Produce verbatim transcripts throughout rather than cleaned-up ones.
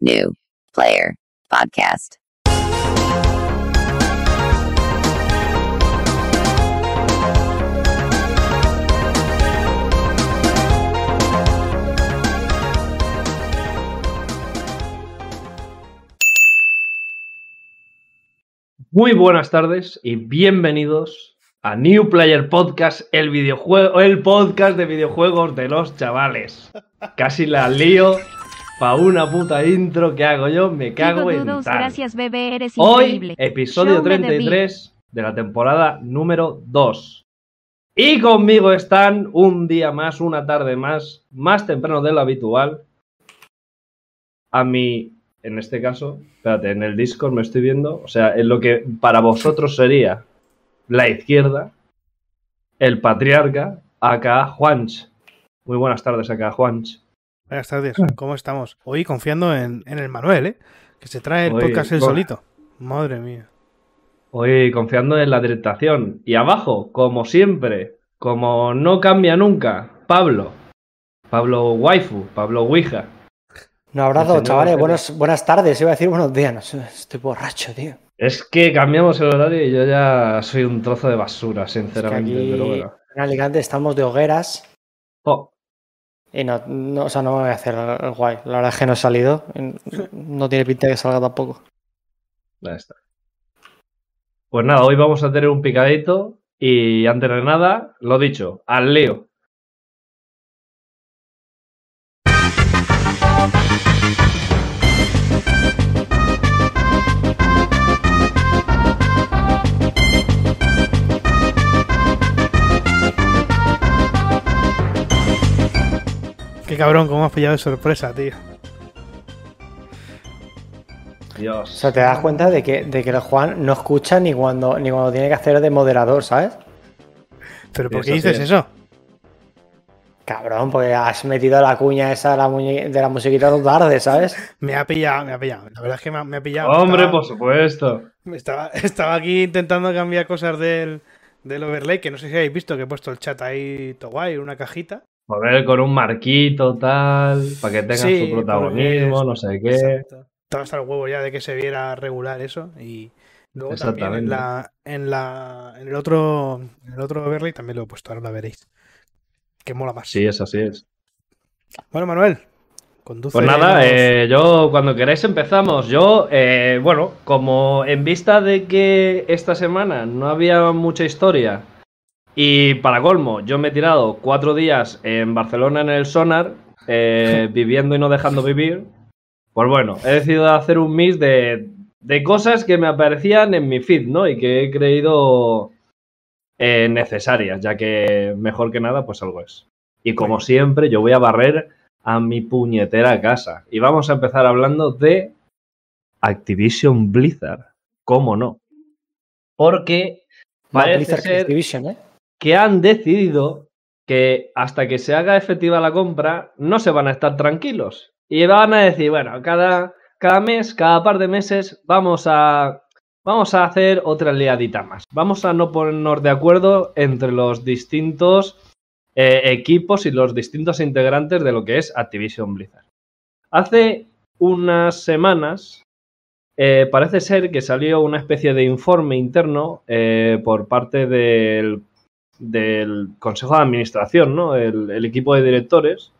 New Player Podcast. Muy buenas tardes y bienvenidos a New Player Podcast, el videojuego, el podcast de videojuegos de los chavales. Casi la lío pa' una puta intro que hago yo, me cago en tal. Gracias, bebé, eres increíble. Hoy, episodio treinta y tres de la temporada número dos. Y conmigo están un día más, una tarde más, más temprano de lo habitual. A mi... En este caso, espérate, en el Discord me estoy viendo, o sea, en lo que para vosotros sería la izquierda, el patriarca, acá Juanch. Muy buenas tardes, acá Juanch. Buenas tardes, ¿cómo estamos? Hoy confiando en, en el Manuel, ¿eh? Que se trae el hoy, podcast él con... solito. Madre mía. Hoy confiando en la directación. Y abajo, como siempre, como no cambia nunca, Pablo. Pablo Waifu, Pablo Ouija. Un abrazo, chavales. Buenas, buenas tardes. Iba a decir buenos días. No sé, estoy borracho, tío. Es que cambiamos el horario y yo ya soy un trozo de basura, sinceramente. Es que aquí, pero bueno. En Alicante estamos de hogueras. Oh. Y no, no, o sea, no me voy a hacer el guay. La verdad es que no he salido. No tiene pinta de que salga tampoco. Ahí está. Pues nada, hoy vamos a tener un picadito y antes de nada, lo dicho, al lío. Qué cabrón, cómo has pillado de sorpresa, tío. Dios. O sea, te das cuenta de que, de que el Juan no escucha ni cuando, ni cuando tiene que hacer de moderador, ¿sabes? ¿Pero por qué dices eso? Cabrón, porque has metido la cuña esa de la, muñe- de la musiquita de tarde, ¿sabes? Me ha pillado, me ha pillado. La verdad es que me ha, me ha pillado. Hombre, estaba, por supuesto. Estaba, estaba aquí intentando cambiar cosas del, del overlay, que no sé si habéis visto que he puesto el chat ahí todo guay, en una cajita. Poner con un marquito, tal, para que tengan sí, su protagonismo, es, no sé qué. Exacto. Estaba hasta el huevo ya de que se viera regular eso. Y luego también en la, en la. En el otro. En el otro overlay también lo he puesto, ahora lo veréis. Que mola más. Sí, es así es. Bueno, Manuel, conduce. Pues nada, eh, yo cuando queráis empezamos. Yo, eh, bueno, como en vista de que esta semana no había mucha historia. Y para colmo, yo me he tirado cuatro días en Barcelona en el Sonar, eh, viviendo y no dejando vivir. Pues bueno, he decidido hacer un mix de, de cosas que me aparecían en mi feed, ¿no? Y que he creído eh, necesarias, ya que mejor que nada, pues algo es. Y como siempre, yo voy a barrer a mi puñetera casa. Y vamos a empezar hablando de Activision Blizzard. ¿Cómo no? Porque parece Blizzard ser... Activision, ¿eh? Que han decidido que hasta que se haga efectiva la compra no se van a estar tranquilos. Y van a decir, bueno, cada, cada mes, cada par de meses vamos a, vamos a hacer otra liadita más. Vamos a no ponernos de acuerdo entre los distintos eh, equipos y los distintos integrantes de lo que es Activision Blizzard. Hace unas semanas... Eh, parece ser que salió una especie de informe interno eh, por parte del, del Consejo de Administración, ¿no? El, el equipo de directores,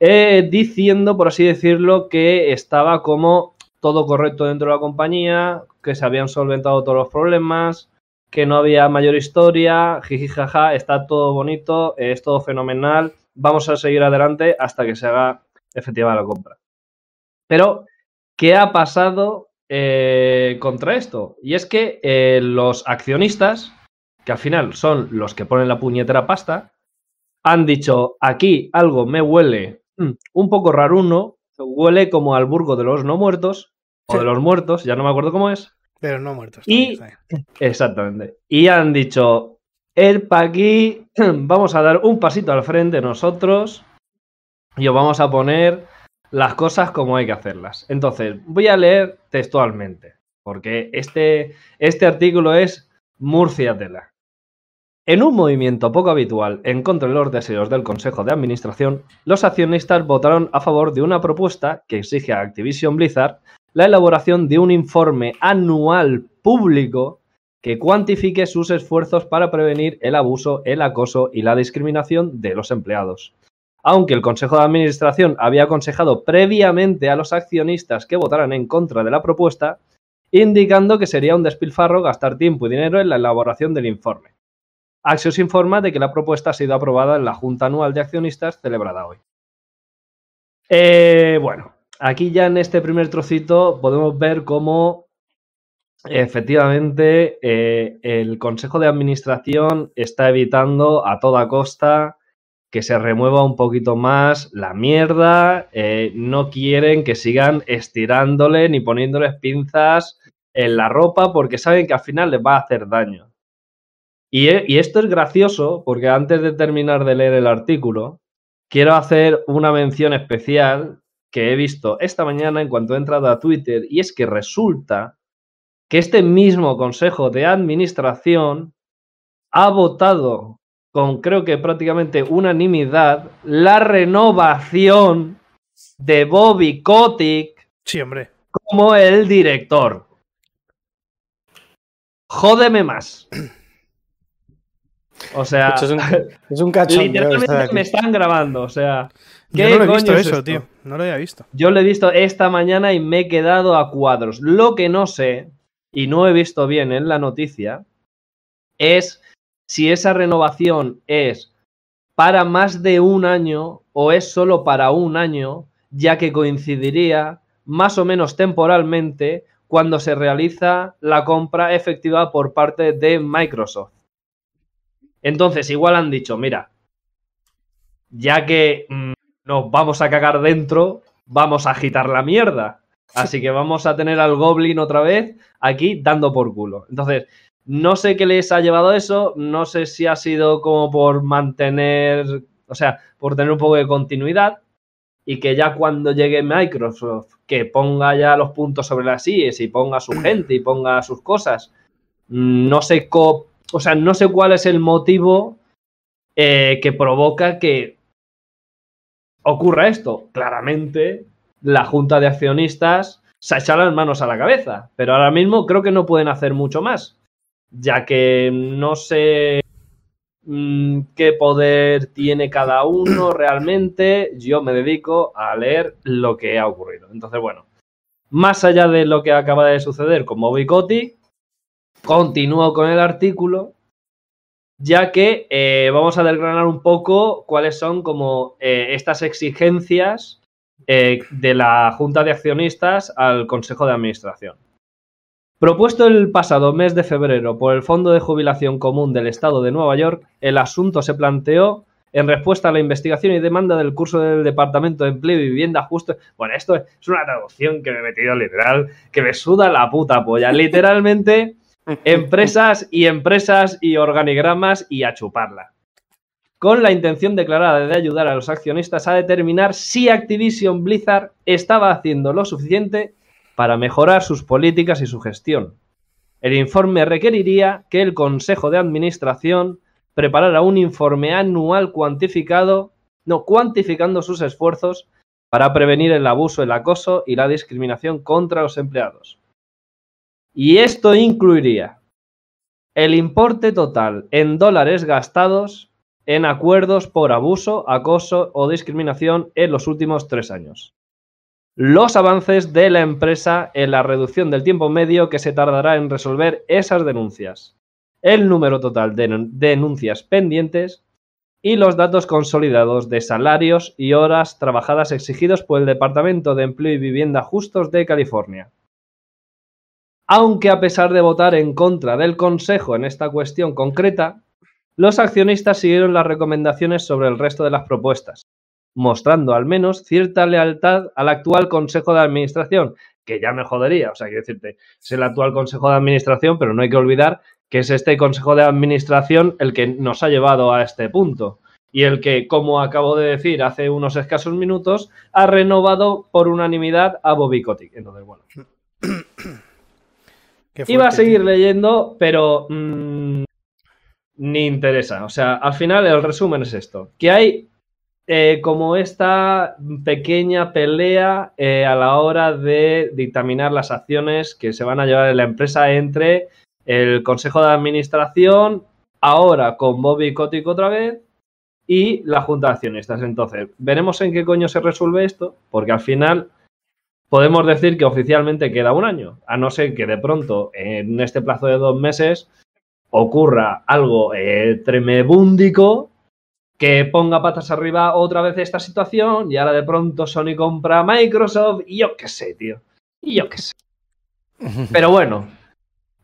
eh, diciendo, por así decirlo, que estaba como todo correcto dentro de la compañía, que se habían solventado todos los problemas, que no había mayor historia, jiji, jaja, está todo bonito, es todo fenomenal, vamos a seguir adelante hasta que se haga efectiva la compra. Pero... ¿Qué ha pasado eh, contra esto? Y es que eh, los accionistas, que al final son los que ponen la puñetera pasta, han dicho, aquí algo me huele mm, un poco raruno, huele como al burgo de los no muertos, sí. O de los muertos, ya no me acuerdo cómo es. De los no muertos. Y, exactamente. Y han dicho, el pa' aquí, vamos a dar un pasito al frente nosotros y os vamos a poner... las cosas como hay que hacerlas. Entonces, voy a leer textualmente, porque este, este artículo es Murcia Tela. En un movimiento poco habitual en contra de los deseos del Consejo de Administración, los accionistas votaron a favor de una propuesta que exige a Activision Blizzard la elaboración de un informe anual público que cuantifique sus esfuerzos para prevenir el abuso, el acoso y la discriminación de los empleados. Aunque el Consejo de Administración había aconsejado previamente a los accionistas que votaran en contra de la propuesta, indicando que sería un despilfarro gastar tiempo y dinero en la elaboración del informe. Axios informa de que la propuesta ha sido aprobada en la Junta Anual de Accionistas celebrada hoy. Eh, bueno, aquí ya en este primer trocito podemos ver cómo efectivamente eh, el Consejo de Administración está evitando a toda costa que se remueva un poquito más la mierda, eh, no quieren que sigan estirándole ni poniéndoles pinzas en la ropa porque saben que al final les va a hacer daño. Y, y esto es gracioso porque antes de terminar de leer el artículo, quiero hacer una mención especial que he visto esta mañana en cuanto he entrado a Twitter, y es que resulta que este mismo Consejo de Administración ha votado con creo que prácticamente unanimidad la renovación de Bobby Kotick, sí, hombre, como el director. Jódeme más. O sea, es un, es un cachón, literalmente me están grabando. O sea, ¿qué yo no lo he visto eso, esto? tío. No lo había visto. Yo lo he visto esta mañana y me he quedado a cuadros. Lo que no sé, y no he visto bien en la noticia, es si esa renovación es para más de un año o es solo para un año, ya que coincidiría más o menos temporalmente cuando se realiza la compra efectiva por parte de Microsoft. Entonces, igual han dicho, mira, ya que mmm, nos vamos a cagar dentro, vamos a agitar la mierda. Así que vamos a tener al Goblin otra vez aquí dando por culo. Entonces, no sé qué les ha llevado eso, no sé si ha sido como por mantener, o sea, por tener un poco de continuidad y que ya cuando llegue Microsoft, que ponga ya los puntos sobre las íes y ponga a su gente y ponga a sus cosas. No sé, co o sea, no sé cuál es el motivo eh, que provoca que ocurra esto. Claramente, la Junta de Accionistas se echa las manos a la cabeza, pero ahora mismo creo que no pueden hacer mucho más, ya que no sé mmm, qué poder tiene cada uno realmente. Yo me dedico a leer lo que ha ocurrido. Entonces, bueno, más allá de lo que acaba de suceder con Bobby Kotick, continúo con el artículo, ya que eh, vamos a desgranar un poco cuáles son como eh, estas exigencias eh, de la Junta de Accionistas al Consejo de Administración. Propuesto el pasado mes de febrero por el Fondo de Jubilación Común del Estado de Nueva York, el asunto se planteó en respuesta a la investigación y demanda del curso del Departamento de Empleo y Vivienda Justo. Bueno, esto es una traducción que me he metido literal, que me suda la puta polla. Literalmente, empresas y empresas y organigramas y a chuparla. Con la intención declarada de ayudar a los accionistas a determinar si Activision Blizzard estaba haciendo lo suficiente para mejorar sus políticas y su gestión. El informe requeriría que el Consejo de Administración preparara un informe anual cuantificado, no, cuantificando sus esfuerzos para prevenir el abuso, el acoso y la discriminación contra los empleados. Y esto incluiría el importe total en dólares gastados en acuerdos por abuso, acoso o discriminación en los últimos tres años. Los avances de la empresa en la reducción del tiempo medio que se tardará en resolver esas denuncias, el número total de denuncias pendientes y los datos consolidados de salarios y horas trabajadas exigidos por el Departamento de Empleo y Vivienda Justos de California. Aunque a pesar de votar en contra del Consejo en esta cuestión concreta, los accionistas siguieron las recomendaciones sobre el resto de las propuestas, mostrando al menos cierta lealtad al actual Consejo de Administración, que ya me jodería. O sea, quiero decirte, es el actual Consejo de Administración, pero no hay que olvidar que es este Consejo de Administración el que nos ha llevado a este punto y el que, como acabo de decir hace unos escasos minutos, ha renovado por unanimidad a Bobby Kotick. Entonces, bueno, iba a seguir leyendo, pero mmm, ni interesa. O sea, al final el resumen es esto, que hay eh, como esta pequeña pelea eh, a la hora de dictaminar las acciones que se van a llevar en la empresa entre el Consejo de Administración, ahora con Bobby Kotick otra vez, y la Junta de Accionistas. Entonces, veremos en qué coño se resuelve esto, porque al final podemos decir que oficialmente queda un año, a no ser que de pronto, en este plazo de dos meses, ocurra algo eh, tremebúndico que ponga patas arriba otra vez esta situación y ahora de pronto Sony compra Microsoft y yo qué sé, tío. Y yo qué sé. Pero bueno,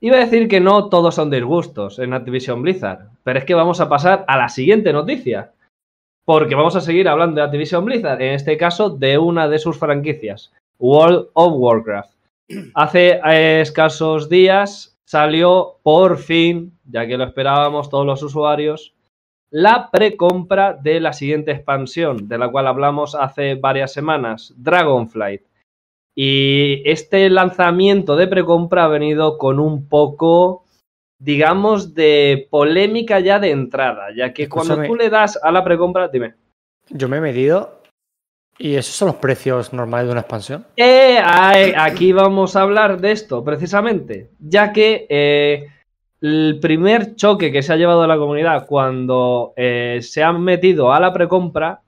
iba a decir que no todos son disgustos en Activision Blizzard, pero es que vamos a pasar a la siguiente noticia, porque vamos a seguir hablando de Activision Blizzard, en este caso de una de sus franquicias, World of Warcraft. Hace eh, escasos días salió por fin, ya que lo esperábamos todos los usuarios, la precompra de la siguiente expansión, de la cual hablamos hace varias semanas, Dragonflight. Y este lanzamiento de precompra ha venido con un poco, digamos, de polémica ya de entrada, ya que Escúchame. Cuando tú le das a la precompra, dime. Yo me he medido. ¿Y esos son los precios normales de una expansión? Eh, aquí vamos a hablar de esto, precisamente, ya que eh, el primer choque que se ha llevado a la comunidad cuando eh, se han metido a la precompra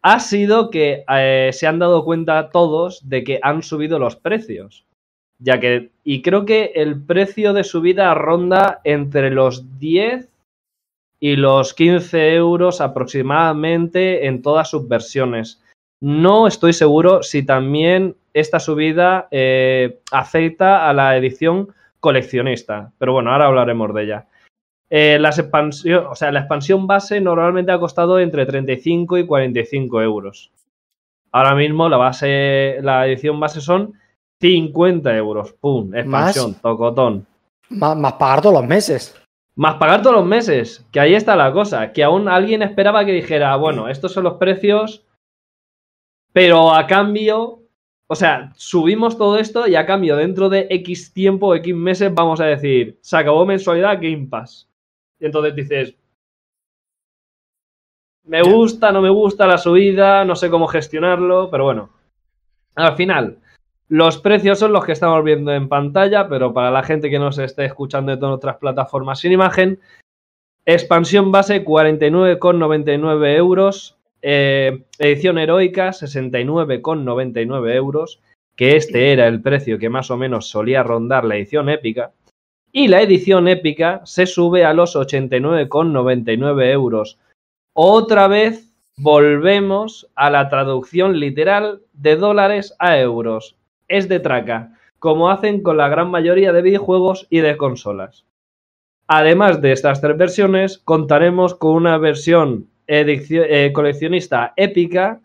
ha sido que eh, se han dado cuenta todos de que han subido los precios, ya que, y creo que el precio de subida ronda entre los diez y los quince euros aproximadamente en todas sus versiones. No estoy seguro si también esta subida eh, afecta a la edición coleccionista, pero bueno, ahora hablaremos de ella. Eh, las expansión, o sea, la expansión base normalmente ha costado entre treinta y cinco y cuarenta y cinco euros. Ahora mismo la base, la edición base son cincuenta euros. ¡Pum! Expansión, ¿Más? Tocotón. Más, más pagar todos los meses. Más pagar todos los meses. Que ahí está la cosa. Que aún alguien esperaba que dijera, bueno, estos son los precios... Pero a cambio, o sea, subimos todo esto y a cambio dentro de X tiempo, X meses, vamos a decir, se acabó mensualidad Game Pass. Y entonces dices, me gusta, no me gusta la subida, no sé cómo gestionarlo, pero bueno. Al final, los precios son los que estamos viendo en pantalla, pero para la gente que nos esté escuchando de todas otras plataformas sin imagen, expansión base cuarenta y nueve con noventa y nueve euros. Eh, edición heroica, sesenta y nueve con noventa y nueve euros, que este era el precio que más o menos solía rondar la edición épica, y la edición épica se sube a los ochenta y nueve con noventa y nueve euros. Otra vez volvemos a la traducción literal de dólares a euros, es de traca, como hacen con la gran mayoría de videojuegos y de consolas. Además de estas tres versiones, contaremos con una versión Edición, eh, coleccionista épica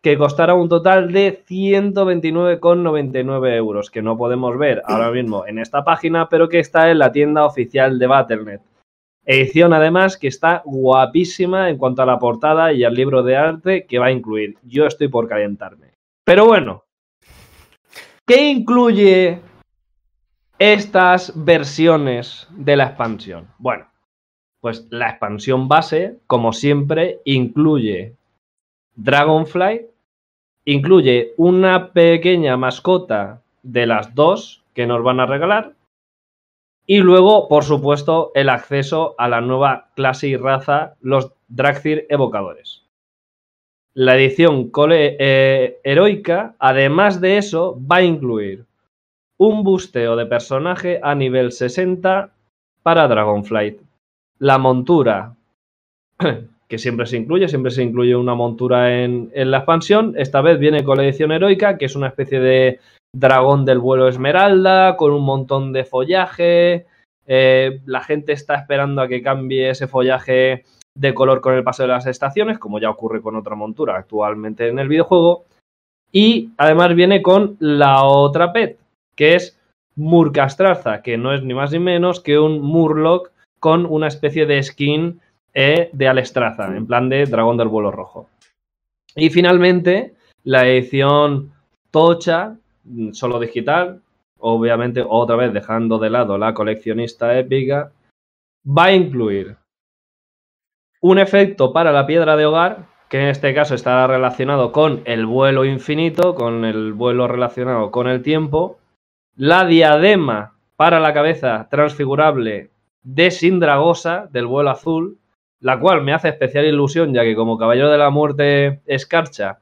que costará un total de ciento veintinueve con noventa y nueve euros, que no podemos ver ahora mismo en esta página, pero que está en la tienda oficial de Battle punto net. Edición además que está guapísima en cuanto a la portada y al libro de arte que va a incluir. Yo estoy por calentarme. Pero bueno, ¿qué incluye estas versiones de la expansión? Bueno, pues la expansión base, como siempre, incluye Dragonflight, incluye una pequeña mascota de las dos que nos van a regalar y luego, por supuesto, el acceso a la nueva clase y raza, los Drakthir evocadores. La edición cole, eh, heroica, además de eso, va a incluir un busteo de personaje a nivel sesenta para Dragonflight. La montura, que siempre se incluye, siempre se incluye una montura en, en la expansión. Esta vez viene con la edición heroica, que es una especie de dragón del vuelo esmeralda, con un montón de follaje. Eh, la gente está esperando a que cambie ese follaje de color con el paso de las estaciones, como ya ocurre con otra montura actualmente en el videojuego. Y además viene con la otra pet, que es Murkastraza, que no es ni más ni menos que un Murloc, con una especie de skin eh, de Alestraza, en plan de dragón del vuelo rojo. Y finalmente, la edición tocha, solo digital, obviamente otra vez dejando de lado la coleccionista épica, va a incluir un efecto para la piedra de hogar, que en este caso estará relacionado con el vuelo infinito, con el vuelo relacionado con el tiempo, la diadema para la cabeza transfigurable de Sindragosa, del vuelo azul, la cual me hace especial ilusión, ya que como Caballero de la Muerte escarcha,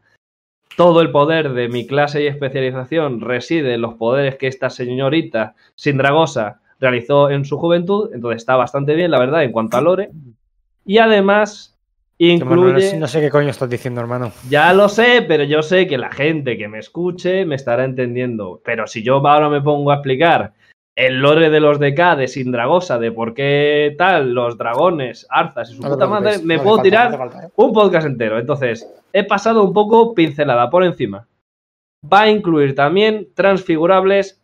todo el poder de mi clase y especialización reside en los poderes que esta señorita Sindragosa realizó en su juventud, entonces está bastante bien, la verdad, en cuanto a lore. Y además incluye... Manuel, no sé qué coño estás diciendo, hermano. Ya lo sé, pero yo sé que la gente que me escuche me estará entendiendo. Pero si yo ahora me pongo a explicar el lore de los D K de Sindragosa, de por qué tal, los dragones, Arzas y su no puta madre, me no puedo falta, tirar no falta, ¿eh? un podcast entero. Entonces, he pasado un poco pincelada por encima. Va a incluir también transfigurables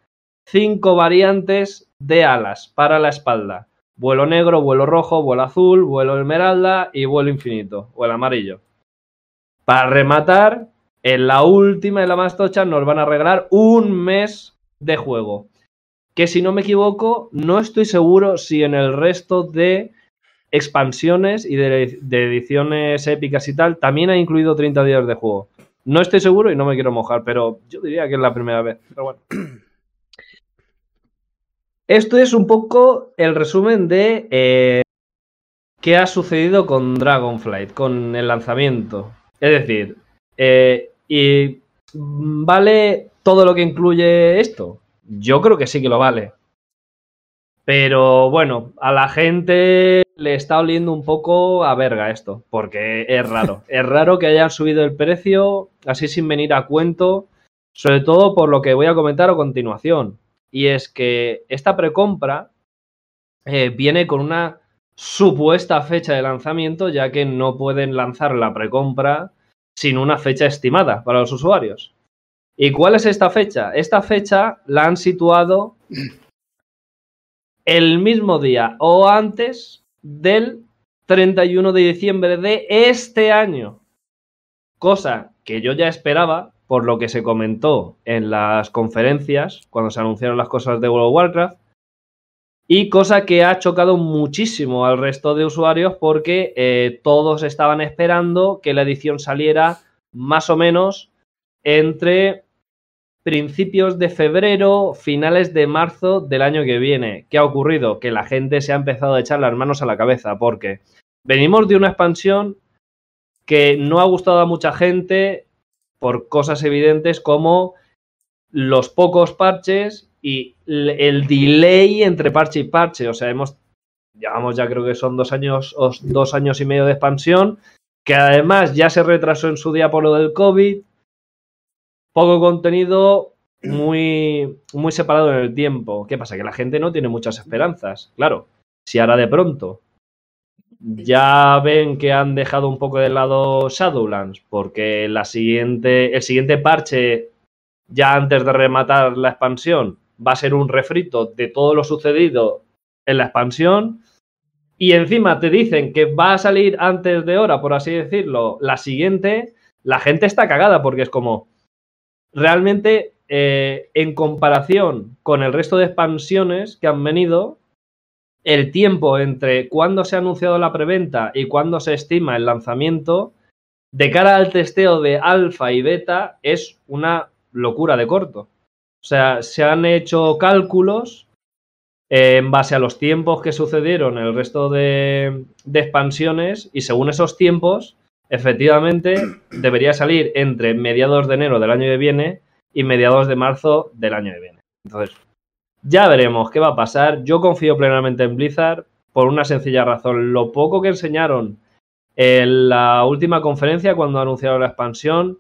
cinco variantes de alas para la espalda. Vuelo negro, vuelo rojo, vuelo azul, vuelo esmeralda y vuelo infinito, o el amarillo. Para rematar, en la última y la más tocha nos van a regalar un mes de juego. Que si no me equivoco, no estoy seguro si en el resto de expansiones y de, de ediciones épicas y tal, también ha incluido treinta días de juego. No estoy seguro y no me quiero mojar, pero yo diría que es la primera vez. Pero bueno. Esto es un poco el resumen de eh, qué ha sucedido con Dragonflight, con el lanzamiento. Es decir, eh, ¿y vale todo lo que incluye esto? Yo creo que sí que lo vale. Pero bueno, a la gente le está oliendo un poco a verga esto, porque es raro. Es raro que hayan subido el precio así sin venir a cuento, sobre todo por lo que voy a comentar a continuación. Y es que esta precompra eh, viene con una supuesta fecha de lanzamiento, ya que no pueden lanzar la precompra sin una fecha estimada para los usuarios. ¿Y cuál es esta fecha? Esta fecha la han situado el mismo día o antes del treinta y uno de diciembre de este año. Cosa que yo ya esperaba, por lo que se comentó en las conferencias cuando se anunciaron las cosas de World of Warcraft, y cosa que ha chocado muchísimo al resto de usuarios porque eh, todos estaban esperando que la edición saliera más o menos entre principios de febrero, finales de marzo del año que viene. ¿Qué ha ocurrido? Que la gente se ha empezado a echar las manos a la cabeza porque venimos de una expansión que no ha gustado a mucha gente por cosas evidentes como los pocos parches y el delay entre parche y parche. O sea, hemos llevamos ya creo que son dos años o dos años y medio de expansión, que además ya se retrasó en su día por lo del COVID. Poco contenido, muy, muy separado en el tiempo. ¿Qué pasa? Que la gente no tiene muchas esperanzas. Claro, si ahora de pronto ya ven que han dejado un poco de lado Shadowlands, porque la siguiente, el siguiente parche, ya antes de rematar la expansión, va a ser un refrito de todo lo sucedido en la expansión, y encima te dicen que va a salir antes de hora, por así decirlo, la siguiente, la gente está cagada porque es como, realmente, eh, en comparación con el resto de expansiones que han venido, el tiempo entre cuándo se ha anunciado la preventa y cuándo se estima el lanzamiento, de cara al testeo de alfa y beta, es una locura de corto. O sea, se han hecho cálculos eh, en base a los tiempos que sucedieron en el resto de, de expansiones y según esos tiempos, efectivamente, debería salir entre mediados de enero del año que viene y mediados de marzo del año que viene. Entonces, ya veremos qué va a pasar. Yo confío plenamente en Blizzard por una sencilla razón. Lo poco que enseñaron en la última conferencia cuando anunciaron la expansión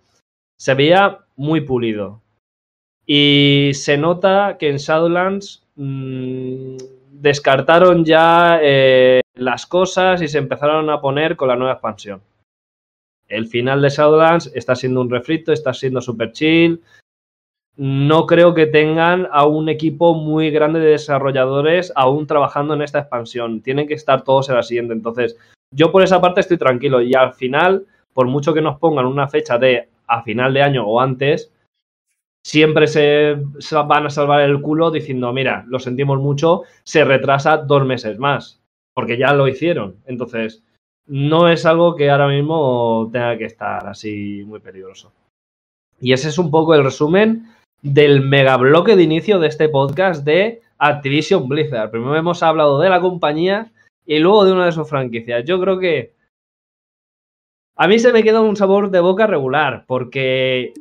se veía muy pulido. Y se nota que en Shadowlands mmm, descartaron ya eh, las cosas y se empezaron a poner con la nueva expansión. El final de Shadowlands está siendo un refrito, está siendo super chill. No creo que tengan a un equipo muy grande de desarrolladores aún trabajando en esta expansión. Tienen que estar todos en la siguiente. Entonces, yo por esa parte estoy tranquilo. Y al final, por mucho que nos pongan una fecha de a final de año o antes, siempre se van a salvar el culo diciendo, mira, lo sentimos mucho, se retrasa dos meses más. Porque ya lo hicieron. Entonces, no es algo que ahora mismo tenga que estar así muy peligroso. Y ese es un poco el resumen del megabloque de inicio de este podcast de Activision Blizzard. Primero hemos hablado de la compañía y luego de una de sus franquicias. Yo creo que a mí se me queda un sabor de boca regular porque,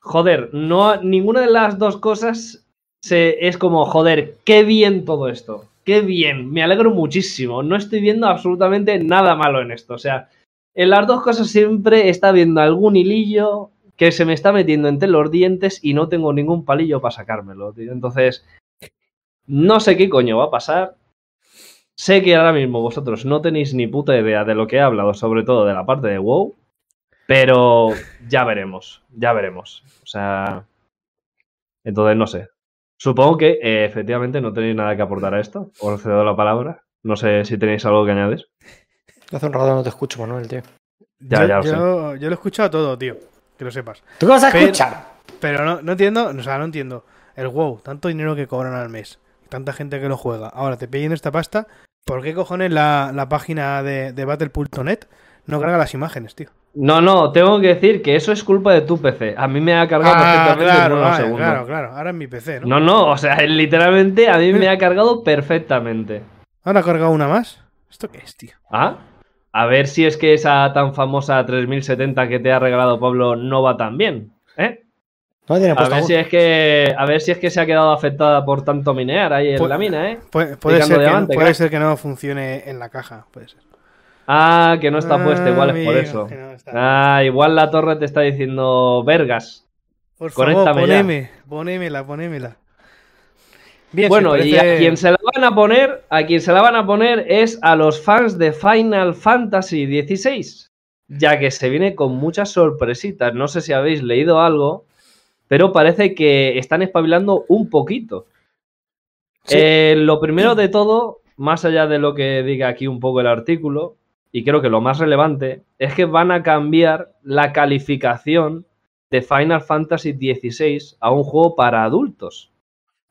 joder, no, ninguna de las dos cosas se, es como, joder, qué bien todo esto. Qué bien, me alegro muchísimo. No estoy viendo absolutamente nada malo en esto. O sea, en las dos cosas siempre está viendo algún hilillo que se me está metiendo entre los dientes y no tengo ningún palillo para sacármelo, tío. Entonces, no sé qué coño va a pasar. Sé que ahora mismo vosotros no tenéis ni puta idea de lo que he hablado, sobre todo de la parte de WoW, pero ya veremos, ya veremos. O sea, entonces no sé. Supongo que eh, efectivamente no tenéis nada que aportar a esto. Os cedo la palabra. No sé si tenéis algo que añadir. Hace un rato no te escucho, Manuel, tío. Ya, yo, ya lo yo, sé. Yo lo he escuchado todo, tío. Que lo sepas. ¿Tú qué vas a pero, escuchar? Pero no, no entiendo, o sea, no entiendo. El WoW, tanto dinero que cobran al mes, tanta gente que lo juega. Ahora te piden esta pasta. ¿Por qué cojones la, la página de, de Battle punto net no carga las imágenes, tío? No, no, tengo que decir que eso es culpa de tu P C. A mí me ha cargado ah, perfectamente claro, en unos vale, segundos. Claro, claro, ahora es mi P C, ¿no? No, no, o sea, literalmente a mí me ha cargado perfectamente. ¿Ahora ha cargado una más? ¿Esto qué es, tío? ¿Ah? A ver si es que esa tan famosa tres mil setenta que te ha regalado Pablo no va tan bien, ¿eh? No tiene a, ver si es que, a ver si es que se ha quedado afectada por tanto minear ahí en Pu la mina, ¿eh? Puede, puede, ser, que, avante, puede ser que no funcione en la caja, puede ser. Ah, que no está ah, puesta, igual es por eso. No está. Ah, igual la torre te está diciendo vergas. Por favor, poneme, ponémela, ponémela. Bien, bueno, parece... y a quien se la van a poner, a quien se la van a poner es a los fans de Final Fantasy dieciséis, ya que se viene con muchas sorpresitas. No sé si habéis leído algo, pero parece que están espabilando un poquito. Sí. Eh, lo primero de todo, más allá de lo que diga aquí un poco el artículo, y creo que lo más relevante es que van a cambiar la calificación de Final Fantasy dieciséis a un juego para adultos,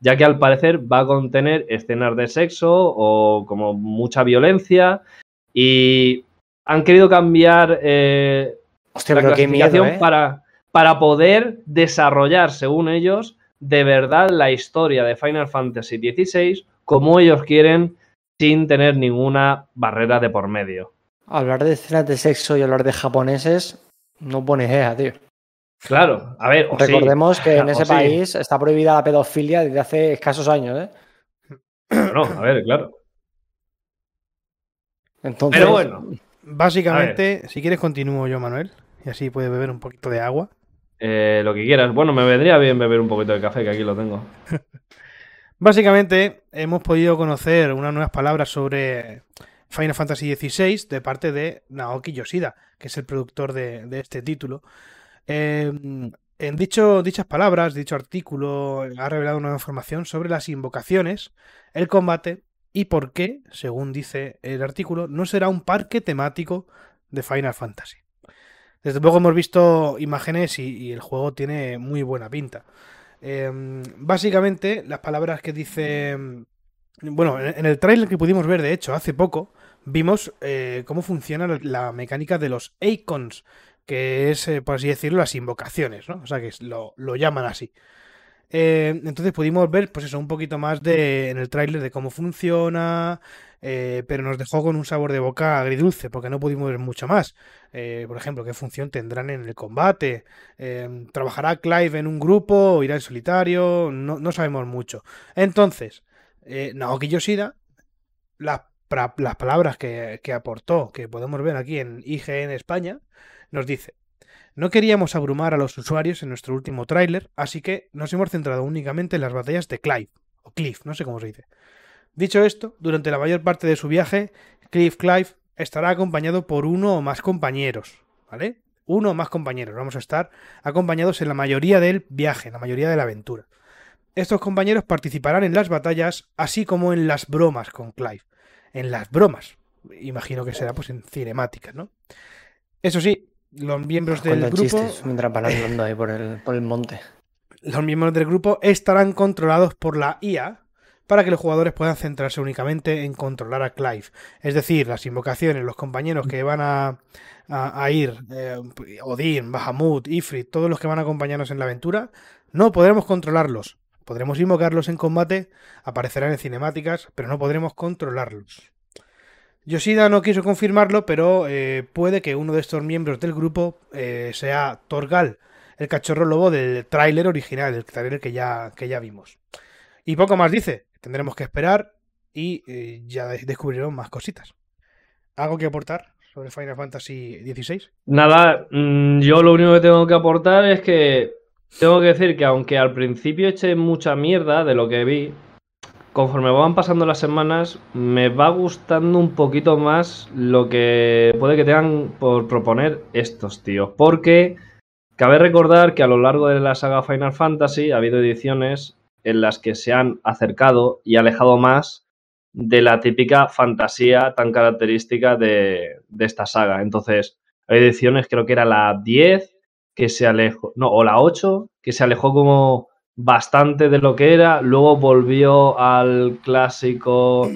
ya que al parecer va a contener escenas de sexo o como mucha violencia y han querido cambiar eh, Hostia, la clasificación miedo, ¿eh? para, para poder desarrollar, según ellos, de verdad la historia de Final Fantasy dieciséis como ellos quieren sin tener ninguna barrera de por medio. Hablar de escenas de sexo y hablar de japoneses no pone idea, tío. Claro, a ver... Recordemos sí, que en ese país sí. está prohibida la pedofilia desde hace escasos años, ¿eh? No, a ver, claro. Entonces, pero bueno, básicamente, si quieres continúo yo, Manuel, y así puedes beber un poquito de agua. Eh, lo que quieras. Bueno, me vendría bien beber un poquito de café, que aquí lo tengo. Básicamente, hemos podido conocer unas nuevas palabras sobre Final Fantasy dieciséis de parte de Naoki Yoshida, que es el productor de, de este título. Eh, en dicho, dichas palabras, dicho artículo, ha revelado nueva información sobre las invocaciones, el combate y por qué, según dice el artículo, no será un parque temático de Final Fantasy. Desde luego hemos visto imágenes y, y el juego tiene muy buena pinta. Eh, básicamente, las palabras que dice... Bueno, en el trailer que pudimos ver, de hecho, hace poco, vimos eh, cómo funciona la mecánica de los icons, que es, eh, por así decirlo, las invocaciones, ¿no? O sea, que lo, lo llaman así. Eh, entonces pudimos ver, pues eso, un poquito más de en el tráiler de cómo funciona, eh, pero nos dejó con un sabor de boca agridulce, porque no pudimos ver mucho más. Eh, por ejemplo, qué función tendrán en el combate, eh, trabajará Clive en un grupo, o irá en solitario, no, no sabemos mucho. Entonces, eh, Naoki Yoshida, las, pra, las palabras que, que aportó, que podemos ver aquí en I G N España, nos dice: no queríamos abrumar a los usuarios en nuestro último tráiler, así que nos hemos centrado únicamente en las batallas de Clive, o Clive, no sé cómo se dice. Dicho esto, durante la mayor parte de su viaje, Clive Clive estará acompañado por uno o más compañeros, ¿vale? Uno o más compañeros, vamos a estar acompañados en la mayoría del viaje, en la mayoría de la aventura. Estos compañeros participarán en las batallas, así como en las bromas con Clive. En las bromas, imagino que será pues en cinemáticas, ¿no? Eso sí, los miembros del grupo chistes, mientras van andando ahí por el, por el monte. Los miembros del grupo estarán controlados por la I A para que los jugadores puedan centrarse únicamente en controlar a Clive. Es decir, las invocaciones, los compañeros que van a, a, a ir, eh, Odín, Bahamut, Ifrit, todos los que van a acompañarnos en la aventura, no podremos controlarlos. Podremos invocarlos en combate, aparecerán en cinemáticas, pero no podremos controlarlos. Yoshida no quiso confirmarlo, pero eh, puede que uno de estos miembros del grupo eh, sea Torgal, el cachorro lobo del tráiler original, el tráiler que ya, que ya vimos. Y poco más dice, tendremos que esperar y eh, ya descubriremos más cositas. ¿Algo que aportar sobre Final Fantasy dieciséis? Nada, yo lo único que tengo que aportar es que tengo que decir que aunque al principio eché mucha mierda de lo que vi, conforme van pasando las semanas, me va gustando un poquito más lo que puede que tengan por proponer estos tíos. Porque cabe recordar que a lo largo de la saga Final Fantasy ha habido ediciones en las que se han acercado y alejado más de la típica fantasía tan característica de, de esta saga. Entonces, hay ediciones, creo que era la diez que se alejó, no, o la ocho, que se alejó como bastante de lo que era, luego volvió al clásico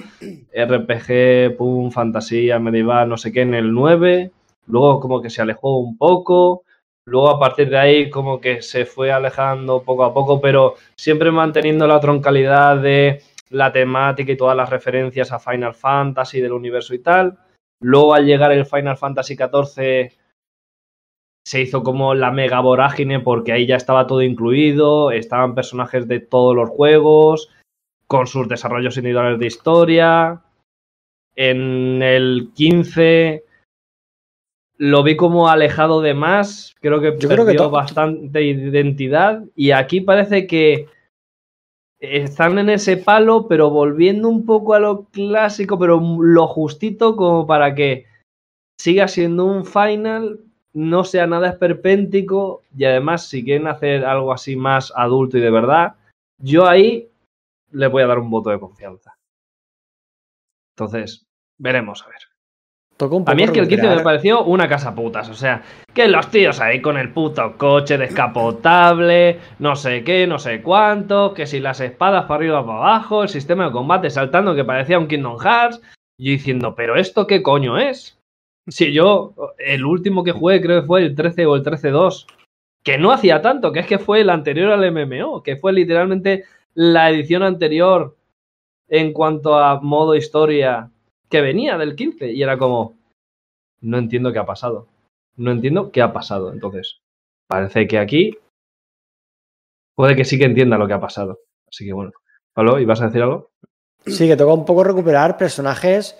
R P G, pum, fantasía, medieval, no sé qué, en el nueve, luego como que se alejó un poco, luego a partir de ahí como que se fue alejando poco a poco, pero siempre manteniendo la troncalidad de la temática y todas las referencias a Final Fantasy, del universo y tal. Luego al llegar el Final Fantasy catorce se hizo como la mega vorágine porque ahí ya estaba todo incluido, estaban personajes de todos los juegos, con sus desarrollos individuales de historia. En el quince lo vi como alejado de más, creo que Yo perdió creo que to- bastante identidad y aquí parece que están en ese palo, pero volviendo un poco a lo clásico, pero lo justito como para que siga siendo un Final, no sea nada esperpéntico, y además si quieren hacer algo así más adulto y de verdad, yo ahí le voy a dar un voto de confianza. Entonces, veremos, a ver. Tocó un poco a mí es que el quince me pareció una casa putas, o sea, que los tíos ahí con el puto coche descapotable, no sé qué, no sé cuánto, que si las espadas para arriba para abajo, el sistema de combate saltando que parecía un Kingdom Hearts, yo diciendo, pero ¿esto qué coño es? Sí, yo, el último que jugué creo que fue el trece o el trece punto dos, que no hacía tanto, que es que fue el anterior al M M O, que fue literalmente la edición anterior en cuanto a modo historia que venía del quince, y era como, no entiendo qué ha pasado, no entiendo qué ha pasado, entonces parece que aquí puede que sí que entienda lo que ha pasado, así que bueno. Pablo, ¿ibas a decir algo? Sí, que toca un poco recuperar personajes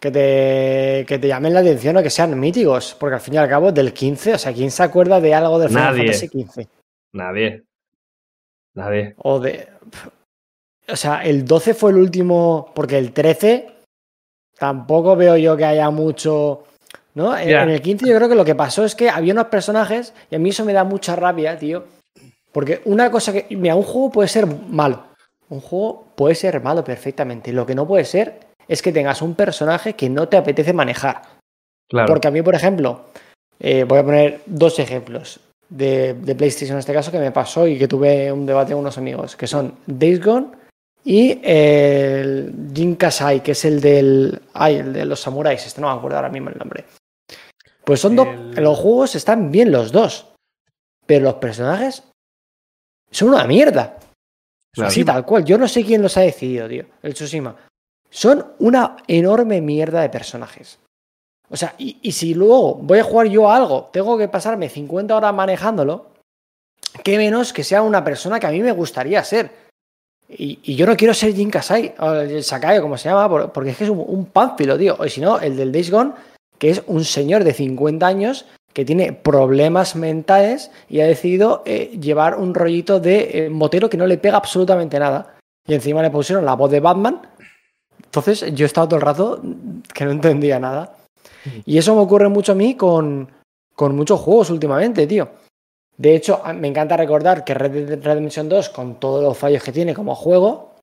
Que te, que te llamen la atención o que sean míticos, porque al fin y al cabo del quince, o sea, ¿quién se acuerda de algo del Final Fantasy quince? Nadie. Nadie. O de... O sea, el doce fue el último, porque el trece tampoco veo yo que haya mucho, ¿no? En, en el quince yo creo que lo que pasó es que había unos personajes y a mí eso me da mucha rabia, tío, porque una cosa que... Mira, un juego puede ser malo. Un juego puede ser malo perfectamente. Lo que no puede ser es que tengas un personaje que no te apetece manejar. Claro. Porque a mí, por ejemplo, eh, voy a poner dos ejemplos de, de PlayStation en este caso que me pasó y que tuve un debate con unos amigos, que son Days Gone y eh, el Jin Kasai, que es el del... Ay, el de los samuráis, este no me acuerdo ahora mismo el nombre. Pues son el... dos... Los juegos están bien los dos, pero los personajes son una mierda. Claro. Sí, tal cual. Yo no sé quién los ha decidido, tío. El Tsushima. Son una enorme mierda de personajes. O sea, y, y si luego voy a jugar yo a algo, tengo que pasarme cincuenta horas manejándolo, qué menos que sea una persona que a mí me gustaría ser. Y, y yo no quiero ser Jin Kasai, o el Sakai, o como se llama, porque es que es un, un pánfilo, tío. O si no, el del Days Gone, que es un señor de cincuenta años que tiene problemas mentales y ha decidido eh, llevar un rollito de eh, motero que no le pega absolutamente nada. Y encima le pusieron la voz de Batman. Entonces yo he estado todo el rato que no entendía nada. Y eso me ocurre mucho a mí con, con muchos juegos últimamente, tío. De hecho, me encanta recordar que Red Dead Redemption dos, con todos los fallos que tiene como juego,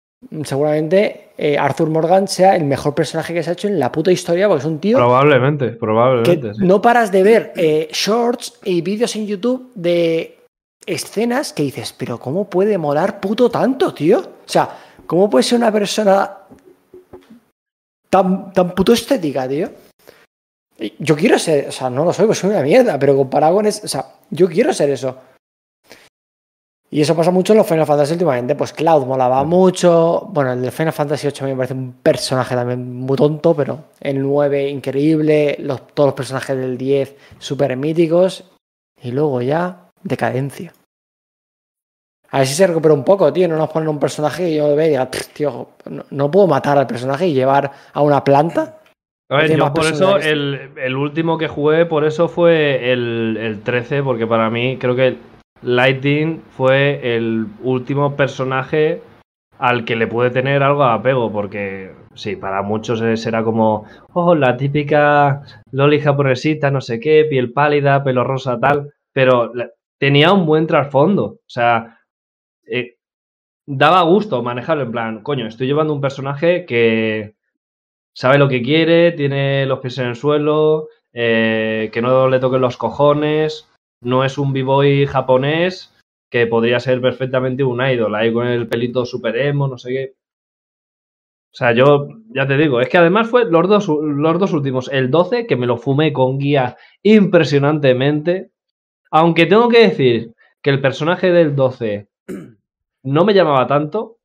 seguramente eh, Arthur Morgan sea el mejor personaje que se ha hecho en la puta historia, porque es un tío... Probablemente, probablemente. Que sí. No paras de ver eh, shorts y vídeos en YouTube de escenas que dices, pero ¿cómo puede molar puto tanto, tío? O sea... ¿Cómo puede ser una persona tan, tan puto estética, tío? Yo quiero ser, o sea, no lo soy, pues soy una mierda, pero comparado con eso, o sea, yo quiero ser eso. Y eso pasa mucho en los Final Fantasy últimamente. Pues Cloud molaba mucho. Bueno, el de Final Fantasy ocho me parece un personaje también muy tonto, pero el nueve increíble, los, todos los personajes del diez súper míticos. Y luego ya, decadencia. A ver si se recupera un poco, tío. No nos ponen un personaje que yo lo vea y diga, tío, no, no puedo matar al personaje y llevar a una planta. A ver, yo por eso, el, el último que jugué, por eso fue el, el trece, porque para mí creo que Lightning fue el último personaje al que le puede tener algo de apego, porque sí, para muchos será como, oh, la típica loli japonesita, no sé qué, piel pálida, pelo rosa, tal, pero tenía un buen trasfondo, o sea, eh, daba gusto manejarlo en plan, coño, estoy llevando un personaje que sabe lo que quiere, tiene los pies en el suelo, eh, que no le toquen los cojones. No es un b-boy japonés que podría ser perfectamente un idol, ahí con el pelito super emo, no sé qué. O sea, yo ya te digo, es que además fue los dos, los dos últimos. El doce, que me lo fumé con guía impresionantemente. Aunque tengo que decir que el personaje del doce no me llamaba tanto,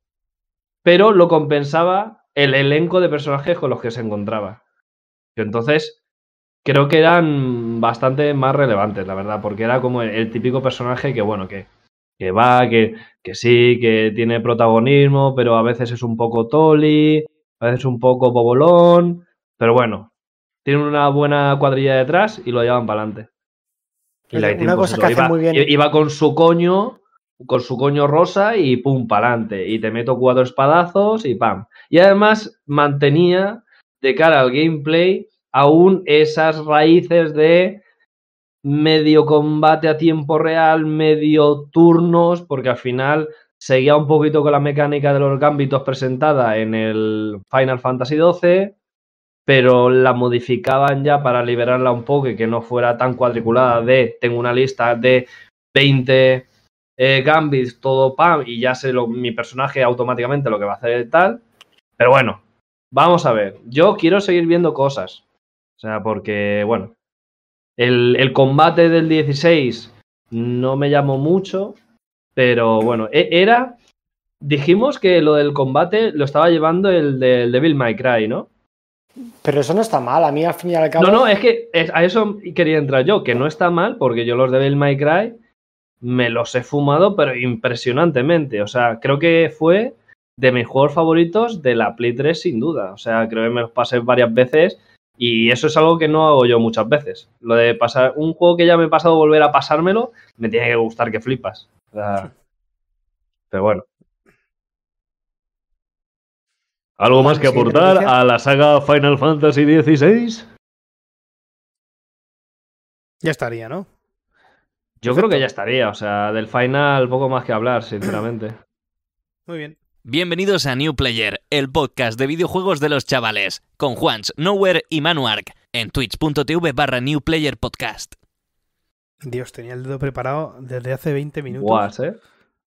pero lo compensaba el elenco de personajes con los que se encontraba. Y entonces... creo que eran bastante más relevantes, la verdad, porque era como el, el típico personaje que, bueno, que, que va, que, que sí, que tiene protagonismo, pero a veces es un poco toli, a veces un poco bobolón, pero bueno, tiene una buena cuadrilla detrás y lo llevan para adelante. Y la una cosa que hace muy bien. Iba con su coño, con su coño rosa y pum, para adelante, y te meto cuatro espadazos y pam. Y además mantenía, de cara al gameplay, aún esas raíces de medio combate a tiempo real, medio turnos, porque al final seguía un poquito con la mecánica de los gambitos presentada en el Final Fantasy doce, pero la modificaban ya para liberarla un poco y que no fuera tan cuadriculada de tengo una lista de veinte eh, gambits, todo pam, y ya sé lo, mi personaje automáticamente lo que va a hacer y tal. Pero bueno, vamos a ver, yo quiero seguir viendo cosas. O sea, porque, bueno, el, el combate del dieciséis no me llamó mucho, pero bueno, era... dijimos que lo del combate lo estaba llevando el del Devil May Cry, ¿no? Pero eso no está mal, a mí al fin y al cabo... No, no, es que a eso quería entrar yo, que no está mal, porque yo los Devil May Cry me los he fumado, pero impresionantemente. O sea, creo que fue de mis juegos favoritos de la Play tres, sin duda. O sea, creo que me los pasé varias veces... y eso es algo que no hago yo muchas veces. Lo de pasar un juego que ya me he pasado, volver a pasármelo, me tiene que gustar que flipas. O sea, pero bueno. ¿Algo más que aportar a la saga Final Fantasy dieciséis? Ya estaría, ¿no? Yo creo que ya estaría. O sea, del final poco más que hablar, sinceramente. Muy bien. Bienvenidos a New Player, el podcast de videojuegos de los chavales, con Juans, Nowhere y Manuark, en twitch.tv barra New Player Podcast. Dios, tenía el dedo preparado desde hace veinte minutos. Guas, ¿eh?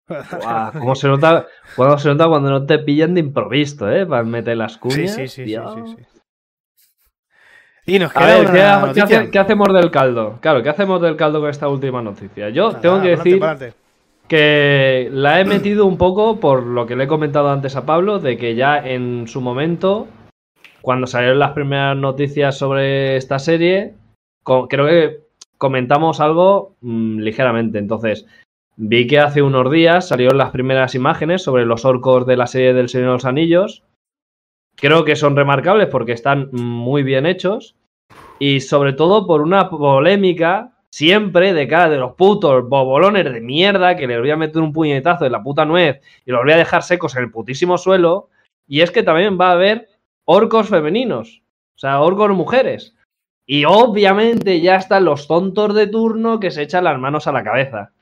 Guau, ¿cómo se nota, ¿cómo se nota cuando no te pillan de improviso, eh? Para meter las cuñas. Sí, sí, sí, sí, sí, sí. Y nos queda a ver, una ¿qué, ha, ¿qué, hace, ¿qué hacemos del caldo? Claro, ¿qué hacemos del caldo con esta última noticia? Yo Nada, tengo que decir... Párate, párate. Que la he metido un poco por lo que le he comentado antes a Pablo, de que ya en su momento, cuando salieron las primeras noticias sobre esta serie, creo que comentamos algo mmm, ligeramente. Entonces, vi que hace unos días salieron las primeras imágenes sobre los orcos de la serie del Señor de los Anillos. Creo que son remarcables porque están muy bien hechos y sobre todo por una polémica... siempre de cara de los putos bobolones de mierda que les voy a meter un puñetazo en la puta nuez y los voy a dejar secos en el putísimo suelo. Y es que también va a haber orcos femeninos, o sea, orcos mujeres. Y obviamente ya están los tontos de turno que se echan las manos a la cabeza.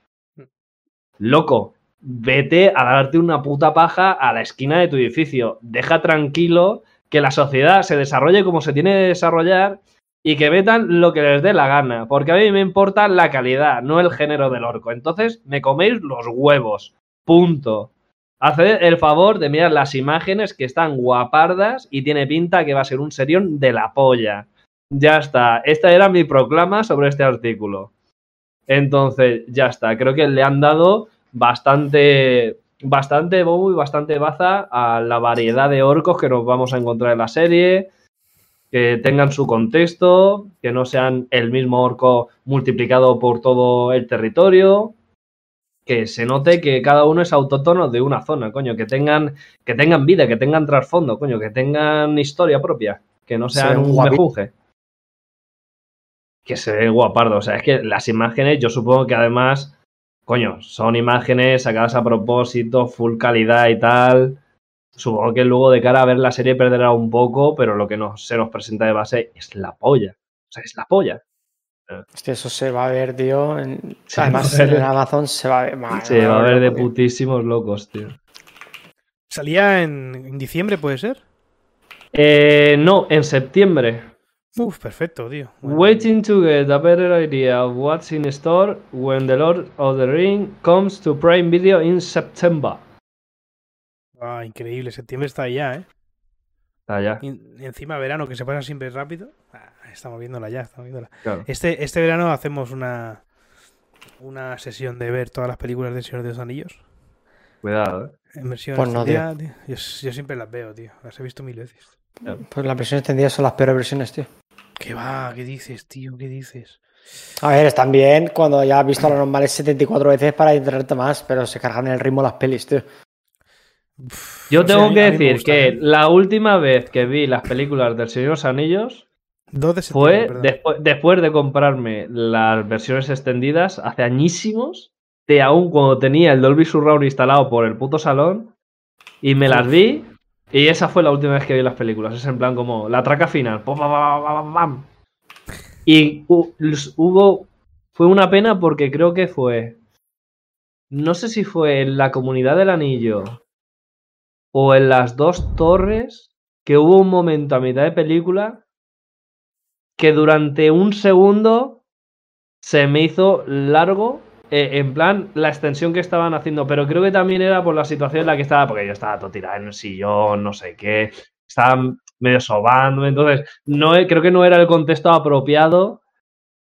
Loco, vete a darte una puta paja a la esquina de tu edificio. Deja tranquilo que la sociedad se desarrolle como se tiene que desarrollar y que metan lo que les dé la gana, porque a mí me importa la calidad, no el género del orco. Entonces, me coméis los huevos. Punto. Haced el favor de mirar las imágenes, que están guapardas y tiene pinta que va a ser un serión de la polla. Ya está. Esta era mi proclama sobre este artículo. Entonces, ya está. Creo que le han dado bastante... Bastante bobo y bastante baza a la variedad de orcos que nos vamos a encontrar en la serie, que tengan su contexto, que no sean el mismo orco multiplicado por todo el territorio, que se note que cada uno es autóctono de una zona, coño, que tengan, que tengan vida, que tengan trasfondo, coño, que tengan historia propia, que no sean un mejunje. Que se ve guapardo, o sea, es que las imágenes, yo supongo que además... Coño, son imágenes sacadas a propósito, full calidad y tal. Supongo que luego de cara a ver la serie perderá un poco, pero lo que nos, se nos presenta de base es la polla. O sea, es la polla. Hostia, eso se va a ver, tío. En... Se Además, ver... en Amazon se va a ver... Madre, se va a ver de putísimos locos, tío. ¿Salía en, en diciembre, puede ser? Eh, no, en septiembre. Uf, perfecto, tío. Bueno. Waiting to get a better idea of what's in store when The Lord of the Ring comes to Prime Video in September. Ah, increíble, septiembre está allá, ¿eh? Está allá. Y encima verano, que se pasa siempre rápido. Ah, estamos viéndola ya, estamos viéndola. Claro. Este, este verano hacemos una, una sesión de ver todas las películas de El Señor de los Anillos. Cuidado, ¿eh? En versión pues no, tío. Tío. Yo, yo siempre las veo, tío. Las he visto mil veces. Claro. Pues las versiones extendidas son las peores versiones, tío. ¿Qué va? ¿Qué dices, tío? ¿Qué dices? A ver, están bien cuando ya has visto a los normales setenta y cuatro veces para entretenerte más, pero se cargan en el ritmo las pelis, tío. Yo tengo o sea, que decir gusta, que eh. la última vez que vi las películas del Señor de los Anillos de fue despu después de comprarme las versiones extendidas hace añísimos, de aún cuando tenía el Dolby Surround instalado por el puto salón, y me las vi... Y esa fue la última vez que vi las películas. Es en plan como la traca final. Pam, pam, pam, pam. Y hubo... Fue una pena porque creo que fue... No sé si fue en la Comunidad del Anillo o en las dos torres, que hubo un momento a mitad de película que durante un segundo se me hizo largo... Eh, en plan, la extensión que estaban haciendo, pero creo que también era por la situación en la que estaba, porque yo estaba todo tirado en el sillón, no sé qué, estaban medio sobándome, entonces no, creo que no era el contexto apropiado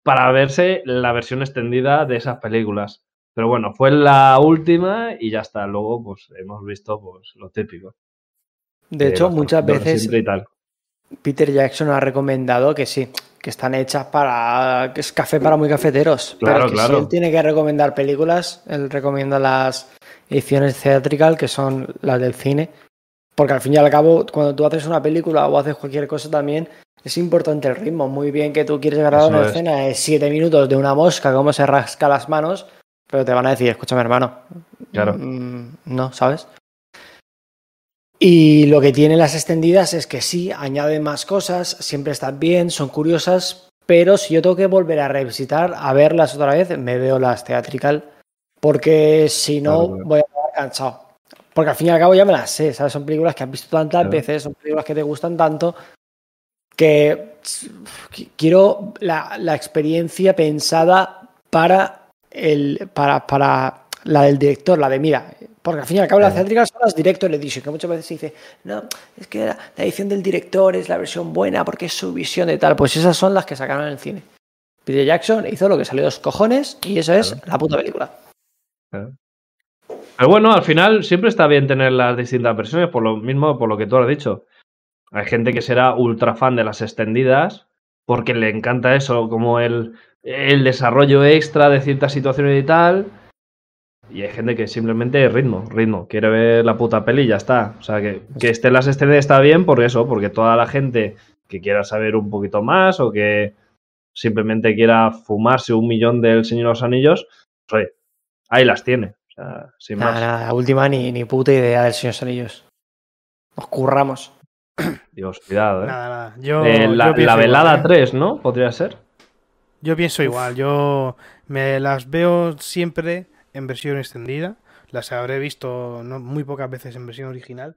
para verse la versión extendida de esas películas. Pero bueno, fue la última y ya está, luego pues hemos visto pues lo típico. De hecho, eh, muchas veces Peter Jackson ha recomendado que sí, que están hechas para... que es café para muy cafeteros. Claro, pero que claro. Si él tiene que recomendar películas, él recomienda las ediciones theatrical, que son las del cine. Porque al fin y al cabo, cuando tú haces una película o haces cualquier cosa también, es importante el ritmo. Muy bien que tú quieres grabar una escena de siete minutos de una mosca, cómo se rasca las manos, pero te van a decir, escúchame, hermano. Claro. No, ¿sabes? Y lo que tienen las extendidas es que sí, añaden más cosas, siempre están bien, son curiosas, pero si yo tengo que volver a revisitar, a verlas otra vez, me veo las teatrical, porque si no claro, voy a estar cansado. Porque al fin y al cabo ya me las sé, ¿sabes? Son películas que has visto tantas claro. veces, son películas que te gustan tanto, que quiero la, la experiencia pensada para, el, para, para la del director, la de mira... Porque al fin y al cabo las teatricales son las Director Edition, que muchas veces se dice, no, es que la, la edición del director es la versión buena porque es su visión de tal. Pues esas son las que sacaron en el cine. Peter Jackson hizo lo que salió de los cojones y eso es la puta película. Claro. Pero bueno, al final siempre está bien tener las distintas versiones, por lo mismo, por lo que tú has dicho. Hay gente que será ultra fan de las extendidas porque le encanta eso, como el, el desarrollo extra de ciertas situaciones y tal... Y hay gente que simplemente ritmo, ritmo, quiere ver la puta peli y ya está. O sea, que, que estén las escenas está bien por eso, porque toda la gente que quiera saber un poquito más o que simplemente quiera fumarse un millón del Señor de los Anillos, pues oye, ahí las tiene. O sea, sin nada, más. Nada, la última ni, ni puta idea del Señor de los Anillos. Nos curramos. Dios, cuidado, ¿eh? Nada, nada. Yo, eh, la, yo la velada igual, ¿eh? tres, ¿no? Podría ser. Yo pienso igual, yo me las veo siempre... en versión extendida, las habré visto no, muy pocas veces en versión original,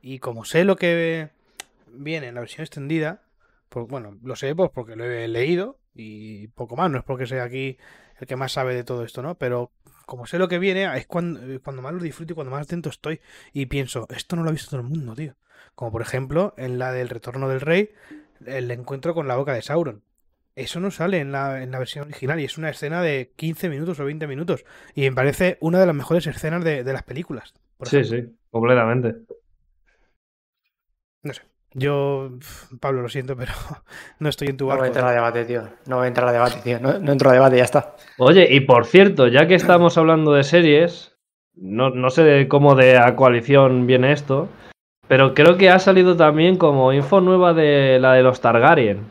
y como sé lo que viene en la versión extendida, pues bueno, lo sé pues porque lo he leído y poco más, no es porque sea aquí el que más sabe de todo esto, ¿no? Pero como sé lo que viene, es cuando, cuando más lo disfruto y cuando más atento estoy. Y pienso, esto no lo ha visto todo el mundo, tío. Como por ejemplo, en la del Retorno del Rey, el encuentro con la boca de Sauron. Eso no sale en la, en la versión original y es una escena de quince minutos o veinte minutos. Y me parece una de las mejores escenas de, de las películas. Sí, ejemplo. sí, completamente. No sé. Yo, Pablo, lo siento, pero no estoy en tu barco. No voy a entrar a debate, tío. No voy a entrar a debate, tío. No, no entro a debate, ya está. Oye, y por cierto, ya que estamos hablando de series, no, no sé de cómo de a coalición viene esto, pero creo que ha salido también como info nueva de la de los Targaryen.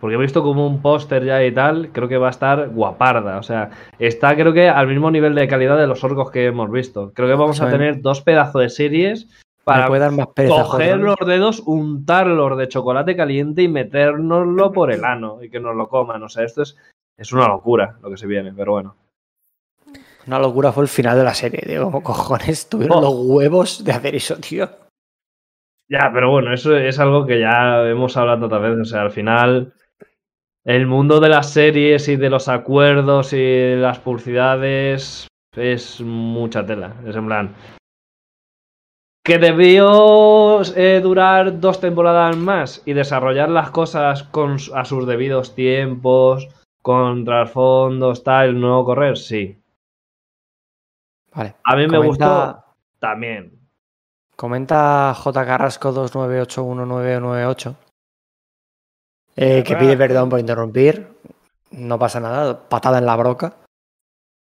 Porque he visto como un póster ya y tal, creo que va a estar guaparda. O sea, está creo que al mismo nivel de calidad de los orcos que hemos visto. Creo que vamos a tener dos pedazos de series para dar más pereza, coger los dedos, untarlos de chocolate caliente y metérnoslo por el ano y que nos lo coman. O sea, esto es, es una locura lo que se viene, pero bueno. Una locura fue el final de la serie, tío. Como cojones tuvieron oh. los huevos de hacer eso, tío. Ya, pero bueno, eso es algo que ya hemos hablado otras veces. O sea, al final... El mundo de las series y de los acuerdos y las publicidades es mucha tela. Es en plan... Que debió eh, durar dos temporadas más y desarrollar las cosas con, a sus debidos tiempos, con trasfondos, tal, no correr, sí. Vale. A mí comenta, me gustó también. Comenta J. Carrasco dos nueve ocho uno nueve nueve ocho. Eh, que pide perdón por interrumpir, no pasa nada, patada en la broca.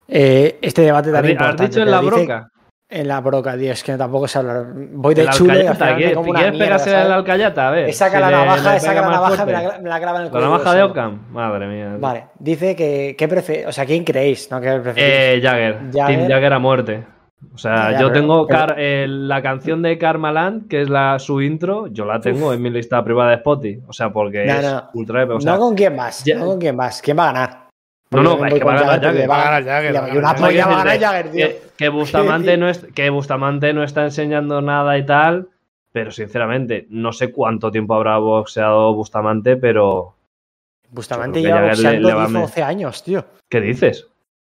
Eh, este debate también ¿Has importante, dicho en la broca? En la broca, tío, es que tampoco se habla. Voy de chule. ¿Quieres pegarse a la alcayata? A ver. Saca si la navaja, saca la navaja, me la, me la graba en el cuello. ¿La navaja de Ockham? Madre mía. Vale, dice que, ¿qué prefer... o sea, ¿quién creéis? ¿No? ¿Qué eh, Jagger. Team Jagger a muerte. O sea, ya, yo tengo pero... Car eh, la canción de Karmaland, que es la su intro, yo la tengo Uf. en mi lista privada de Spotify. O sea, porque no, no. es ultra... O sea, no con quién vas, ya... no con quién vas. ¿Quién va a ganar? No, no, no es que va a ganar Jagger. Va a ganar Jagger. Una polla va a ganar Jagger, tío. Que, que, Bustamante no es, que Bustamante no está enseñando nada y tal, pero sinceramente, no sé cuánto tiempo habrá boxeado Bustamante, pero... Bustamante lleva boxeando diez o doce años, tío. ¿Qué dices?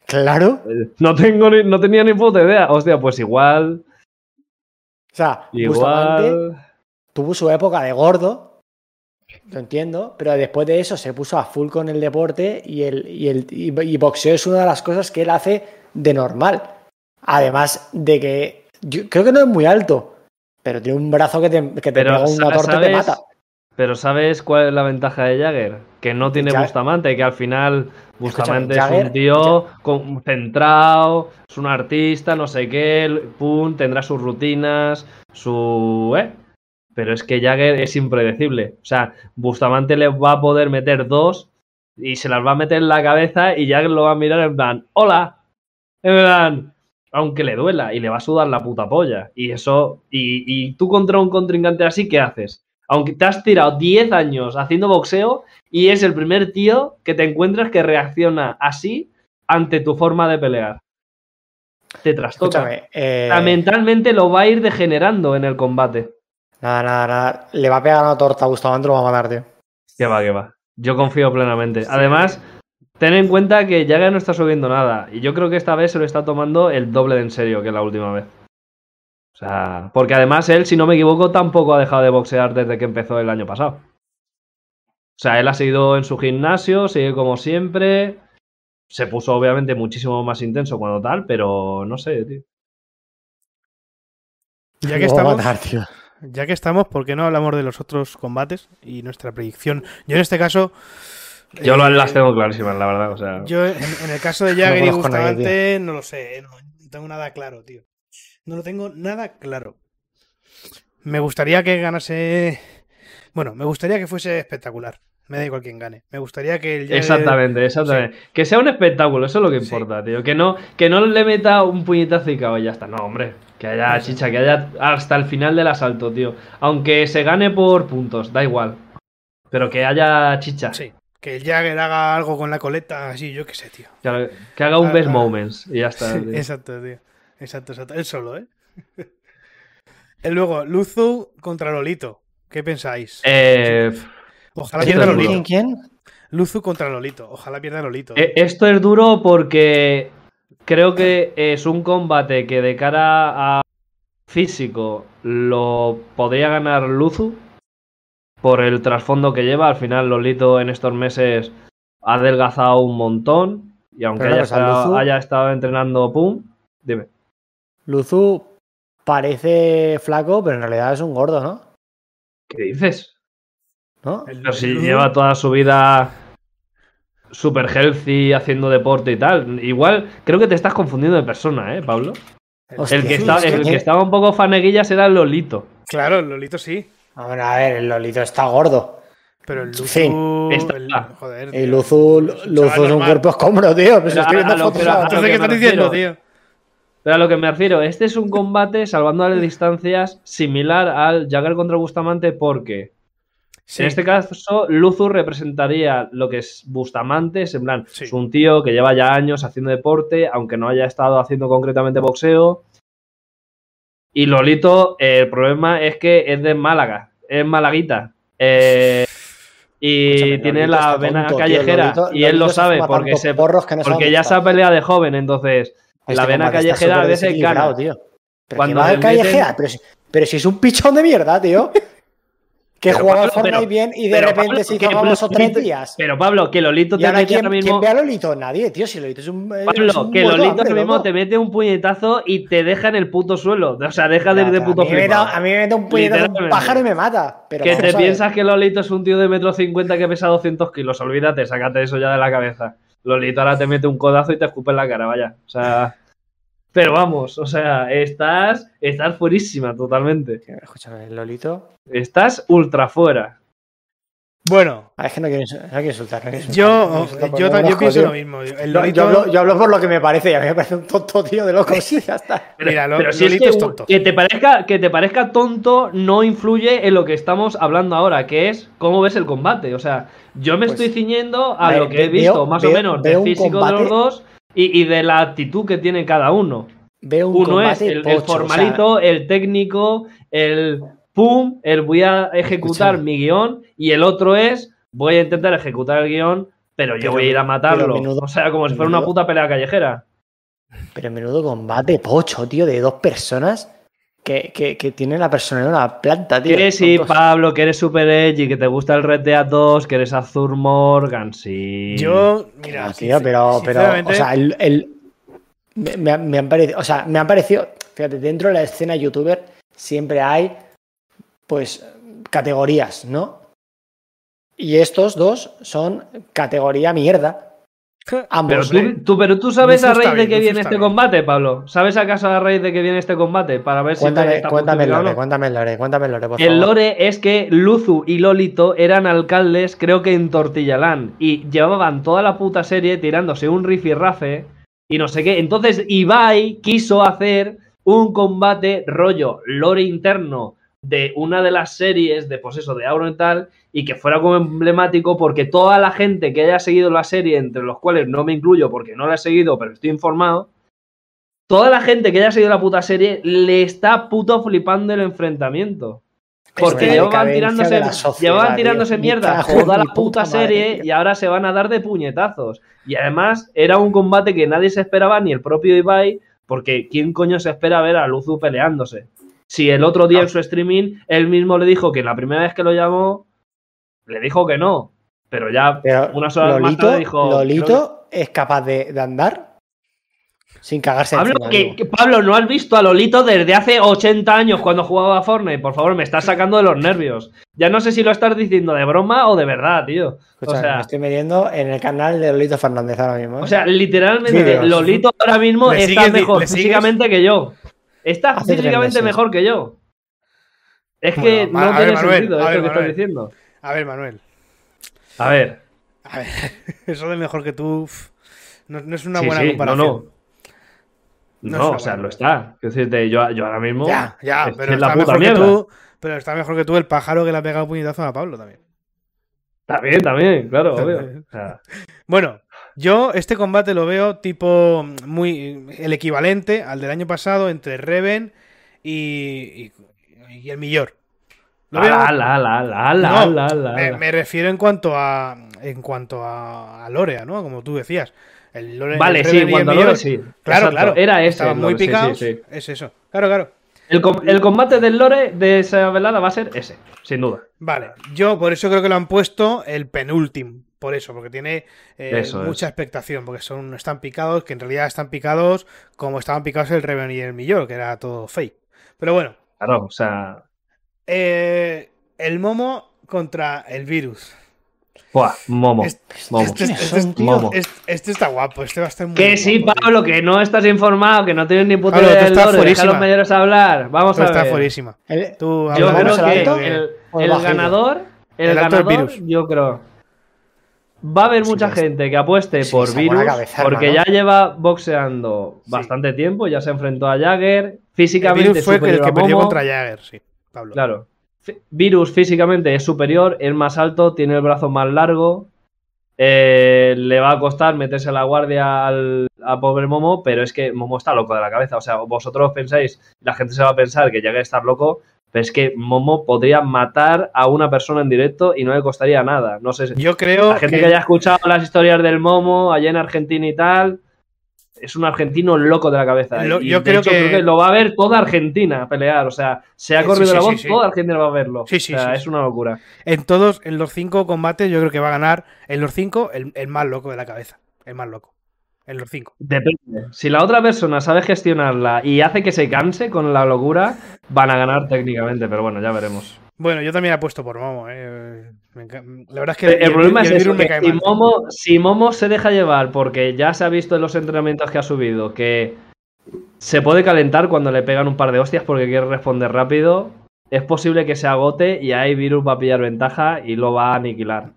Claro. No tengo ni, no tenía ni puta idea. Hostia, pues igual. O sea, igual... Bustamante tuvo su época de gordo, lo entiendo, pero después de eso se puso a full con el deporte y el, y el y, y boxeo es una de las cosas que él hace de normal. Además de que yo creo que no es muy alto, pero tiene un brazo que te, que te pega una torta y te mata. Pero ¿sabes cuál es la ventaja de Jagger? Que no tiene Jagger. Bustamante, que al final Bustamante Escucha, es un tío con, centrado, es un artista, no sé qué, pum, tendrá sus rutinas, su... ¿eh? Pero es que Jagger es impredecible. O sea, Bustamante le va a poder meter dos y se las va a meter en la cabeza y Jagger lo va a mirar en plan, ¡hola! En plan... Aunque le duela y le va a sudar la puta polla. Y eso... Y, y tú contra un contrincante así, ¿qué haces? Aunque te has tirado diez años haciendo boxeo y es el primer tío que te encuentras que reacciona así ante tu forma de pelear. Te trastoca. Eh... Mentalmente lo va a ir degenerando en el combate. Nada, nada, nada. Le va a pegar una torta a Bustamante, lo va a matar, tío. Que va, que va. Yo confío plenamente. Sí. Además, ten en cuenta que Jagger no está subiendo nada. Y yo creo que esta vez se lo está tomando el doble de en serio que la última vez. O sea, porque además él, si no me equivoco, tampoco ha dejado de boxear desde que empezó el año pasado. O sea, él ha seguido en su gimnasio, sigue como siempre. Se puso obviamente muchísimo más intenso cuando tal, pero no sé, tío. Ya que estamos, matar, tío. Ya que estamos, ¿por qué no hablamos de los otros combates y nuestra predicción? Yo en este caso... Yo eh, las tengo clarísimas, la verdad. O sea, yo en, en el caso de Jagger no y Bustamante, no lo sé, no, no tengo nada claro, tío. No lo tengo nada claro. Me gustaría que ganase... Bueno, me gustaría que fuese espectacular. Me da igual quien gane. Me gustaría que... El... Exactamente, exactamente. Sí. Que sea un espectáculo, eso es lo que importa, sí. tío. Que no, que no le meta un puñetazo y cago, ya está. No, hombre. Que haya sí. chicha, que haya hasta el final del asalto, tío. Aunque se gane por puntos, da igual. Pero que haya chicha. Sí. Que el Jagger haga algo con la coleta, así, yo qué sé, tío. Que, que haga un ah, best ah, moments y ya está. Sí, tío. Exacto, tío. Exacto, exacto. Él solo, ¿eh? Y luego, Luzu contra Lolito. ¿Qué pensáis? Eh, Ojalá pierda Lolito. ¿Quién? ¿Quién? Luzu contra Lolito. Ojalá pierda Lolito. Eh, esto es duro porque Creo que es un combate que de cara a físico lo podría ganar Luzu por el trasfondo que lleva. Al final Lolito en estos meses ha adelgazado un montón y aunque haya, estado, Luzu, haya estado entrenando, pum, dime. Luzu parece flaco, pero en realidad es un gordo, ¿no? ¿Qué dices? ¿No? Pero si Luzu lleva toda su vida super healthy, haciendo deporte y tal. Igual, creo que te estás confundiendo de persona, ¿eh, Pablo? Hostia, el, que estaba, el que estaba un poco faneguillas era el Lolito. Claro, el Lolito sí. A ver, a ver, el Lolito está gordo. Pero el Luzu... Sí, está. El, joder, el Luzu, Luzu es un cuerpo escombro, tío. Pero estoy viendo fotos. Entonces, ¿qué estás diciendo, tío? Pero a lo que me refiero, este es un combate, salvando las distancias, similar al Jagger contra Bustamante, porque sí, en este caso Luzu representaría lo que es Bustamante, es en plan, sí, es un tío que lleva ya años haciendo deporte, aunque no haya estado haciendo concretamente boxeo. Y Lolito, eh, el problema es que es de Málaga, es malaguita. Eh... Y Escúchame, tiene la vena tonto, callejera, tío, Lolito, y él Lolito lo sabe se porque, se, que no porque ya se ha peleado de joven, entonces este la vena callejera a veces gana. Tío. Pero cuando va callejera, meten... pero, si, pero si es un pichón de mierda, tío. Que jugaba al Fortnite pero, bien y de pero, repente Pablo, se hizo dos o tres días. Pero Pablo, que Lolito te mete ahora mismo... ¿Quién ve a Lolito? Nadie, tío, si Lolito es un... Pablo, es un que Lolito ahora mismo te mete un puñetazo y te deja en el puto suelo. O sea, deja de, de puto flipo. A mí me mete un puñetazo un pájaro y me mata. Pero que te piensas que Lolito es un tío de metro cincuenta que pesa doscientos kilos. Olvídate, sácate eso ya de la cabeza. Lolito ahora te mete un codazo y te escupe en la cara, vaya. O sea... Pero vamos, o sea, estás, estás fuerísima totalmente. Escúchame, Lolito. Estás ultra fuera. Bueno. Ah, es que no quiero, no quiero insultar. No quiero insultar yo no quiero yo, yo, yo pienso lo mismo. El Lolito... yo, yo, hablo, yo hablo por lo que me parece. Y a mí me parece un tonto, tío, de locos. Y ya está. Pero, Mira, lo, pero si Lolito es, que, es tonto. Que te, parezca, que te parezca tonto no influye en lo que estamos hablando ahora, que es cómo ves el combate. O sea, yo me pues, estoy ciñendo a ve, lo que he visto, veo, más veo, o menos, del físico combate... de los dos. Y, y de la actitud que tiene cada uno. Veo un uno es el, pocho, el formalito, o sea... el técnico, el pum, el voy a ejecutar Escuchame. mi guión, y el otro es voy a intentar ejecutar el guión, pero, pero yo voy a ir a matarlo. Menudo, o sea, como si fuera menudo, una puta pelea callejera. Pero menudo combate pocho, tío, de dos personas que, que, que tienen la personalidad en la planta, tío. Que sí, tontos. Pablo, que eres super edgy, que te gusta el Red Dead dos, que eres Arthur Morgan, sí. Yo, mira, no, tío, pero, pero, o sea, el, el me, me, me han parecido, o sea, me han parecido, fíjate, dentro de la escena youtuber siempre hay, pues, categorías, ¿no? Y estos dos son categoría mierda. Ambos, pero, tú, tú, pero tú sabes a raíz de que viene este combate, Pablo. ¿Sabes acaso a raíz de que viene este combate? Para ver cuéntame, si cuéntame el lore, cuéntame el lore, cuéntame el lore, por favor. El lore es que Luzu y Lolito eran alcaldes, creo que en Tortillalán, y llevaban toda la puta serie tirándose un rifirrafe y no sé qué. Entonces Ibai quiso hacer un combate rollo lore interno de una de las series de, pues eso, de Auron y tal, y que fuera como emblemático porque toda la gente que haya seguido la serie, entre los cuales no me incluyo porque no la he seguido, pero estoy informado, toda la gente que haya seguido la puta serie le está puto flipando el enfrentamiento. Porque llevaban tirándose, llevaban tirándose mierda toda la puta serie y ahora se van a dar de puñetazos. Y además era un combate que nadie se esperaba, ni el propio Ibai, porque ¿quién coño se espera ver a Luzu peleándose? Si el otro día en su streaming él mismo le dijo que la primera vez que lo llamó le dijo que no, pero ya pero unas horas Lolito, más tarde dijo... ¿Lolito que... es capaz de, de andar sin cagarse Pablo, encima, que, que Pablo, ¿no has visto a Lolito desde hace ochenta años cuando jugaba a Fortnite? Por favor, me estás sacando de los nervios. Ya no sé si lo estás diciendo de broma o de verdad, tío. Escucha, o sea, me estoy metiendo en el canal de Lolito Fernández ahora mismo, ¿eh? O sea, literalmente Videos. Lolito ahora mismo ¿Le está sigues, mejor físicamente que yo. Está físicamente mejor que yo. Es que bueno, no tiene ver, Manuel, sentido esto ver, que Manuel, estás diciendo. A ver, Manuel. A ver. A ver. Eso de mejor que tú no, no es una sí, buena sí, comparación. No, no. No, no o sea, buena. Lo está. Quiero decirte, yo, yo ahora mismo... Ya, ya, pero es está, la mejor puta que tú, pero está mejor que tú el pájaro que le ha pegado puñetazo a Pablo también. También, también, claro, obvio. O sea. Bueno... Yo este combate lo veo tipo muy el equivalente al del año pasado entre Reven y, y, y el Millor. Lo veo... la, la, la, la, la, no, la, la, la. Me, me refiero en cuanto a en cuanto a, a Lorea, ¿no? Como tú decías. El Lore, vale, el sí, cuando lo ves, sí. Claro, exacto, claro. Era ese. Estaban muy picados. Sí, sí, sí. Es eso. Claro, claro. El, com el combate del lore de esa velada va a ser ese, sin duda. Vale, yo por eso creo que lo han puesto el penúltimo, por eso, porque tiene eh, eso mucha es. expectación, porque son, están picados, que en realidad están picados como estaban picados el Reven y el Millor, que era todo fake. Pero bueno. Claro, o sea... Eh, el Momo contra el virus. Buah, Momo. Este, Momo. Este, este, este, Momo. Este, este está guapo, este va a estar muy Que guapo, sí, Pablo, tío. Que no estás informado, que no tienes ni puta idea del lore. Deja a los mayores hablar. Vamos tú a ver. Está fuerísima. Yo creo que el, el, el ganador, el, el ganador, virus. yo creo, va a haber sí, mucha sí, gente que apueste sí, por virus, cabeza, porque hermano. ya lleva boxeando sí. bastante tiempo, ya se enfrentó a Jagger, físicamente el virus fue el que perdió contra Jagger, sí, Pablo. Claro. Virus físicamente es superior, es más alto, tiene el brazo más largo, eh, le va a costar meterse a la guardia al a pobre Momo, pero es que Momo está loco de la cabeza, o sea, vosotros pensáis, la gente se va a pensar que llegue a estar loco, pero es que Momo podría matar a una persona en directo y no le costaría nada, no sé, yo creo la gente que... que haya escuchado las historias del Momo allá en Argentina y tal... Es un argentino loco de la cabeza. Lo, yo creo, hecho, que... creo que lo va a ver toda Argentina a pelear. O sea, se ha corrido sí, sí, la voz, sí, sí. toda Argentina va a verlo. Sí, sí, o sea, sí, es sí. una locura. En todos, en los cinco combates, yo creo que va a ganar en los cinco el, el más loco de la cabeza. El más loco. En los cinco. Depende. Si la otra persona sabe gestionarla y hace que se canse con la locura, van a ganar técnicamente. Pero bueno, ya veremos. Bueno, yo también apuesto por Momo. Eh. La verdad es que el, el problema el, el es eso, que si Momo, si Momo se deja llevar, porque ya se ha visto en los entrenamientos que ha subido, que se puede calentar cuando le pegan un par de hostias porque quiere responder rápido, es posible que se agote y ahí Virus va a pillar ventaja y lo va a aniquilar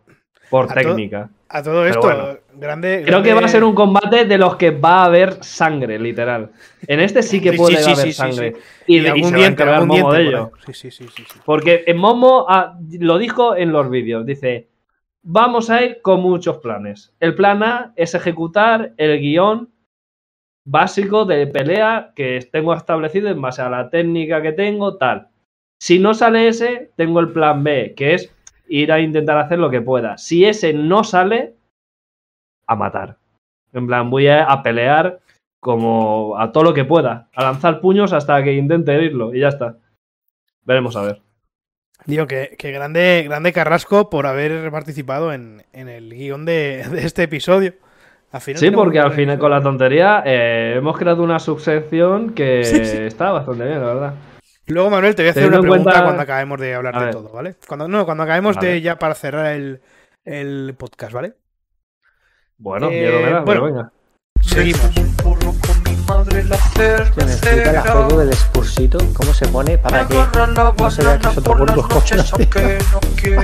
por a técnica. To a todo esto, bueno, grande, grande... Creo que va a ser un combate de los que va a haber sangre, literal. En este sí que puede sí, sí, haber sí, sangre. Sí, sí. Y, y, y se va a encargar Momo de ello. Sí, sí, sí, sí, sí. Porque Momo ah, lo dijo en los vídeos, dice, vamos a ir con muchos planes. El plan A es ejecutar el guión básico de pelea que tengo establecido en base a la técnica que tengo, tal. Si no sale ese, tengo el plan B, que es ir a intentar hacer lo que pueda. Si ese no sale, a matar. En plan, voy a, a pelear como a todo lo que pueda. A lanzar puños hasta que intente herirlo. Y ya está. Veremos a ver. Digo, que, que grande, grande Carrasco por haber participado en, en el guión de, de este episodio. Al final sí, porque al final, con la tontería, eh, hemos creado una subsección que sí, sí. está bastante bien, la verdad. Luego, Manuel, te voy a hacer una pregunta cuenta... cuando acabemos de hablar de todo, ¿vale? Cuando, no, cuando acabemos de ya para cerrar el, el podcast, ¿vale? Bueno, eh, ya lo verás, bueno, pero venga. Seguimos. Yo necesito la foto del excursito, cómo se pone para que no se vea que es otro cuerpo.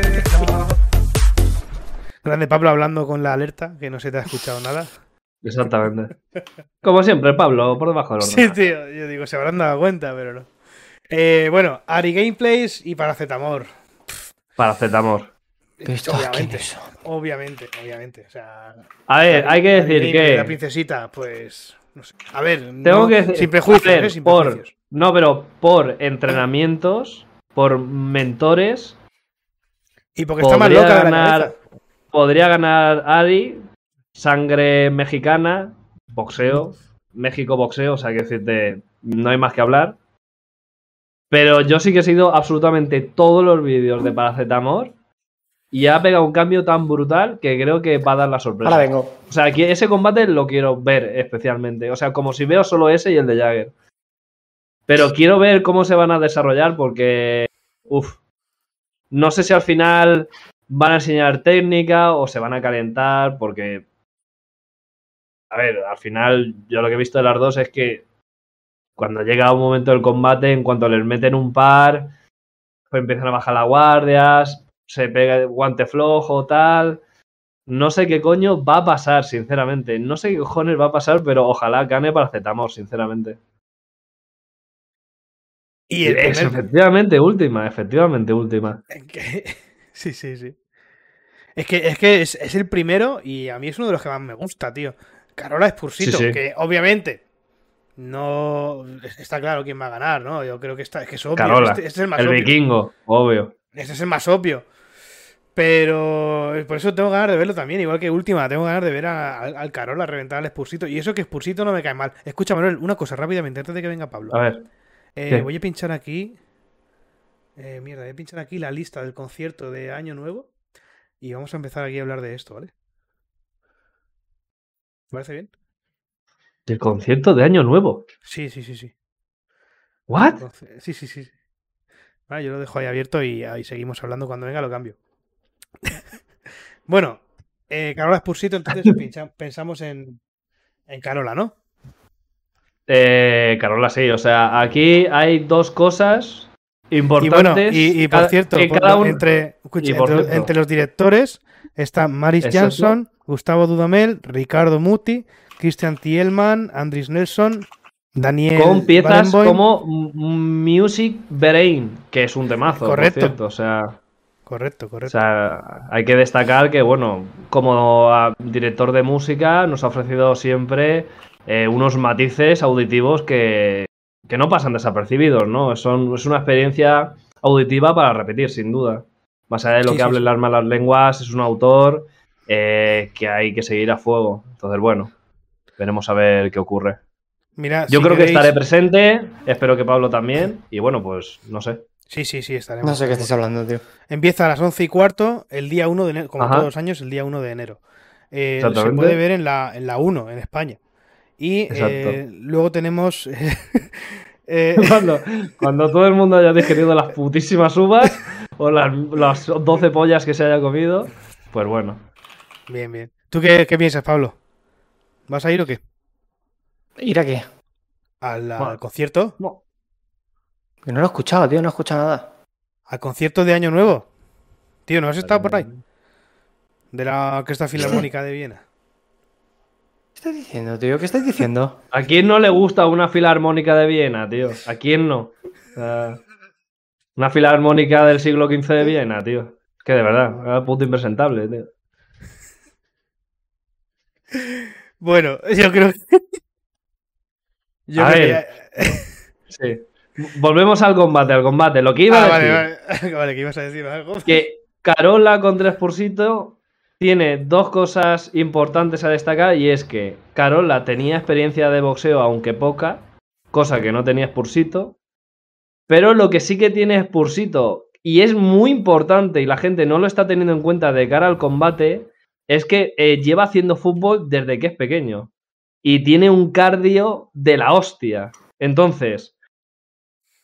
Grande Pablo hablando con la alerta, que no se te ha escuchado nada. Exactamente. Como siempre, Pablo, por debajo del horno. Sí, tío, yo digo, se habrán dado cuenta, pero no. Eh, bueno, Ari Gameplays y Paracetamor. Paracetamor. Obviamente, obviamente, obviamente. O sea, a ver, hay que decir que... La princesita, pues... No sé. A ver, tengo no, que decir, sin prejuicios, ver, ¿eh? Sin por, prejuicios. No, pero por entrenamientos, por mentores... Y porque está más loca de la cabeza. Podría ganar Ari, sangre mexicana, boxeo, México boxeo, o sea, que decirte, no hay más que hablar. Pero yo sí que he seguido absolutamente todos los vídeos de Paracetamor y ha pegado un cambio tan brutal que creo que va a dar la sorpresa. Ahora vengo. O sea, que ese combate lo quiero ver especialmente. O sea, como si veo solo ese y el de Jagger. Pero quiero ver cómo se van a desarrollar porque... Uf. No sé si al final van a enseñar técnica o se van a calentar porque... A ver, al final yo lo que he visto de las dos es que... Cuando llega un momento del combate, en cuanto les meten un par, pues empiezan a bajar las guardias, se pega el guante flojo, tal... No sé qué coño va a pasar, sinceramente. No sé qué cojones va a pasar, pero ojalá gane Paracetamor, sinceramente. Y el es primer... efectivamente última, efectivamente última. Sí, sí, sí. Es que, es, que es, es el primero y a mí es uno de los que más me gusta, tío. Carola Expursito, sí, sí. que obviamente... No está claro quién va a ganar, ¿no? Yo creo que está, es que es obvio. Carola, este, este es el más el obvio. Vikingo, obvio. Este es el más obvio. Pero por eso tengo ganas de verlo también, igual que Última. Tengo ganas de ver a, a, al Carola reventar al Spursito. Y eso que Spursito no me cae mal. Escucha, Manuel, una cosa rápidamente antes de que venga Pablo. A ver. Eh, voy a pinchar aquí. Eh, mierda, voy a pinchar aquí la lista del concierto de Año Nuevo. Y vamos a empezar aquí a hablar de esto, ¿vale? ¿Te parece bien? ¿Del concierto de Año Nuevo? Sí, sí, sí, sí. ¿What? Sí, sí, sí. Vale, yo lo dejo ahí abierto y ahí seguimos hablando. Cuando venga lo cambio. Bueno, eh, Carola Spursito, entonces pensamos en, en Carola, ¿no? Eh, Carola, sí. O sea, aquí hay dos cosas importantes. Y, bueno, y, y por cierto, cada, por, cada un... entre, escucha, y por entre, cierto. entre los directores están Maris Exacto. Jansson, Gustavo Dudamel, Ricardo Muti, Christian Thielmann, Andris Nelson, Daniel con piezas Barenboim. Como Music Brain, que es un temazo. Correcto. Por cierto, o sea... Correcto, correcto. O sea, hay que destacar que, bueno, como director de música nos ha ofrecido siempre eh, unos matices auditivos que, que no pasan desapercibidos, ¿no? Son, es una experiencia auditiva para repetir, sin duda. Más allá de lo sí, que sí, hablen sí. las malas lenguas, es un autor eh, que hay que seguir a fuego. Entonces, bueno, veremos a ver qué ocurre. Mira, Yo si creo queréis... que estaré presente, espero que Pablo también, y bueno, pues no sé. Sí, sí, sí, estaremos. No sé qué estás hablando, tío. Empieza a las once y cuarto, el día uno de enero, como Ajá. todos los años, el día uno de enero. Eh, se puede ver en la, en la uno, en España. Y eh, luego tenemos... eh, cuando, cuando todo el mundo haya digerido las putísimas uvas o las, las doce pollas que se haya comido, pues bueno. Bien, bien. ¿Tú qué, qué piensas, Pablo? ¿Vas a ir o qué? ¿Ir a qué? ¿Al, bueno, al concierto? No. Que no lo he escuchado, tío, no he escuchado nada. ¿Al concierto de Año Nuevo? Tío, ¿no has estado por ahí? De la Orquesta Filarmónica de Viena. ¿Qué estás diciendo, tío? ¿Qué estás diciendo? ¿A quién no le gusta una Filarmónica de Viena, tío? ¿A quién no? Uh, una Filarmónica del siglo quince de Viena, tío. Es que de verdad, era puto impresentable, tío. Bueno, yo creo que... Yo A creo ver. que ya... Sí. Volvemos al combate, al combate. Lo que iba ah, a vale, decir. Vale, vale, que ibas a decir algo. Que Carola con tres Spursito tiene dos cosas importantes a destacar. Y es que Carola tenía experiencia de boxeo, aunque poca, cosa que no tenía Spursito. Pero lo que sí que tiene Spursito, y es muy importante, y la gente no lo está teniendo en cuenta de cara al combate, es que eh, lleva haciendo fútbol desde que es pequeño. Y tiene un cardio de la hostia. Entonces.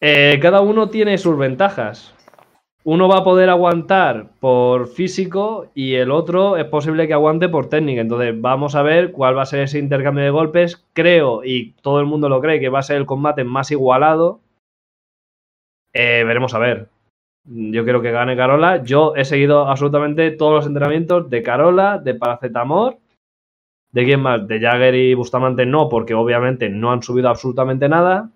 Eh, cada uno tiene sus ventajas. Uno va a poder aguantar por físico y el otro es posible que aguante por técnica. Entonces vamos a ver cuál va a ser ese intercambio de golpes. Creo, y todo el mundo lo cree, que va a ser el combate más igualado. Eh, veremos a ver. Yo quiero que gane Carola. Yo he seguido absolutamente todos los entrenamientos de Carola, de Paracetamor. ¿De quién más? De Jagger y Bustamante no, porque obviamente no han subido absolutamente nada.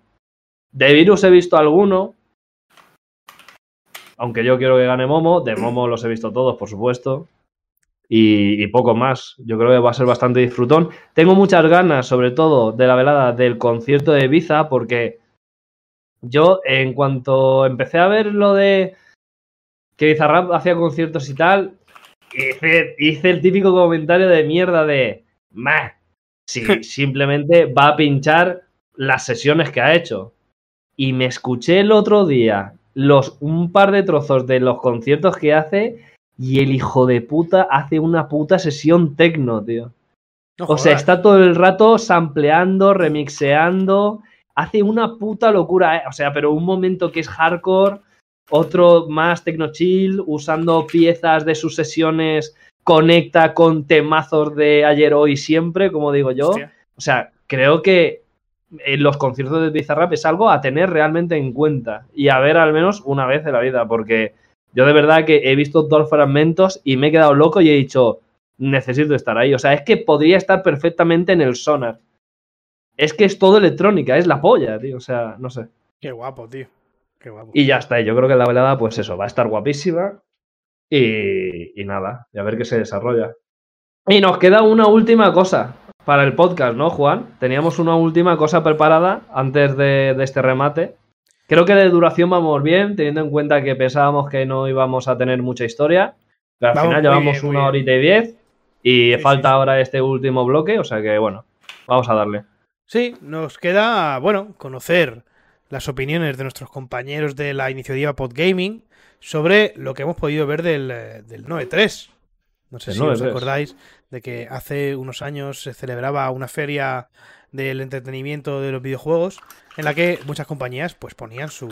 De Virus he visto alguno, aunque yo quiero que gane Momo. De Momo los he visto todos, por supuesto, y, y poco más. Yo creo que va a ser bastante disfrutón. Tengo muchas ganas, sobre todo, de la velada del concierto de Ibiza, porque yo, en cuanto empecé a ver lo de que Bizarrap hacía conciertos y tal, hice, hice el típico comentario de mierda de meh, si simplemente va a pinchar las sesiones que ha hecho. Y me escuché el otro día los, un par de trozos de los conciertos que hace y el hijo de puta hace una puta sesión techno, tío. No, o sea, está todo el rato sampleando, remixeando, hace una puta locura, eh. O sea, pero un momento que es hardcore, otro más techno chill, usando piezas de sus sesiones, conecta con temazos de ayer, hoy, siempre, como digo yo. Hostia. O sea, creo que los conciertos de Bizarrap es algo a tener realmente en cuenta y a ver al menos una vez en la vida, porque yo de verdad que he visto dos fragmentos y me he quedado loco y he dicho, necesito estar ahí. O sea, es que podría estar perfectamente en el Sonar. Es que es todo electrónica, es la polla, tío. O sea, no sé. Qué guapo, tío. Qué guapo. Y ya está, yo creo que la velada, pues eso, va a estar guapísima y, y nada, y a ver qué se desarrolla. Y nos queda una última cosa para el podcast, ¿no, Juan? Teníamos una última cosa preparada antes de, de este remate. Creo que de duración vamos bien, teniendo en cuenta que pensábamos que no íbamos a tener mucha historia. Al vamos, final llevamos bien, una horita y diez y sí, falta sí, ahora este último bloque, o sea que bueno, vamos a darle. Sí, nos queda, bueno, conocer las opiniones de nuestros compañeros de la iniciativa Podgaming sobre lo que hemos podido ver del, del NoE tres. No sé si os acordáis de que hace unos años se celebraba una feria del entretenimiento de los videojuegos en la que muchas compañías pues ponían su,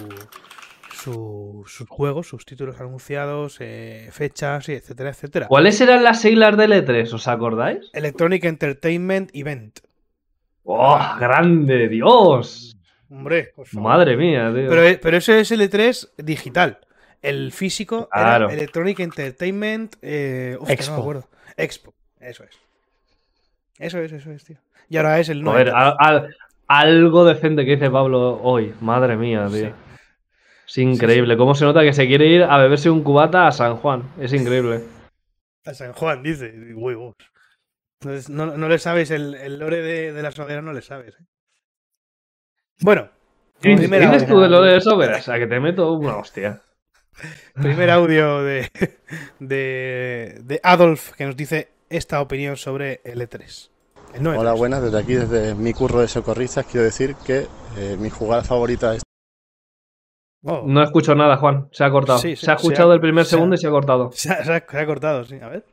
su, sus juegos, sus títulos anunciados, eh, fechas, etcétera, etcétera. ¿Cuáles eran las siglas del E tres? ¿Os acordáis? Electronic Entertainment Event. ¡Oh, ah, grande Dios! Hombre, por favor. Madre mía, tío. Pero, pero ese es el E tres digital. El físico, claro, era Electronic Entertainment eh, uf, Expo. No me acuerdo. Expo, eso es. Eso es, eso es, tío. Y ahora es el nuevo. A ver, al, al, algo decente que dice Pablo hoy. Madre mía, tío. Sí. Es increíble. Sí, sí. Cómo se nota que se quiere ir a beberse un cubata a San Juan. Es increíble. A San Juan, dice. Huevos. No, no le sabes, el, el lore de, de las hogueras no le sabes, ¿eh? Bueno. ¿Tienes tú de lore de las hogueras? O sea, que te meto una hostia. Primer audio de, de, de Adolf, que nos dice esta opinión sobre el E tres. El no E tres. Hola, buenas. Desde aquí, desde mi curro de socorristas, quiero decir que eh, mi jugada favorita es... Oh. No escucho nada, Juan. Se ha cortado. Sí, se, se ha escuchado se ha, el primer segundo ha, y se ha cortado. Se ha, se ha, se ha cortado, sí. A ver.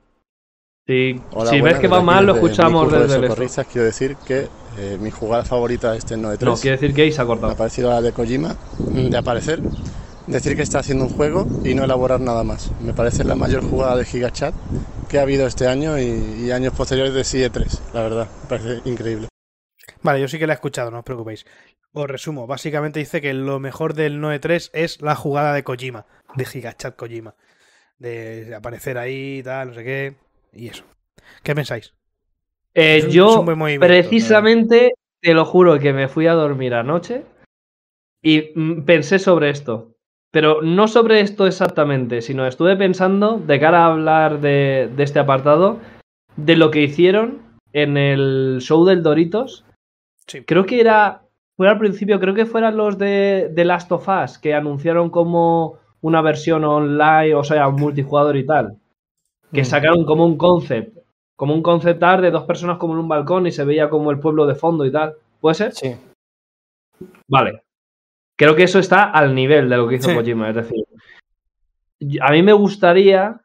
Sí. Hola, si buenas, ves que va mal, lo escuchamos desde el... De socorristas, quiero decir que eh, mi jugada favorita es el NoE tres. No, quiere decir que ahí se ha cortado. Me ha parecido la de Kojima, de aparecer... Decir que está haciendo un juego y no elaborar nada más. Me parece la mayor jugada de GigaChat que ha habido este año y, y años posteriores de S I E tres. La verdad, me parece increíble. Vale, yo sí que la he escuchado, no os preocupéis. Os resumo, básicamente dice que lo mejor del NoE tres es la jugada de Kojima, de GigaChat Kojima. De aparecer ahí y tal, no sé qué, y eso. ¿Qué pensáis? Eh, es un, yo, es un buen movimiento, precisamente, ¿no? Te lo juro que me fui a dormir anoche y pensé sobre esto. Pero no sobre esto exactamente, sino estuve pensando, de cara a hablar de, de este apartado, de lo que hicieron en el show del Doritos. Sí. Creo que era, fue al principio, creo que fueran los de The Last of Us, que anunciaron como una versión online, o sea, multijugador y tal. Que sacaron como un concept, como un concept art de dos personas como en un balcón y se veía como el pueblo de fondo y tal. ¿Puede ser? Sí. Vale. Creo que eso está al nivel de lo que hizo sí. Kojima. Es decir, a mí me gustaría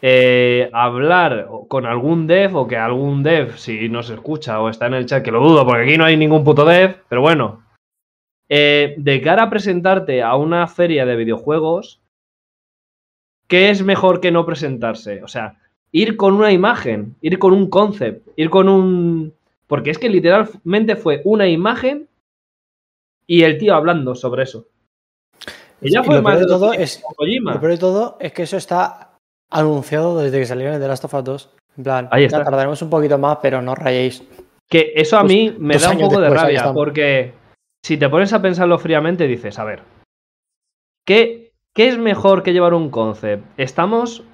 eh, hablar con algún dev, o que algún dev, si nos escucha o está en el chat, que lo dudo porque aquí no hay ningún puto dev, pero bueno, eh, de cara a presentarte a una feria de videojuegos, ¿qué es mejor que no presentarse? O sea, ir con una imagen, ir con un concept, ir con un... Porque es que literalmente fue una imagen... Y el tío hablando sobre eso. Y ya fue más de todo es, Kojima. Lo peor de todo es que eso está anunciado desde que salieron de Last of Us dos. En plan, ahí está. Ya tardaremos un poquito más, pero no rayéis. Que eso a mí pues, me da un poco después, de rabia, porque si te pones a pensarlo fríamente, dices, a ver, ¿qué, ¿qué es mejor que llevar un concept? ¿Estamos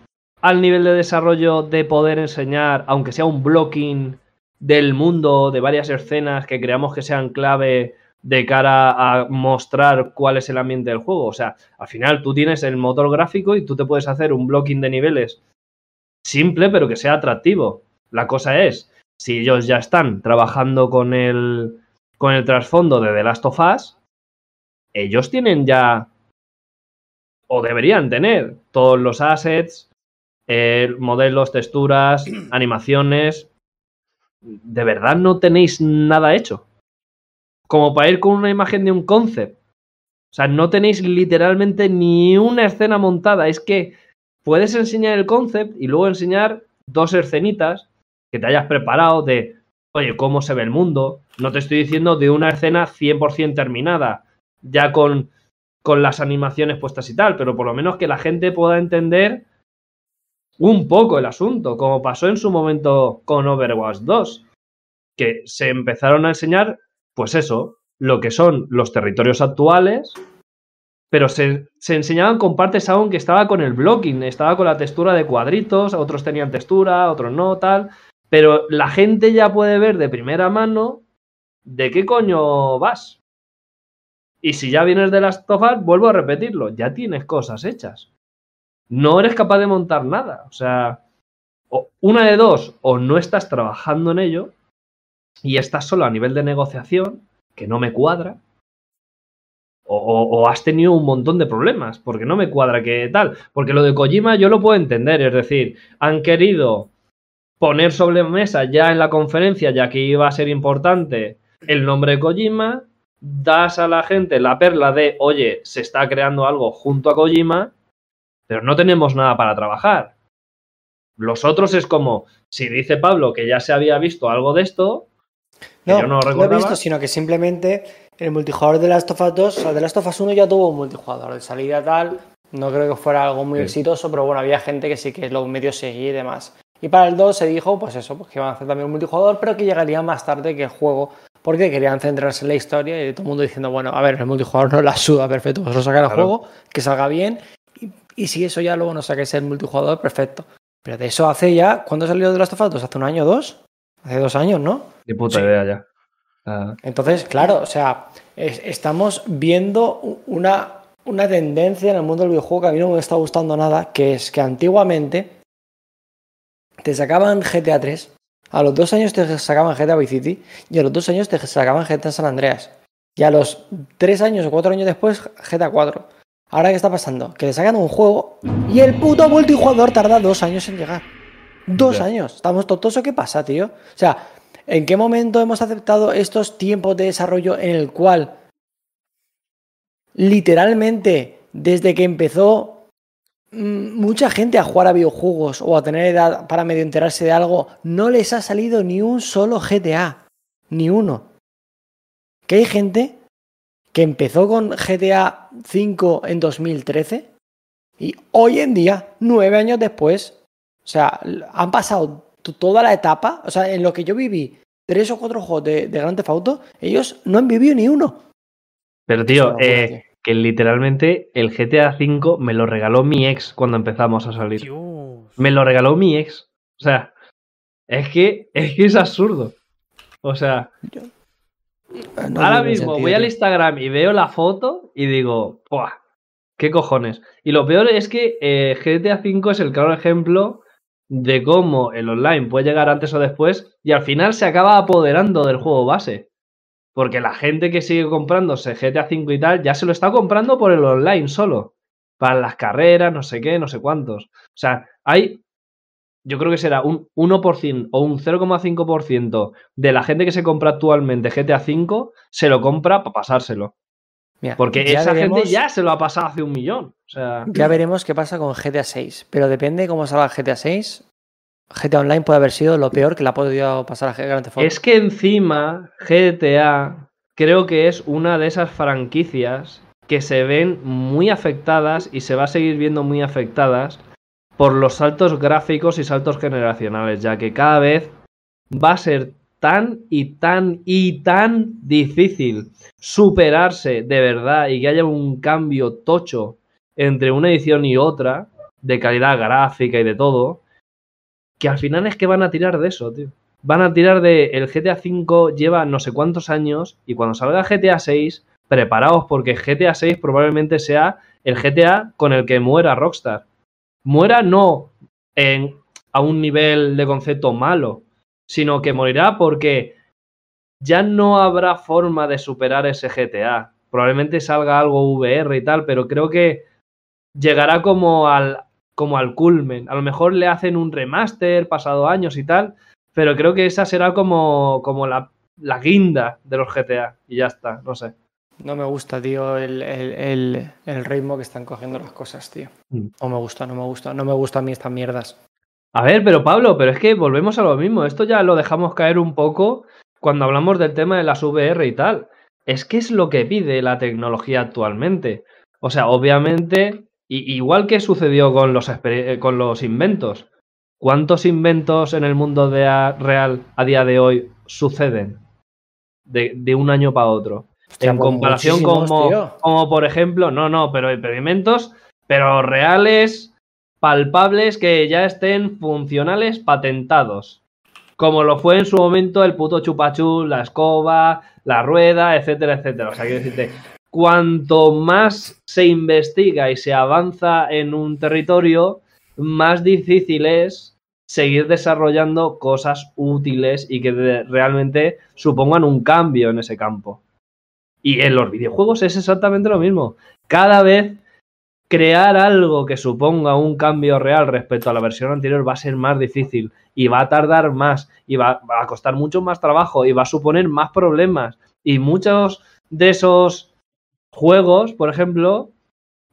al nivel de desarrollo de poder enseñar, aunque sea un blocking del mundo, de varias escenas que creamos que sean clave... de cara a mostrar cuál es el ambiente del juego? O sea, al final tú tienes el motor gráfico y tú te puedes hacer un blocking de niveles simple, pero que sea atractivo. La cosa es, si ellos ya están trabajando con el, con el trasfondo de The Last of Us, ellos tienen ya, o deberían tener, todos los assets, eh, modelos, texturas, animaciones. ¿De verdad no tenéis nada hecho? Como para ir con una imagen de un concept. O sea, no tenéis literalmente ni una escena montada. Es que puedes enseñar el concept y luego enseñar dos escenitas que te hayas preparado de, oye, cómo se ve el mundo. No te estoy diciendo de una escena cien por ciento terminada, ya con, con las animaciones puestas y tal, pero por lo menos que la gente pueda entender un poco el asunto, como pasó en su momento con Overwatch dos, que se empezaron a enseñar... Pues eso, lo que son los territorios actuales, pero se, se enseñaban con partes aún que estaba con el blocking, estaba con la textura de cuadritos, otros tenían textura, otros no, tal, pero la gente ya puede ver de primera mano de qué coño vas. Y si ya vienes de las tofas, vuelvo a repetirlo, ya tienes cosas hechas. no eres capaz de montar nada. O sea, una de dos, o no estás trabajando en ello y estás solo a nivel de negociación, que no me cuadra, o, o, o has tenido un montón de problemas, porque no me cuadra que tal. Porque lo de Kojima yo lo puedo entender, es decir, han querido poner sobre mesa ya en la conferencia, ya que iba a ser importante, el nombre de Kojima, das a la gente la perla de, oye, se está creando algo junto a Kojima, pero no tenemos nada para trabajar. Los otros es como, si dice Pablo que ya se había visto algo de esto, no, que yo no recordaba. No lo he visto, sino que simplemente el multijugador de Last of Us dos, o sea, de Last of Us uno ya tuvo un multijugador de salida tal, no creo que fuera algo muy sí. exitoso, pero bueno, había gente que sí que lo medio seguía y demás. Y para el dos se dijo, pues eso, pues que iban a hacer también un multijugador, pero que llegaría más tarde que el juego, porque querían centrarse en la historia y todo el mundo diciendo, bueno, a ver, el multijugador no la suda, perfecto, pues lo saca el claro. juego, que salga bien, y, y si eso ya luego no saques el multijugador, perfecto. Pero de eso hace ya, ¿cuándo salió The Last of Us? ¿Hace un año o dos? Hace dos años, ¿no? De puta sí. idea ya. Ah. Entonces, claro, o sea, es, estamos viendo una, una tendencia en el mundo del videojuego que a mí no me está gustando nada, que es que antiguamente te sacaban G T A tres, a los dos años te sacaban G T A Vice City y a los dos años te sacaban G T A San Andreas. Y a los tres años o cuatro años después, G T A cuatro. Ahora, ¿qué está pasando? Que le sacan un juego y el puto multijugador tarda dos años en llegar. Dos ya. años. Estamos tontos. ¿Qué pasa, tío? O sea, ¿en qué momento hemos aceptado estos tiempos de desarrollo en el cual literalmente desde que empezó mucha gente a jugar a videojuegos o a tener edad para medio enterarse de algo, no les ha salido ni un solo G T A? Ni uno. Que hay gente que empezó con G T A cinco en dos mil trece y hoy en día, nueve años después, o sea, han pasado toda la etapa, o sea, en lo que yo viví tres o cuatro juegos de, de Grand Theft Auto, ellos no han vivido ni uno. Pero tío, no, eh... tío. Que literalmente el G T A cinco me lo regaló mi ex cuando empezamos a salir. Dios. Me lo regaló mi ex. O sea, es que es, que es absurdo. O sea, yo... no, ahora no mismo sentido, voy al Instagram y veo la foto y digo, ¡buah! ¡Qué cojones! Y lo peor es que eh, G T A cinco es el claro ejemplo de cómo el online puede llegar antes o después y al final se acaba apoderando del juego base. Porque la gente que sigue comprándose G T A cinco y tal, ya se lo está comprando por el online solo. Para las carreras, no sé qué, no sé cuántos. O sea, hay, yo creo que será un uno por ciento o un cero coma cinco por ciento de la gente que se compra actualmente G T A cinco, se lo compra para pasárselo. Mira, porque esa veremos, gente ya se lo ha pasado hace un millón. O sea, ya veremos qué pasa con G T A seis. Pero depende de cómo salga G T A seis... G T A Online puede haber sido lo peor que la ha podido pasar a Grand Theft Auto. Es que encima G T A creo que es una de esas franquicias que se ven muy afectadas y se va a seguir viendo muy afectadas por los saltos gráficos y saltos generacionales, ya que cada vez va a ser tan y tan y tan difícil superarse de verdad y que haya un cambio tocho entre una edición y otra de calidad gráfica y de todo, que al final es que van a tirar de eso, tío. Van a tirar de... El G T A cinco lleva no sé cuántos años y cuando salga G T A seis, preparaos porque G T A seis probablemente sea el G T A con el que muera Rockstar. Muera no en, a un nivel de concepto malo, sino que morirá porque ya no habrá forma de superar ese G T A. Probablemente salga algo V R y tal, pero creo que llegará como al... como al culmen. A lo mejor le hacen un remaster pasado años y tal, pero creo que esa será como, como la, la guinda de los G T A y ya está, no sé. No me gusta, tío, el, el, el, el ritmo que están cogiendo las cosas, tío. Mm. No me gusta, no me gusta, no me gusta a mí estas mierdas. A ver, pero Pablo, pero es que volvemos a lo mismo. Esto ya lo dejamos caer un poco cuando hablamos del tema de las V R y tal. Es que es lo que pide la tecnología actualmente. O sea, obviamente... Y igual que sucedió con los, con los inventos. ¿Cuántos inventos en el mundo de a, real a día de hoy suceden? De, de un año para otro. Hostia, en comparación como, como, por ejemplo, no, no, pero experimentos, pero reales, palpables, que ya estén funcionales, patentados. Como lo fue en su momento el puto chupachú, la escoba, la rueda, etcétera, etcétera. O sea, quiero decirte, cuanto más se investiga y se avanza en un territorio, más difícil es seguir desarrollando cosas útiles y que realmente supongan un cambio en ese campo. Y en los videojuegos es exactamente lo mismo. Cada vez crear algo que suponga un cambio real respecto a la versión anterior va a ser más difícil y va a tardar más y va a costar mucho más trabajo y va a suponer más problemas. Y muchos de esos juegos, por ejemplo,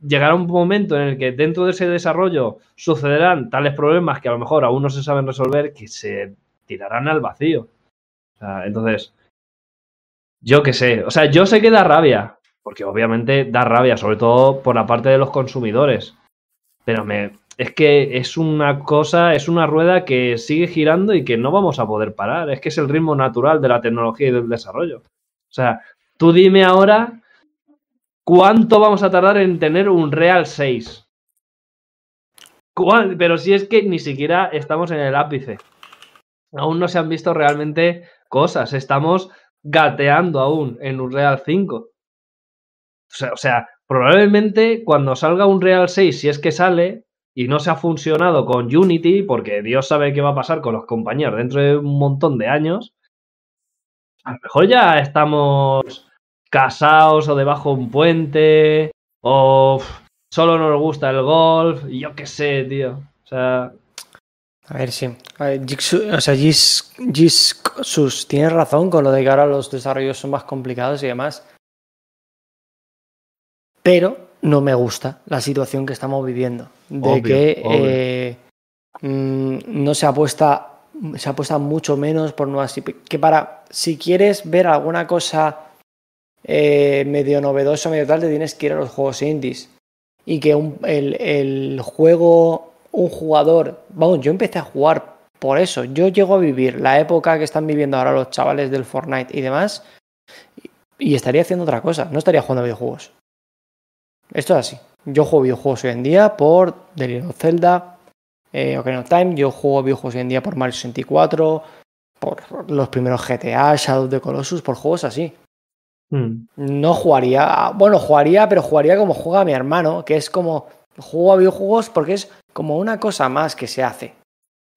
llegará un momento en el que dentro de ese desarrollo sucederán tales problemas que a lo mejor aún no se saben resolver, que se tirarán al vacío. O sea, entonces, yo qué sé. O sea, yo sé que da rabia, porque obviamente da rabia, sobre todo por la parte de los consumidores. Pero me, es que es una cosa, es una rueda que sigue girando y que no vamos a poder parar. Es que es el ritmo natural de la tecnología y del desarrollo. O sea, tú dime ahora cuánto vamos a tardar en tener un Real seis. ¿Cuál? Pero si es que ni siquiera estamos en el ápice. Aún no se han visto realmente cosas. Estamos gateando aún en un Real cinco. O sea, o sea, probablemente cuando salga un Real seis, si es que sale, y no se ha funcionado con Unity, porque Dios sabe qué va a pasar con los compañeros dentro de un montón de años, a lo mejor ya estamos casados o debajo de un puente, o solo nos gusta el golf, yo qué sé, tío. O sea... A ver, sí. A ver, Jigsu, o sea, Jis, Jis, sus, tiene razón con lo de que ahora los desarrollos son más complicados y demás. Pero no me gusta la situación que estamos viviendo. De obvio, que obvio. Eh, mmm, no se apuesta, se apuesta mucho menos por nuevas I P. Que para, si quieres ver alguna cosa eh, medio novedosa, medio tal, te tienes que ir a los juegos indies. Y que un, el, el juego... un jugador, vamos, yo empecé a jugar por eso, yo llego a vivir la época que están viviendo ahora los chavales del Fortnite y demás, y estaría haciendo otra cosa, no estaría jugando a videojuegos. Esto es así. Yo juego videojuegos hoy en día por The Legend of Zelda, eh, Ocarina of Time, yo juego videojuegos hoy en día por Mario sesenta y cuatro, por los primeros G T A, Shadow of the Colossus, por juegos así. Mm. No jugaría, bueno, jugaría, pero jugaría como juega mi hermano, que es como... Juego a videojuegos porque es como una cosa más que se hace.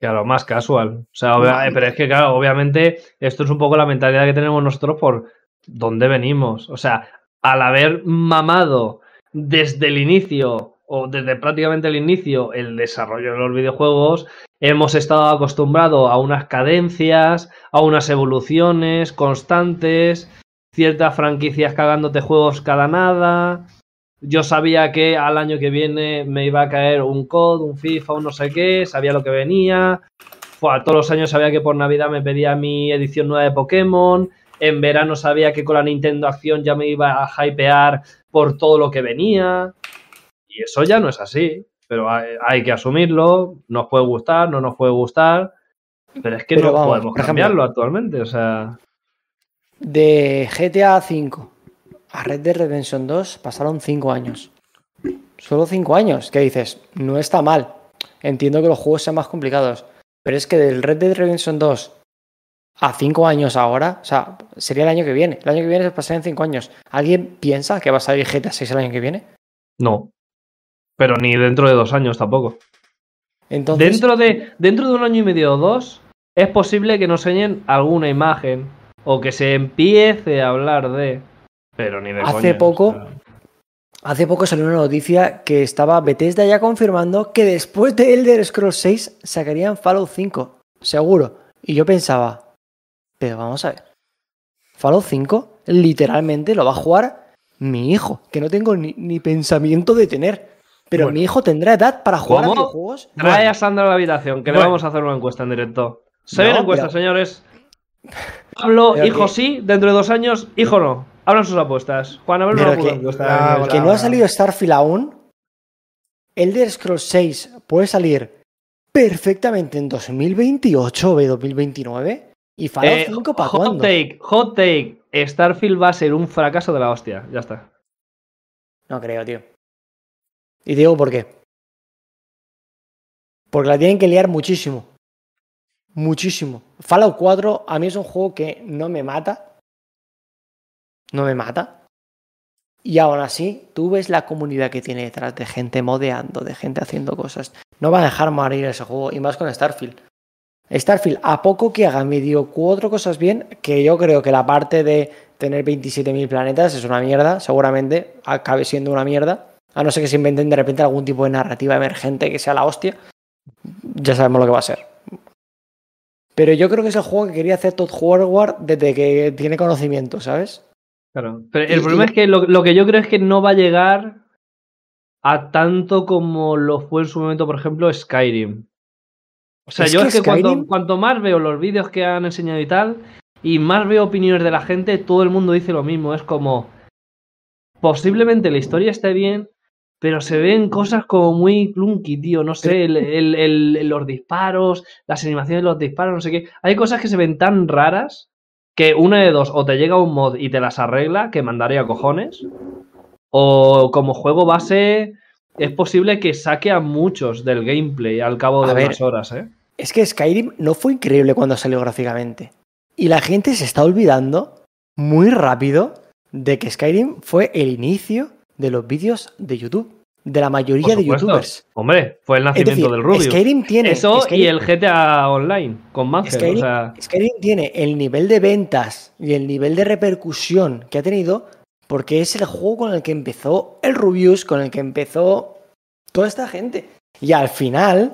Claro, más casual. O sea, obvia- pero es que, claro, obviamente esto es un poco la mentalidad que tenemos nosotros por dónde venimos. O sea, al haber mamado desde el inicio o desde prácticamente el inicio el desarrollo de los videojuegos, hemos estado acostumbrados a unas cadencias, a unas evoluciones constantes, ciertas franquicias cagándote juegos cada nada... Yo sabía que al año que viene me iba a caer un C O D, un FIFA, un no sé qué, sabía lo que venía. Fua, todos los años sabía que por Navidad me pedía mi edición nueva de Pokémon. En verano sabía que con la Nintendo Acción ya me iba a hypear por todo lo que venía. Y eso ya no es así, pero hay, hay que asumirlo. Nos puede gustar, no nos puede gustar, pero es que pero no vamos, podemos cambiarlo actualmente. O sea... De G T A cinco. A Red Dead Redemption dos pasaron cinco años. Solo cinco años. ¿Qué dices? No está mal. Entiendo que los juegos sean más complicados. Pero es que del Red Dead Redemption dos a cinco años ahora, o sea, sería el año que viene. El año que viene se pasarían cinco años. ¿Alguien piensa que va a salir G T A seis el año que viene? No. Pero ni dentro de dos años tampoco. Entonces... Dentro de, dentro de un año y medio o dos, es posible que nos enseñen alguna imagen o que se empiece a hablar de... Pero ni de hace coña, poco, pero... hace poco salió una noticia que estaba Bethesda ya confirmando que después de Elder Scrolls seis sacarían Fallout cinco, seguro. Y yo pensaba, pero vamos a ver, Fallout cinco literalmente lo va a jugar mi hijo, que no tengo ni, ni pensamiento de tener. Pero bueno, mi hijo tendrá edad para jugar a videojuegos. Trae bueno. a Sandra a la habitación, que bueno. le vamos a hacer una encuesta en directo. Se ven no, encuestas, pero... señores. Pablo, pero hijo que... sí, dentro de dos años, hijo no. Hablan sus apuestas. Juan, hablan sus apuestas. Que, que no ha salido Starfield aún. Elder Scrolls seis puede salir perfectamente en dos mil veintiocho o dos mil veintinueve. Y Fallout eh, cinco para cuándo. Hot take, hot take. Starfield va a ser un fracaso de la hostia. Ya está. No creo, tío. Y digo por qué. Porque la tienen que liar muchísimo. Muchísimo. Fallout cuatro a mí es un juego que no me mata. No me mata. Y aún así, tú ves la comunidad que tiene detrás de gente modeando, de gente haciendo cosas. No va a dejar morir ese juego, y más con Starfield. Starfield, a poco que haga medio cuatro cosas bien, que yo creo que la parte de tener veintisiete mil planetas es una mierda, seguramente acabe siendo una mierda, a no ser que se inventen de repente algún tipo de narrativa emergente que sea la hostia, ya sabemos lo que va a ser. Pero yo creo que es el juego que quería hacer Todd Howard desde que tiene conocimiento, ¿sabes? Claro, pero el y, problema y... es que lo, lo que yo creo es que no va a llegar a tanto como lo fue en su momento, por ejemplo, Skyrim. O sea, ¿Es yo que es que Skyrim... cuanto, cuanto más veo los vídeos que han enseñado y tal, y más veo opiniones de la gente, todo el mundo dice lo mismo. Es como, posiblemente la historia esté bien, pero se ven cosas como muy clunky, tío. No sé, el, el, el, los disparos, las animaciones de los disparos, no sé qué. Hay cosas que se ven tan raras que una de dos, o te llega un mod y te las arregla, que mandaría cojones, o como juego base es posible que saque a muchos del gameplay al cabo de a unas ver. horas, ¿eh? Es que Skyrim no fue increíble cuando salió gráficamente. Y la gente se está olvidando muy rápido de que Skyrim fue el inicio de los vídeos de YouTube. De la mayoría de youtubers. Hombre, fue el nacimiento decir, del Rubius. Skyrim tiene... Eso Skyrim, y el G T A Online con Mancel. Skyrim, o sea... Skyrim tiene el nivel de ventas y el nivel de repercusión que ha tenido porque es el juego con el que empezó el Rubius, con el que empezó toda esta gente. Y al final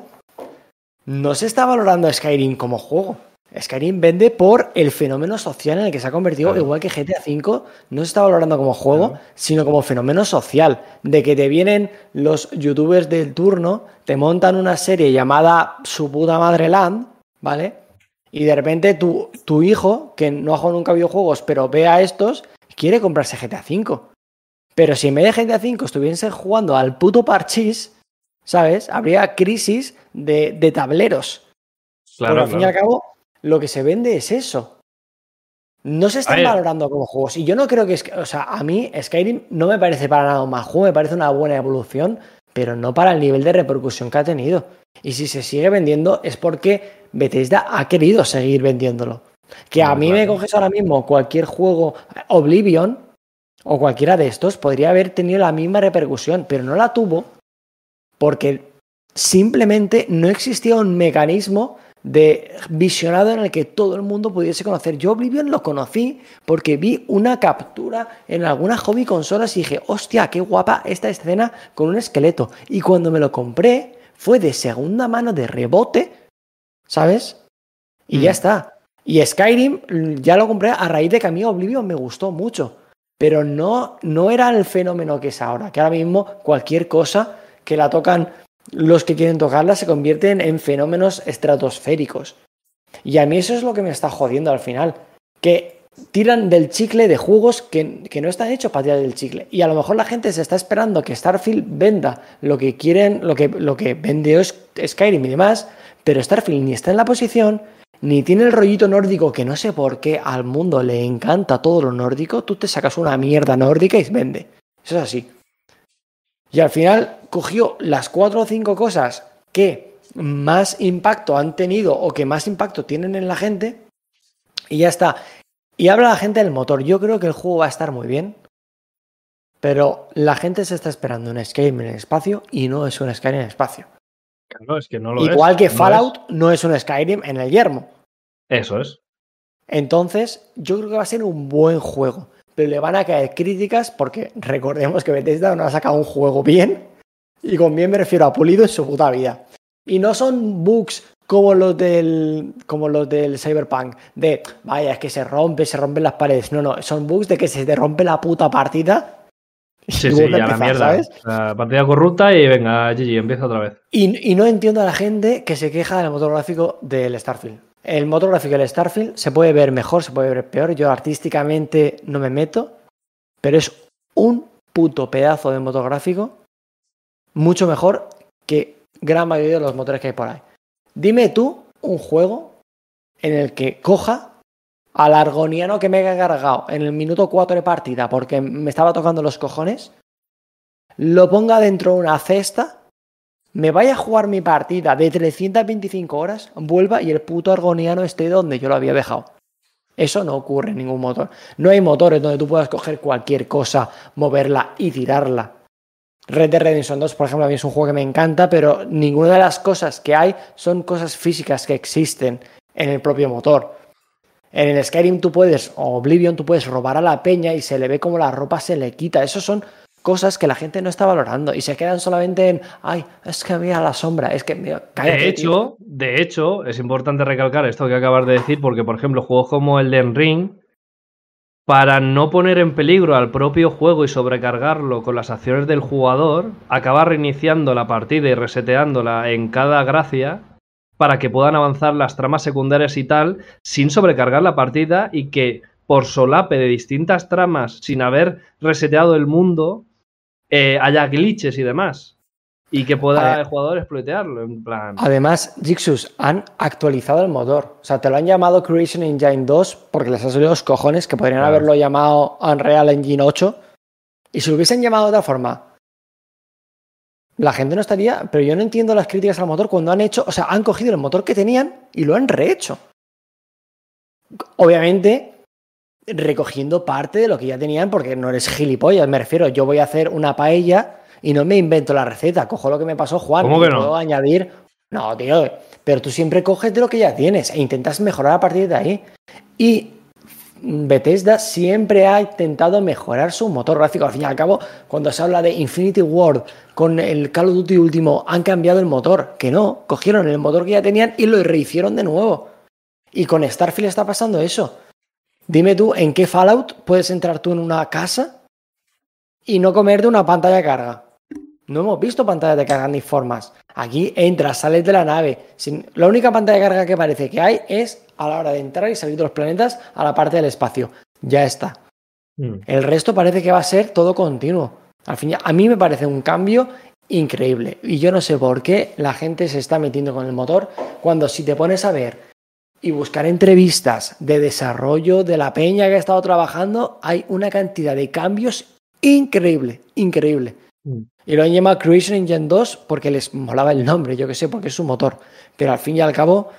no se está valorando a Skyrim como juego. Skyrim vende por el fenómeno social en el que se ha convertido, claro. Igual que G T A cinco no se está valorando como juego, claro. Sino como fenómeno social, de que te vienen los youtubers del turno, te montan una serie llamada Su Puta Madre Land, ¿vale? Y de repente tu, tu hijo, que no ha jugado nunca videojuegos, pero ve a estos, quiere comprarse G T A cinco. Pero si en vez de G T A cinco estuviesen jugando al puto parchís, ¿sabes? Habría crisis de, de tableros. Claro, pero al claro. fin y al cabo... Lo que se vende es eso. No se están valorando como juegos. Y yo no creo que... O sea, a mí Skyrim no me parece para nada un mal juego. Me parece una buena evolución, pero no para el nivel de repercusión que ha tenido. Y si se sigue vendiendo es porque Bethesda ha querido seguir vendiéndolo. Que a no, mí claro. me coges ahora mismo cualquier juego... Oblivion o cualquiera de estos podría haber tenido la misma repercusión, pero no la tuvo porque simplemente no existía un mecanismo... de visionado en el que todo el mundo pudiese conocer. Yo Oblivion lo conocí porque vi una captura en alguna hobby consolas y dije, hostia, qué guapa esta escena con un esqueleto. Y cuando me lo compré, fue de segunda mano de rebote, ¿sabes? Y mm. ya está. Y Skyrim ya lo compré a raíz de que a mí Oblivion me gustó mucho. Pero no, no era el fenómeno que es ahora, que ahora mismo cualquier cosa que la tocan... los que quieren tocarla se convierten en fenómenos estratosféricos. Y a mí eso es lo que me está jodiendo al final. Que tiran del chicle de juegos que, que no están hechos para tirar del chicle. Y a lo mejor la gente se está esperando que Starfield venda lo que quieren, lo que, lo que vende es Skyrim y demás, pero Starfield ni está en la posición, ni tiene el rollito nórdico, que no sé por qué al mundo le encanta todo lo nórdico. Tú te sacas una mierda nórdica y vende. Eso es así. Y al final cogió las cuatro o cinco cosas que más impacto han tenido o que más impacto tienen en la gente y ya está. Y habla la gente del motor. Yo creo que el juego va a estar muy bien, pero la gente se está esperando un Skyrim en el espacio y no es un Skyrim en el espacio. Claro, es que no lo Igual es, que no Fallout es. no es un Skyrim en el yermo. Eso es. Entonces, yo creo que va a ser un buen juego. Pero le van a caer críticas porque recordemos que Bethesda no ha sacado un juego bien, y con bien me refiero a pulido en su puta vida. Y no son bugs como los del como los del Cyberpunk, de vaya, es que se rompe, se rompen las paredes. No, no, son bugs de que se te rompe la puta partida. Sí, sí, a empezar, la mierda, ¿sabes? La partida corrupta y venga, G G, empieza otra vez. Y, y no entiendo a la gente que se queja del motor gráfico del Starfield. El motor gráfico del Starfield se puede ver mejor, se puede ver peor. Yo artísticamente no me meto, pero es un puto pedazo de motor gráfico mucho mejor que gran mayoría de los motores que hay por ahí. Dime tú un juego en el que coja al argoniano que me he cargado en el minuto cuatro de partida porque me estaba tocando los cojones, lo ponga dentro de una cesta... me vaya a jugar mi partida de trescientas veinticinco horas, vuelva y el puto argoniano esté donde yo lo había dejado. Eso no ocurre en ningún motor. No hay motores donde tú puedas coger cualquier cosa, moverla y tirarla. Red Dead Redemption dos, por ejemplo, a mí es un juego que me encanta, pero ninguna de las cosas que hay son cosas físicas que existen en el propio motor. En el Skyrim tú puedes, o Oblivion, tú puedes robar a la peña y se le ve como la ropa se le quita. Esos son cosas que la gente no está valorando y se quedan solamente en, ay, es que mira la sombra, es que mira, cállate, de hecho, tío. De hecho, es importante recalcar esto que acabas de decir porque, por ejemplo, juegos como el Elden Ring, para no poner en peligro al propio juego y sobrecargarlo con las acciones del jugador, acaba reiniciando la partida y reseteándola en cada gracia para que puedan avanzar las tramas secundarias y tal sin sobrecargar la partida y que, por solape de distintas tramas, sin haber reseteado el mundo, Eh, haya glitches y demás y que pueda el jugador explotearlo en plan. Además, Jixus, han actualizado el motor, o sea, te lo han llamado Creation Engine dos porque les ha salido los cojones, que podrían claro. haberlo llamado Unreal Engine ocho, y si lo hubiesen llamado de otra forma la gente no estaría, pero yo no entiendo las críticas al motor cuando han hecho, o sea, han cogido el motor que tenían y lo han rehecho, obviamente recogiendo parte de lo que ya tenían, porque no eres gilipollas, me refiero, yo voy a hacer una paella y no me invento la receta, cojo lo que me pasó Juan, ¿cómo que no? Puedo añadir, no tío, pero tú siempre coges de lo que ya tienes e intentas mejorar a partir de ahí, y Bethesda siempre ha intentado mejorar su motor gráfico. Al fin y al cabo, cuando se habla de Infinity Ward con el Call of Duty último, han cambiado el motor, que no, cogieron el motor que ya tenían y lo rehicieron de nuevo, y con Starfield está pasando eso. Dime tú, ¿en qué Fallout puedes entrar tú en una casa y no comerte una pantalla de carga? No hemos visto pantallas de carga ni formas. Aquí entras, sales de la nave. Sin... La única pantalla de carga que parece que hay es a la hora de entrar y salir de los planetas a la parte del espacio. Ya está. Mm. El resto parece que va a ser todo continuo. Al fin, a mí me parece un cambio increíble. Y yo no sé por qué la gente se está metiendo con el motor cuando, si te pones a ver y buscar entrevistas de desarrollo de la peña que ha estado trabajando, hay una cantidad de cambios increíble, increíble. Mm. Y lo han llamado Creation Engine dos porque les molaba el nombre, yo que sé, porque es su motor. Pero al fin y al cabo,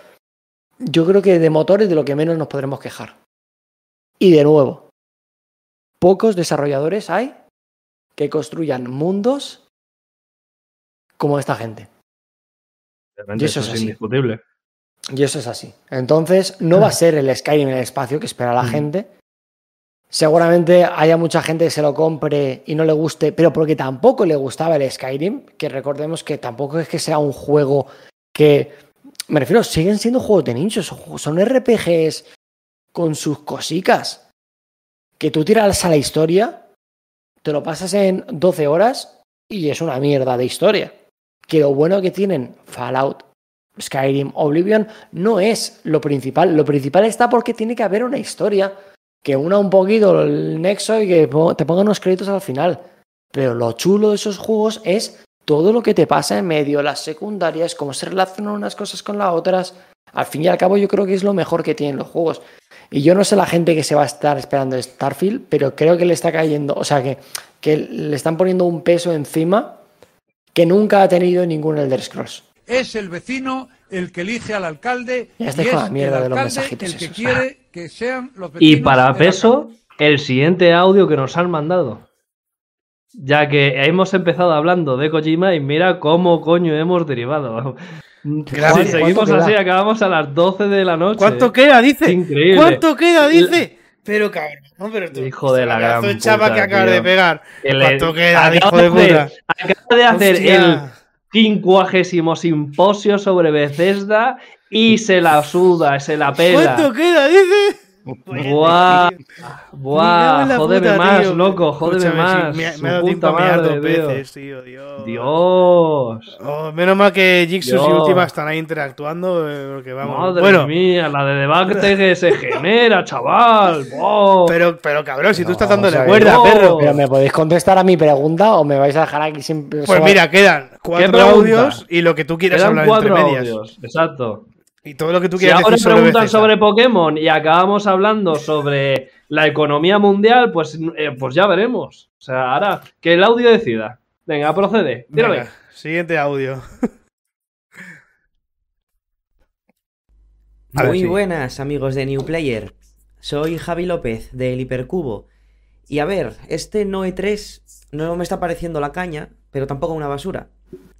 yo creo que de motores de lo que menos nos podremos quejar. Y de nuevo, pocos desarrolladores hay que construyan mundos como esta gente. Realmente eso, eso es, es indiscutible. Y eso es así. Entonces, no va a ser el Skyrim en el espacio que espera la mm. gente. Seguramente haya mucha gente que se lo compre y no le guste, pero porque tampoco le gustaba el Skyrim, que recordemos que tampoco es que sea un juego que... Me refiero, siguen siendo juegos de nicho, son R P Gs con sus cositas. Que tú tiras a la historia, te lo pasas en doce horas y es una mierda de historia. Que lo bueno que tienen Fallout, Skyrim, Oblivion, no es lo principal. Lo principal está porque tiene que haber una historia que una un poquito el nexo y que te pongan unos créditos al final. Pero lo chulo de esos juegos es todo lo que te pasa en medio, las secundarias, cómo se relacionan unas cosas con las otras. Al fin y al cabo, yo creo que es lo mejor que tienen los juegos. Y yo no sé la gente que se va a estar esperando Starfield, pero creo que le está cayendo, o sea, que, que le están poniendo un peso encima que nunca ha tenido ningún Elder Scrolls. Es el vecino el que elige al alcalde y es el alcalde el que quiere que sean los vecinos. Y para peso, el siguiente audio que nos han mandado. Ya que hemos empezado hablando de Kojima y mira cómo coño hemos derivado. Si seguimos así, acabamos a las doce de la noche. ¿Cuánto queda, dice? Increíble. ¿Cuánto queda, dice? Pero cabrón, no, pero tú, hijo de la gran puta, chapa que acabas de pegar. ¿Cuánto queda, hijo de puta? Acaba de hacer el cincuagésimo simposio sobre Bethesda y se la suda, se la pela. ¿Cuánto queda, dice? Buah, buah, jódeme puta, más, tío. Loco, jódeme más. Si me, me ha dado tiempo a mirar dos veces, tío, Dios. Dios. Oh, menos mal que Jigsaw y Ultima están ahí interactuando, eh, porque vamos. Madre bueno. mía, la de debate que se genera, chaval. Wow. Pero, pero cabrón, si no, tú estás dándole cuerda, perro. Pero me podéis contestar a mi pregunta o me vais a dejar aquí sin... Pues mira, quedan cuatro audios y lo que tú quieras quedan hablar entre medias. Audios. Exacto. Y todo lo que tú quieras. Si ahora preguntan sobre Pokémon y acabamos hablando sobre la economía mundial, pues, eh, pues ya veremos. O sea, ahora que el audio decida. Venga, procede. Venga, siguiente audio. Muy buenas, amigos de New Player. Soy Javi López, del Hipercubo. Y a ver, este N O E tres no me está pareciendo la caña, pero tampoco una basura.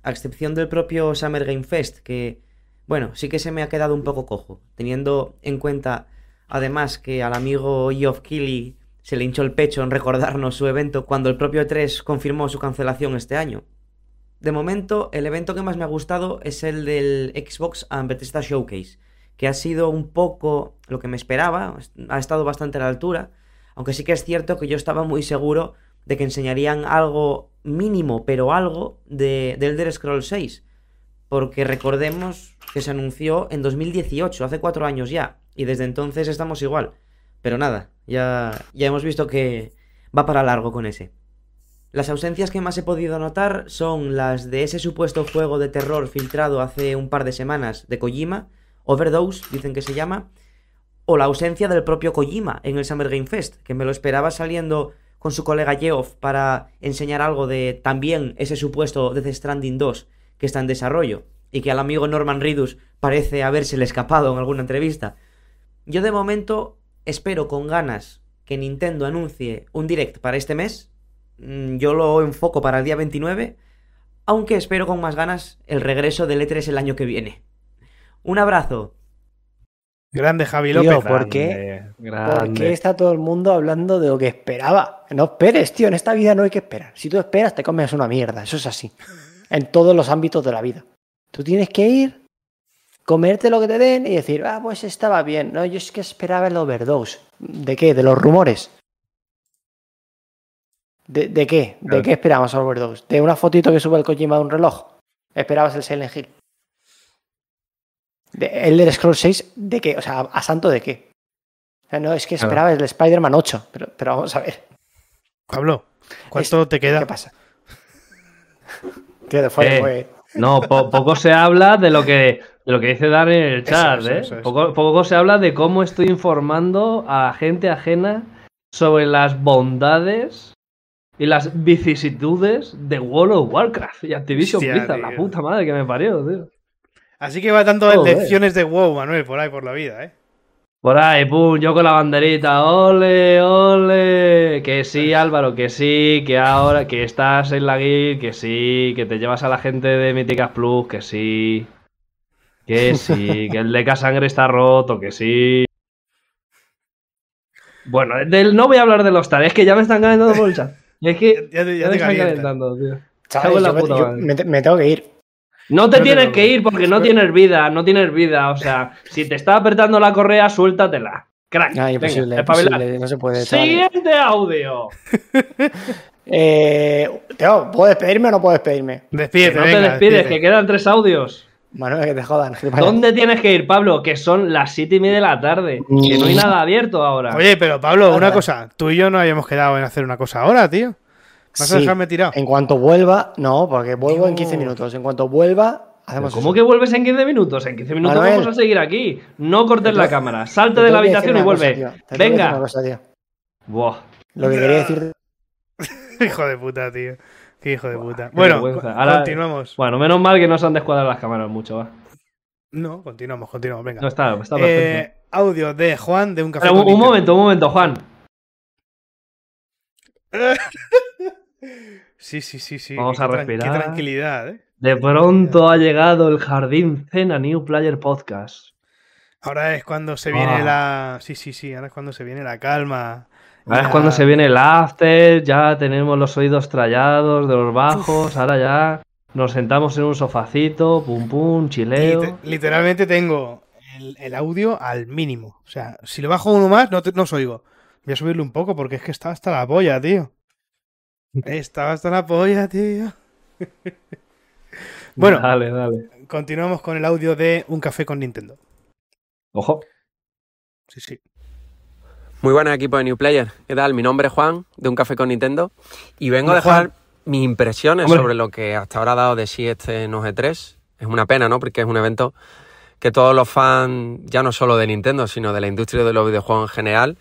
A excepción del propio Summer Game Fest, que, bueno, sí que se me ha quedado un poco cojo. Teniendo en cuenta, además, que al amigo Geoff Keighley se le hinchó el pecho en recordarnos su evento cuando el propio E tres confirmó su cancelación este año. De momento, el evento que más me ha gustado es el del Xbox and Bethesda Showcase, que ha sido un poco lo que me esperaba, ha estado bastante a la altura, aunque sí que es cierto que yo estaba muy seguro de que enseñarían algo mínimo, pero algo, de, de Elder Scrolls seis, porque recordemos que se anunció en dos mil dieciocho, hace cuatro años ya, y desde entonces estamos igual. Pero nada, ya, ya hemos visto que va para largo con ese. Las ausencias que más he podido notar son las de ese supuesto juego de terror filtrado hace un par de semanas de Kojima, Overdose, dicen que se llama, o la ausencia del propio Kojima en el Summer Game Fest, que me lo esperaba saliendo con su colega Geoff para enseñar algo de también ese supuesto Death Stranding dos que está en desarrollo y que al amigo Norman Reedus parece habérsele escapado en alguna entrevista. Yo de momento espero con ganas que Nintendo anuncie un Direct para este mes. Yo lo enfoco para el día veintinueve, aunque espero con más ganas el regreso del E tres el año que viene. ¡Un abrazo! Grande Javi López. Tío, ¿por, grande, qué? Grande. ¿Por qué está todo el mundo hablando de lo que esperaba? No esperes, tío. En esta vida no hay que esperar. Si tú esperas, te comes una mierda. Eso es así. En todos los ámbitos de la vida. Tú tienes que ir, comerte lo que te den y decir, ah, pues estaba bien. No, yo es que esperaba el Overdose. ¿De qué? ¿De los rumores? ¿De, de qué? ¿De claro. qué esperabas el Overdose? ¿De una fotito que sube el Kojima de un reloj? ¿Esperabas el Silent Hill? ¿De Elder Scrolls seis? ¿De qué? O sea, ¿a santo de qué? O sea, no, es que esperaba el Spider-Man ocho, pero, pero vamos a ver. Pablo, ¿cuánto es, te queda? ¿Qué pasa? Tío, de fuera eh, fue... No, po poco se habla de lo que... De lo que dice Dar en el chat, eso, ¿eh? Eso, eso, poco, poco se habla de cómo estoy informando a gente ajena sobre las bondades y las vicisitudes de World of Warcraft y Activision Blizzard. La puta madre que me parió, tío. Así que va dando oh, lecciones eh. de WoW, Manuel, por ahí, por la vida, ¿eh? Por ahí, pum, yo con la banderita. ¡Ole, ole! Que sí, Álvaro, que sí, que ahora, que estás en la guild, que sí, que te llevas a la gente de Míticas Plus, que sí... Que sí, que el Leca Sangre está roto, que sí. Bueno, del, no voy a hablar de los tales, es que ya me están calentando por el chat. Es que ya, ya, ya, ya te me están calentando, tío. Chavales, yo, puta, yo, me, me tengo que ir. No te no tienes que ir porque no tienes vida, no tienes vida. O sea, si te está apretando la correa, suéltatela. Crack. No, imposible, imposible, no se puede. Siguiente audio. eh, tío, ¿puedo despedirme o no puedo despedirme? Despídete, no venga, te despides, despídete. Que quedan tres audios. Manuel, que te jodan. ¿Dónde tienes que ir, Pablo? Que son las siete y media de la tarde. Que no hay nada abierto ahora. Oye, pero Pablo, una cosa. Tú y yo no habíamos quedado en hacer una cosa ahora, tío. Vas sí. a dejarme tirado. En cuanto vuelva... No, porque vuelvo no. en quince minutos. En cuanto vuelva, hacemos ¿Cómo eso? que vuelves en quince minutos? En quince minutos Manuel, vamos a seguir aquí. No cortes entonces, la cámara. Salte de la habitación y vuelve. Cosa, Venga. Una cosa, tío. Buah. Lo que quería decirte... Hijo de puta, tío. Hijo de puta. Bueno, ahora, continuamos. Bueno, menos mal que no se han descuadrado las cámaras mucho, va. No, continuamos, continuamos, venga. No está, está perfecto. Eh, audio de Juan de un café. Pero, un, un momento, un momento, Juan. sí, sí, sí, sí. Vamos a respirar. Qué tranquilidad, ¿eh? De pronto ha llegado el Jardín Cena New Player Podcast. Ahora es cuando se viene ah. la... Sí, sí, sí, ahora es cuando se viene la calma... Ahora es cuando se viene el after, ya tenemos los oídos trallados de los bajos, Uf. ahora ya nos sentamos en un sofacito, pum pum, chileo. Liter literalmente tengo el, el audio al mínimo, o sea, si le bajo uno más no, te no os oigo. Voy a subirlo un poco porque es que estaba hasta la polla, tío. Estaba hasta la polla, tío. Bueno, dale, dale. Continuamos con el audio de Un Café con Nintendo. Ojo. Sí, sí. Muy buenas, equipo de New Player. ¿Qué tal? Mi nombre es Juan, de Un Café con Nintendo, y vengo a dejar Juan? mis impresiones Hombre. sobre lo que hasta ahora ha dado de sí este N O E tres. Es una pena, ¿no? Porque es un evento que todos los fans, ya no solo de Nintendo, sino de la industria de los videojuegos en general,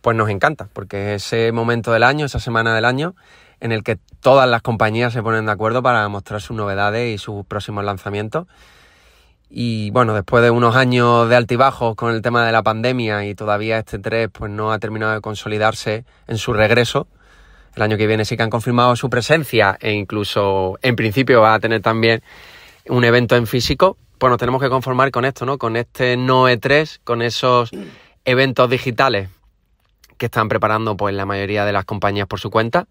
pues nos encanta, porque es ese momento del año, esa semana del año, en el que todas las compañías se ponen de acuerdo para mostrar sus novedades y sus próximos lanzamientos. Y bueno, después de unos años de altibajos con el tema de la pandemia y todavía este tres pues no ha terminado de consolidarse en su regreso. El año que viene sí que han confirmado su presencia e incluso en principio va a tener también un evento en físico. Pues nos tenemos que conformar con esto, ¿no? Con este NoE tres, con esos eventos digitales que están preparando pues la mayoría de las compañías por su cuenta.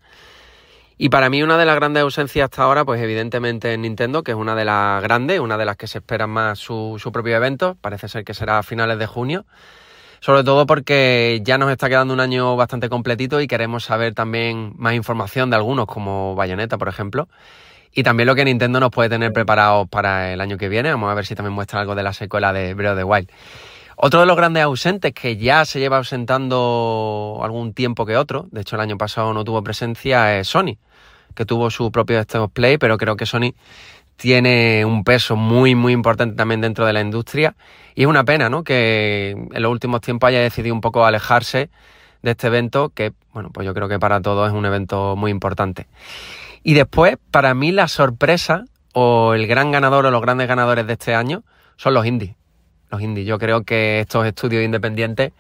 Y para mí una de las grandes ausencias hasta ahora, pues evidentemente es Nintendo, que es una de las grandes, una de las que se esperan más su, su propio evento. Parece ser que será a finales de junio, sobre todo porque ya nos está quedando un año bastante completito y queremos saber también más información de algunos, como Bayonetta, por ejemplo. Y también lo que Nintendo nos puede tener preparados para el año que viene. Vamos a ver si también muestra algo de la secuela de Breath of the Wild. Otro de los grandes ausentes, que ya se lleva ausentando algún tiempo que otro, de hecho el año pasado no tuvo presencia, es Sony, que tuvo su propio State of Play, pero creo que Sony tiene un peso muy muy importante también dentro de la industria. Y es una pena, ¿no?, que en los últimos tiempos haya decidido un poco alejarse de este evento, que bueno, pues yo creo que para todos es un evento muy importante. Y después, para mí, la sorpresa o el gran ganador o los grandes ganadores de este año son los indies. Los indies. Yo creo que estos estudios independientes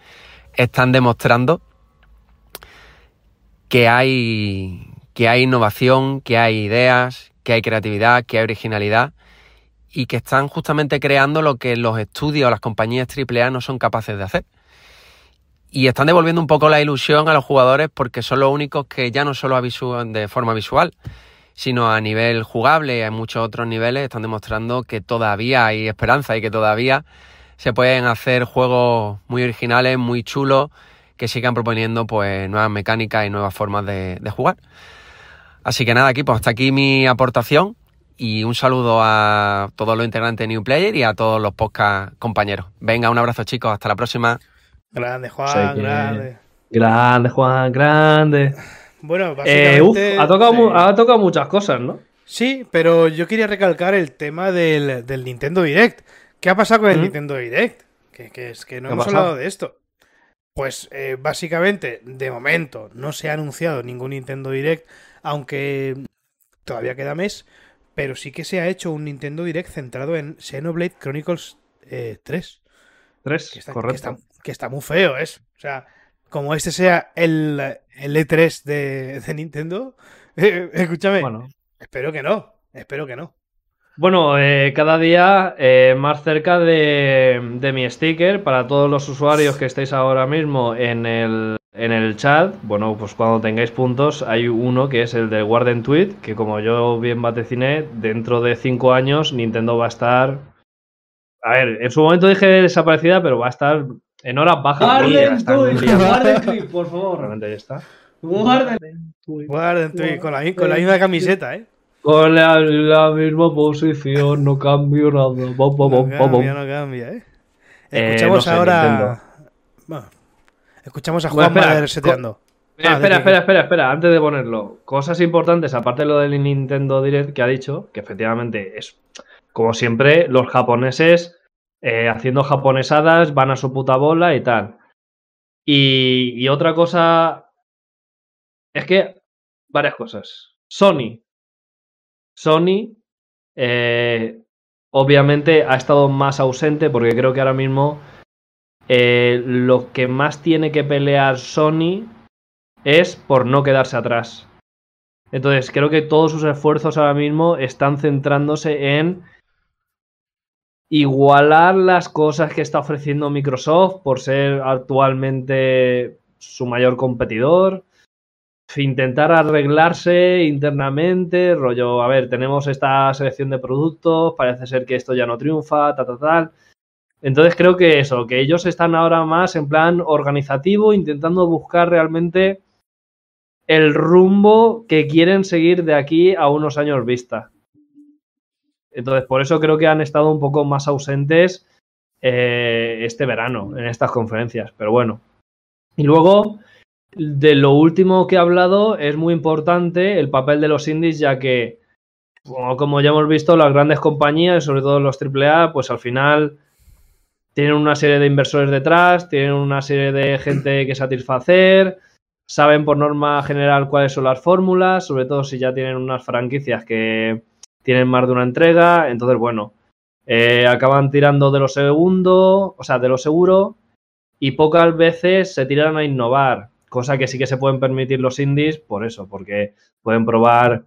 están demostrando que hay, que hay innovación, que hay ideas, que hay creatividad, que hay originalidad y que están justamente creando lo que los estudios o las compañías triple A no son capaces de hacer. Y están devolviendo un poco la ilusión a los jugadores porque son los únicos que ya no solo de forma visual, sino a nivel jugable y a muchos otros niveles están demostrando que todavía hay esperanza y que todavía se pueden hacer juegos muy originales, muy chulos, que sigan proponiendo pues nuevas mecánicas y nuevas formas de, de jugar. Así que nada, equipo, hasta aquí mi aportación y un saludo a todos los integrantes de New Player y a todos los podcast compañeros. Venga, un abrazo, chicos, hasta la próxima. Grande, Juan, sí, que... grande. Grande, Juan, grande. Bueno, básicamente... Eh, uf, ha, tocado sí. mu- ha tocado muchas cosas, ¿no? Sí, pero yo quería recalcar el tema del, del Nintendo Direct. ¿Qué ha pasado con el ¿Mm? Nintendo Direct? Que, que, es, que no hemos pasado? hablado de esto. Pues eh, básicamente, de momento, no se ha anunciado ningún Nintendo Direct, aunque todavía queda mes, pero sí que se ha hecho un Nintendo Direct centrado en Xenoblade Chronicles eh, tres. tres, que está, correcto. Que está, que está muy feo eso. O sea, como este sea el, el E tres de, de Nintendo, eh, escúchame, bueno. espero que no, espero que no. Bueno, eh, cada día eh, más cerca de, de mi sticker, para todos los usuarios que estáis ahora mismo en el, en el chat, bueno, pues cuando tengáis puntos hay uno que es el de Warden Tweet, que como yo bien vaticiné, dentro de cinco años Nintendo va a estar... A ver, en su momento dije desaparecida, pero va a estar... En horas bajas. Guarden Twitch, guarden Twitch, por favor. Realmente ya está. Guarden Twitch. Guarden Twitch, con la, con la misma camiseta, ¿eh? Con la, la misma posición, no cambio nada. Bo, bo, bo, no cambia, bo. no cambia, ¿eh? Escuchamos eh, no sé, ahora. Bueno, escuchamos a Juanma bueno, reseteando. Mira, ah, espera, de... espera, espera, espera, antes de ponerlo. Cosas importantes, aparte de lo del Nintendo Direct que ha dicho, que efectivamente es, como siempre, los japoneses. Eh, haciendo japonesadas, van a su puta bola y tal. Y, y otra cosa... Es que... Varias cosas. Sony. Sony, eh, obviamente, ha estado más ausente porque creo que ahora mismo eh, lo que más tiene que pelear Sony es por no quedarse atrás. Entonces, creo que todos sus esfuerzos ahora mismo están centrándose en... igualar las cosas que está ofreciendo Microsoft por ser actualmente su mayor competidor, intentar arreglarse internamente, rollo, a ver, tenemos esta selección de productos, parece ser que esto ya no triunfa, ta, ta, tal. Entonces creo que eso, que ellos están ahora más en plan organizativo, intentando buscar realmente el rumbo que quieren seguir de aquí a unos años vista. Entonces, por eso creo que han estado un poco más ausentes eh, este verano en estas conferencias, pero bueno. Y luego, de lo último que he hablado, es muy importante el papel de los indies, ya que, como, como ya hemos visto, las grandes compañías, sobre todo los triple A, pues al final tienen una serie de inversores detrás, tienen una serie de gente que satisfacer, saben por norma general cuáles son las fórmulas, sobre todo si ya tienen unas franquicias que... tienen más de una entrega, entonces bueno, Eh, acaban tirando de lo segundo, o sea, de lo seguro, y pocas veces se tiran a innovar, cosa que sí que se pueden permitir los indies por eso, porque pueden probar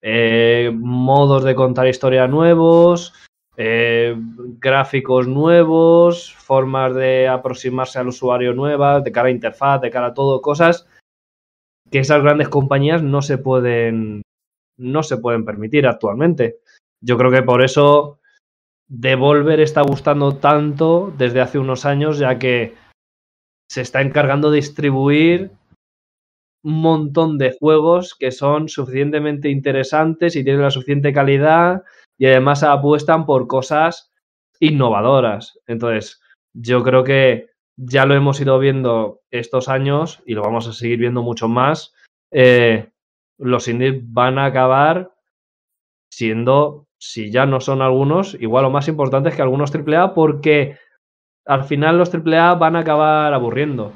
eh, modos de contar historia nuevos, eh, gráficos nuevos, formas de aproximarse al usuario nuevas, de cara a interfaz, de cara a todo, cosas que esas grandes compañías no se pueden, no se pueden permitir actualmente. Yo creo que por eso Devolver está gustando tanto desde hace unos años, ya que se está encargando de distribuir un montón de juegos que son suficientemente interesantes y tienen la suficiente calidad y además apuestan por cosas innovadoras. Entonces, yo creo que ya lo hemos ido viendo estos años y lo vamos a seguir viendo mucho más. Eh, los indies van a acabar siendo, si ya no son algunos, igual o más importantes que algunos triple A, porque al final los triple A van a acabar aburriendo.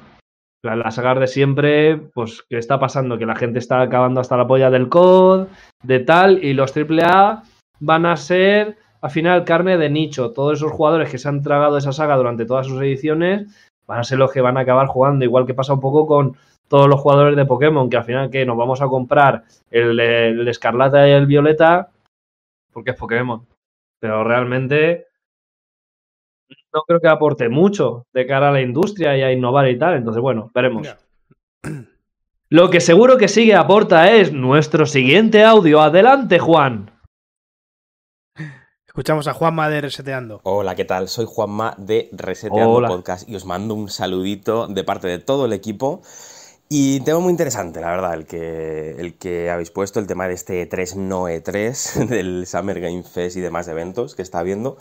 Las la sagas de siempre, pues, ¿qué está pasando? Que la gente está acabando hasta la polla del C O D, de tal, y los triple A van a ser, al final, carne de nicho. Todos esos jugadores que se han tragado esa saga durante todas sus ediciones van a ser los que van a acabar jugando, igual que pasa un poco con todos los jugadores de Pokémon, que al final, ¿qué? Nos vamos a comprar el, el Escarlata y el Violeta porque es Pokémon, pero realmente no creo que aporte mucho de cara a la industria y a innovar y tal. Entonces, bueno, veremos. No. Lo que seguro que sí que aporta es nuestro siguiente audio. Adelante, Juan. Escuchamos a Juanma de Reseteando. Hola, ¿qué tal? Soy Juanma de Reseteando Hola. Podcast y os mando un saludito de parte de todo el equipo. Y tema muy interesante, la verdad, el que, el que habéis puesto, el tema de este E tres, NoE tres, del Summer Game Fest y demás eventos que está habiendo.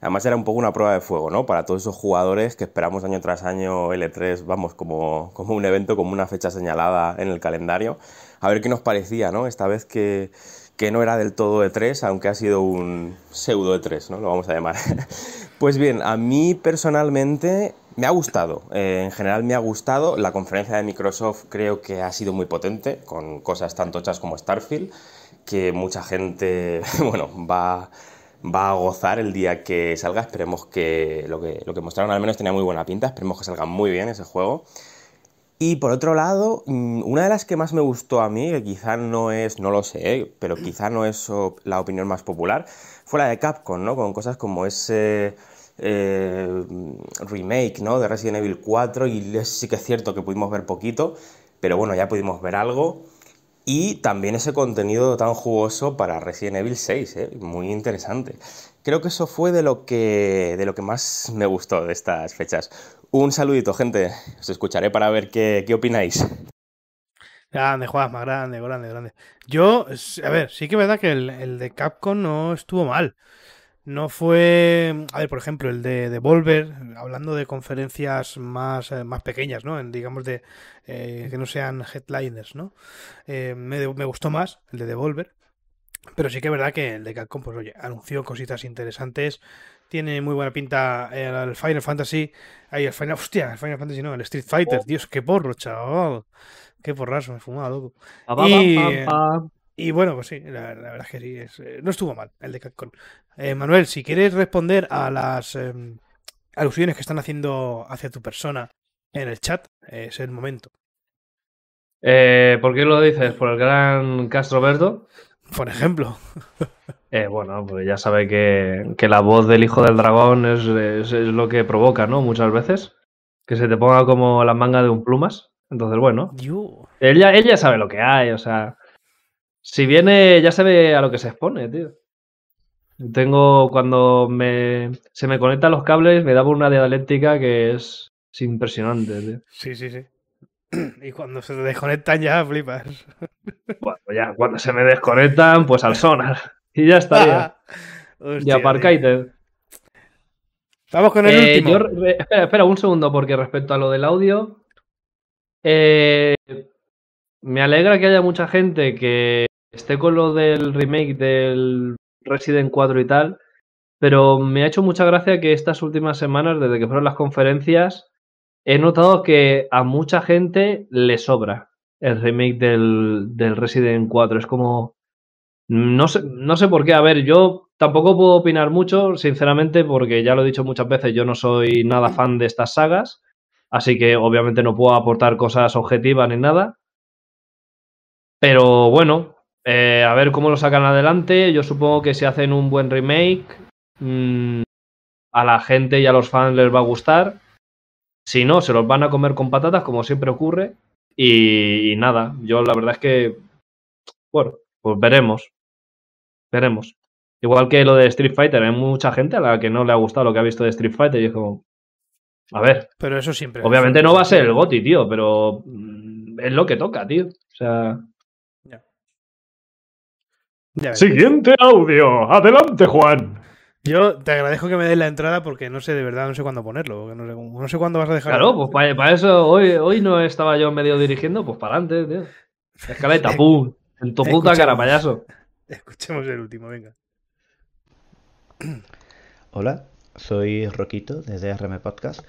Además era un poco una prueba de fuego, ¿no? Para todos esos jugadores que esperamos año tras año L tres, vamos, como, como un evento, como una fecha señalada en el calendario. A ver qué nos parecía, ¿no? Esta vez que, que no era del todo E tres, aunque ha sido un pseudo E tres, ¿no? Lo vamos a llamar. Pues bien, a mí personalmente me ha gustado. Eh, en general me ha gustado. La conferencia de Microsoft creo que ha sido muy potente, con cosas tan tochas como Starfield, que mucha gente, bueno, va... va a gozar el día que salga. Esperemos que lo, que lo que mostraron al menos tenía muy buena pinta, esperemos que salga muy bien ese juego. Y por otro lado, una de las que más me gustó a mí, que quizá no es, no lo sé, pero quizá no es la opinión más popular, fue la de Capcom, ¿no? Con cosas como ese eh, remake, ¿no? De Resident Evil cuatro, y sí que es cierto que pudimos ver poquito, pero bueno, ya pudimos ver algo. Y también ese contenido tan jugoso para Resident Evil seis, ¿eh? Muy interesante. Creo que eso fue de lo que, de lo que más me gustó de estas fechas. Un saludito, gente. Os escucharé para ver qué, qué opináis. Grande, Juanma, grande, grande, grande. Yo, a ver, sí que es verdad que el, el de Capcom no estuvo mal. No fue... A ver, por ejemplo, el de Devolver, hablando de conferencias más, más pequeñas, ¿no? En, digamos, de eh, que no sean headliners, ¿no? Eh, me, me gustó más el de Devolver. Pero sí que es verdad que el de Capcom, pues oye, anunció cositas interesantes. Tiene muy buena pinta el Final Fantasy. Ahí el Final... Hostia, el Final Fantasy no, el Street Fighter. Oh. Dios, qué porro, chaval. Qué porrazo, me fumaba, loco. Pa, pa, y... pa, pa. Y bueno, pues sí, la, la verdad es que sí, es, eh, no estuvo mal el de Capcom. Eh, Manuel, si quieres responder a las eh, alusiones que están haciendo hacia tu persona en el chat, eh, es el momento. Eh, ¿Por qué lo dices? ¿Por el gran Castroberto? Por ejemplo. Eh, bueno, pues ya sabe que, que la voz del hijo del dragón es, es, es lo que provoca, ¿no? Muchas veces. Que se te ponga como la manga de un plumas. Entonces, bueno. Ella, ella sabe lo que hay, o sea... Si viene, ya se ve a lo que se expone, tío. Tengo, cuando me se me conectan los cables, me da por una dialéctica que es, es impresionante, tío. Sí, sí, sí. Y cuando se te desconectan ya flipas. Bueno, ya, cuando se me desconectan, pues al sonar. Y ya estaría. Hostia, y aparcaite. Vamos con el eh, último. Yo, espera, espera un segundo, porque respecto a lo del audio... Eh, me alegra que haya mucha gente que esté con lo del remake del Resident cuatro y tal, pero me ha hecho mucha gracia que estas últimas semanas, desde que fueron las conferencias, he notado que a mucha gente le sobra el remake del, del Resident cuatro. Es como... No sé, no sé por qué. A ver, yo Tampoco puedo opinar mucho, sinceramente, porque ya lo he dicho muchas veces, yo no soy nada fan de estas sagas, así que obviamente no puedo aportar cosas objetivas ni nada. Pero bueno, eh, a ver cómo lo sacan adelante. Yo supongo que si hacen un buen remake, mmm, a la gente y a los fans les va a gustar. Si no, se los van a comer con patatas, como siempre ocurre. Y, y nada, yo la verdad es que, bueno, pues veremos. Veremos. Igual que lo de Street Fighter, hay mucha gente a la que no le ha gustado lo que ha visto de Street Fighter y es como... A ver. Pero eso siempre. Obviamente no va a ser el GOTY, tío, pero es lo que toca, tío. O sea... Ya. Ya siguiente audio. Adelante, Juan. Yo te agradezco que me des la entrada porque no sé, de verdad, no sé cuándo ponerlo. Porque no, sé, no sé cuándo vas a dejar. Claro, pues para, para eso hoy, hoy no estaba yo medio dirigiendo, pues para adelante, tío. Escala de tapú. En tu puta cara, payaso. Escuchemos el último, venga. Hola. Soy Roquito desde R M Podcast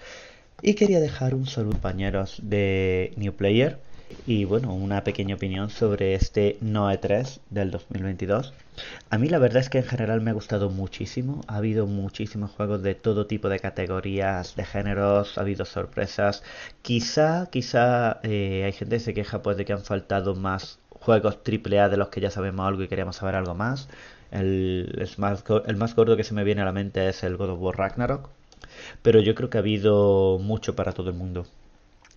y quería dejar un saludo a compañeros de New Player y bueno, una pequeña opinión sobre este NoE tres del dos mil veintidós. A mí la verdad es que en general me ha gustado muchísimo, ha habido muchísimos juegos de todo tipo de categorías, de géneros, ha habido sorpresas. Quizá, quizá eh, hay gente que se queja pues de que han faltado más juegos triple A de los que ya sabemos algo y queríamos saber algo más. El, el, más, el más gordo que se me viene a la mente es el God of War Ragnarok, pero yo creo que ha habido mucho para todo el mundo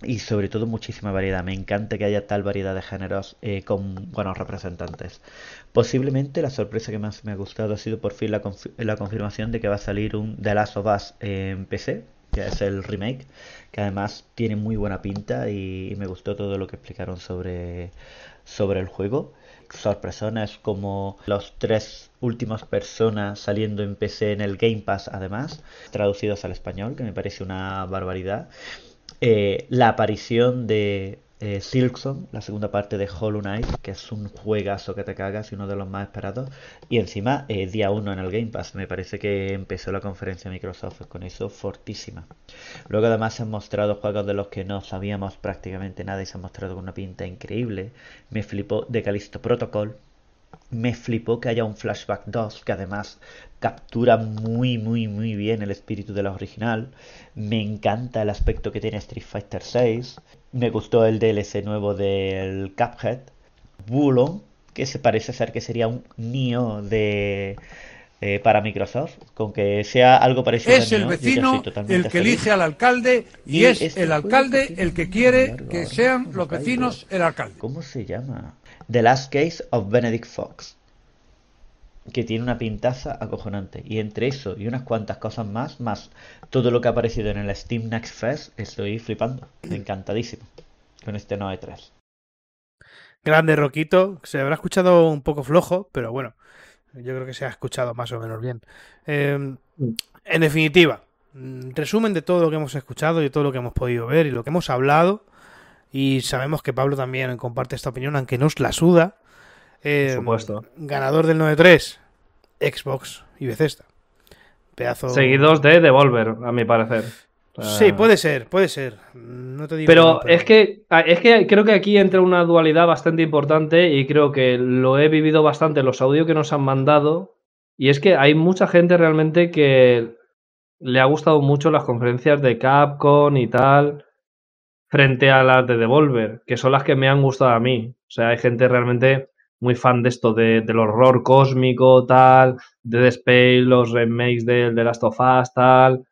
y sobre todo muchísima variedad. Me encanta que haya tal variedad de géneros eh, con buenos representantes. Posiblemente la sorpresa que más me ha gustado ha sido por fin la, confi la confirmación de que va a salir un The Last of Us en P C, que es el remake, que además tiene muy buena pinta y, y me gustó todo lo que explicaron sobre, sobre el juego. Sorpresones como los tres últimos personas saliendo en P C en el Game Pass, además traducidos al español, que me parece una barbaridad. Eh, la aparición de eh, Silksong, la segunda parte de Hollow Knight, que es un juegazo que te cagas y uno de los más esperados. Y encima, eh, día uno en el Game Pass. Me parece que empezó la conferencia de Microsoft con eso fortísima. Luego además se han mostrado juegos de los que no sabíamos prácticamente nada y se han mostrado con una pinta increíble. Me flipó The Callisto Protocol. Me flipó que haya un Flashback dos, que además captura muy, muy, muy bien el espíritu de la original. Me encanta el aspecto que tiene Street Fighter seis. Me gustó el D L C nuevo del Cuphead. Bulon, que se parece ser que sería un Nioh de... Eh, para Microsoft, con que sea algo parecido. Es a el Nioh, vecino el que feliz. Elige al alcalde y, y es este el alcalde el que quiere largo, que sean los vecinos el alcalde. ¿Cómo se llama? The Last Case of Benedict Fox, que tiene una pintaza acojonante. Y entre eso y unas cuantas cosas más, más todo lo que ha aparecido en el Steam Next Fest, estoy flipando, encantadísimo con este NoE tres. Grande Roquito, se habrá escuchado un poco flojo, pero bueno. Yo creo que se ha escuchado más o menos bien. Eh, en definitiva, resumen de todo lo que hemos escuchado y todo lo que hemos podido ver y lo que hemos hablado. Y sabemos que Pablo también comparte esta opinión, aunque nos la suda. Eh, Por supuesto. Ganador del NoE tres, Xbox y Bethesda. Pedazo... Seguidos de Devolver, a mi parecer. Uh... Sí, puede ser, puede ser. No te digo pero, nada, pero... Es, que, es que creo que aquí entra una dualidad bastante importante y creo que lo he vivido bastante en los audios que nos han mandado y es que hay mucha gente realmente que le ha gustado mucho las conferencias de Capcom y tal frente a las de Devolver, que son las que me han gustado a mí. O sea, hay gente realmente muy fan de esto, de, del horror cósmico, tal, de Dead Space, los remakes de, de Last of Us, tal...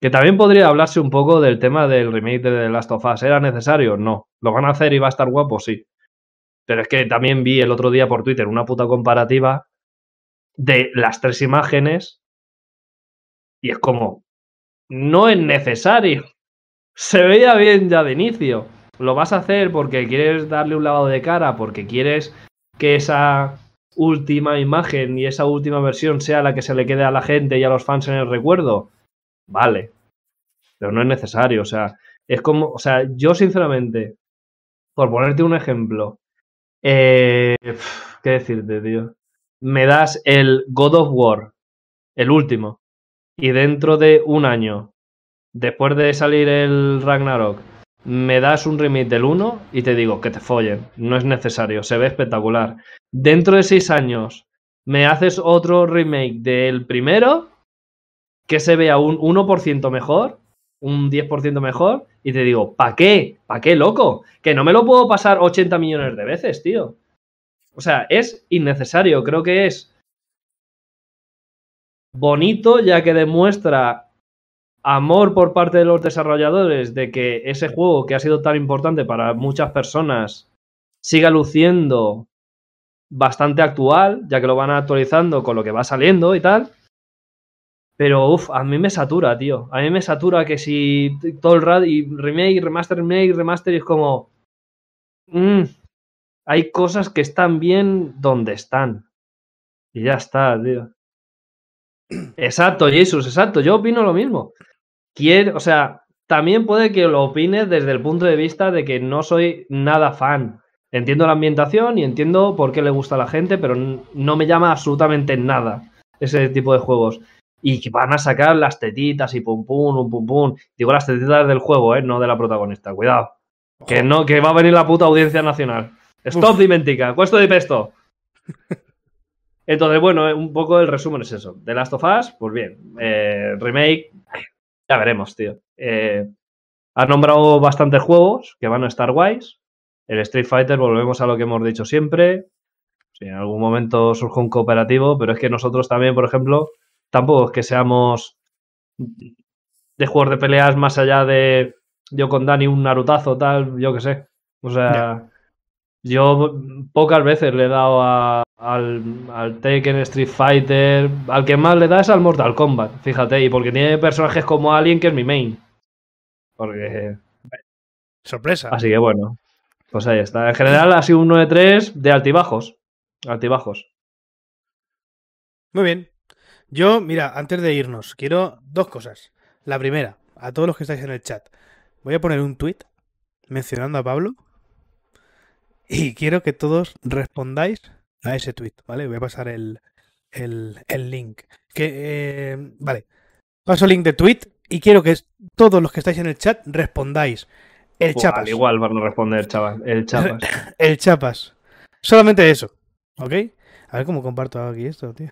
Que también podría hablarse un poco del tema del remake de The Last of Us. ¿Era necesario? No. ¿Lo van a hacer y va a estar guapo? Sí. Pero es que también vi el otro día por Twitter una puta comparativa de las tres imágenes y es como, no es necesario. Se veía bien ya de inicio. Lo vas a hacer porque quieres darle un lavado de cara, porque quieres que esa última imagen y esa última versión sea la que se le quede a la gente y a los fans en el recuerdo. Vale, pero no es necesario. O sea, es como, o sea, yo sinceramente, por ponerte un ejemplo, eh, ¿qué decirte, tío? Me das el God of War, el último, y dentro de un año, después de salir el Ragnarok, me das un remake del uno y te digo que te follen, no es necesario, se ve espectacular. Dentro de seis años me haces otro remake del primero que se vea un uno por ciento mejor, un diez por ciento mejor, y te digo, ¿pa' qué? ¿Pa' qué, loco? Que no me lo puedo pasar ochenta millones de veces, tío. O sea, es innecesario. Creo que es bonito, ya que demuestra amor por parte de los desarrolladores de que ese juego que ha sido tan importante para muchas personas siga luciendo bastante actual, ya que lo van actualizando con lo que va saliendo y tal. Pero, uff, a mí me satura, tío. A mí me satura que si todo el rato y remake, remaster, remake, remaster, y es como... Mmm, hay cosas que están bien donde están. Y ya está, tío. Exacto, Jesús, exacto. Yo opino lo mismo. Quiero, o sea, también puede que lo opine desde el punto de vista de que no soy nada fan. Entiendo la ambientación y entiendo por qué le gusta a la gente, pero no me llama absolutamente nada ese tipo de juegos. Y que van a sacar las tetitas y pum pum, un pum pum. Digo las tetitas del juego, ¿eh? No de la protagonista. Cuidado. Que no, que va a venir la puta audiencia nacional. Stop dimentica, cuesto de pesto. Entonces, bueno, un poco el resumen es eso. The Last of Us, pues bien. Eh, remake, ya veremos, tío. Eh, has nombrado bastantes juegos que van a estar guays. El Street Fighter, volvemos a lo que hemos dicho siempre. Si en algún momento surge un cooperativo, pero es que nosotros también, por ejemplo... Tampoco es que seamos de juegos de peleas más allá de yo con Dani un narutazo, tal, yo qué sé. O sea, yeah. Yo pocas veces le he dado a, al, al Tekken, Street Fighter... Al que más le da es al Mortal Kombat, fíjate. Y porque tiene personajes como Alien, que es mi main. Porque... Sorpresa. Así que bueno, pues ahí está. En general ha sido un nueve tres de altibajos. Altibajos. Muy bien. Yo, mira, antes de irnos, quiero dos cosas. La primera, a todos los que estáis en el chat, voy a poner un tweet mencionando a Pablo y quiero que todos respondáis a ese tweet, ¿vale? Voy a pasar el, el, el link. Que, eh, vale, paso el link de tweet y quiero que todos los que estáis en el chat respondáis. El Chapas. Al igual van a responder, chaval. El Chapas. El Chapas. Solamente eso, ¿ok? A ver cómo comparto aquí esto, tío.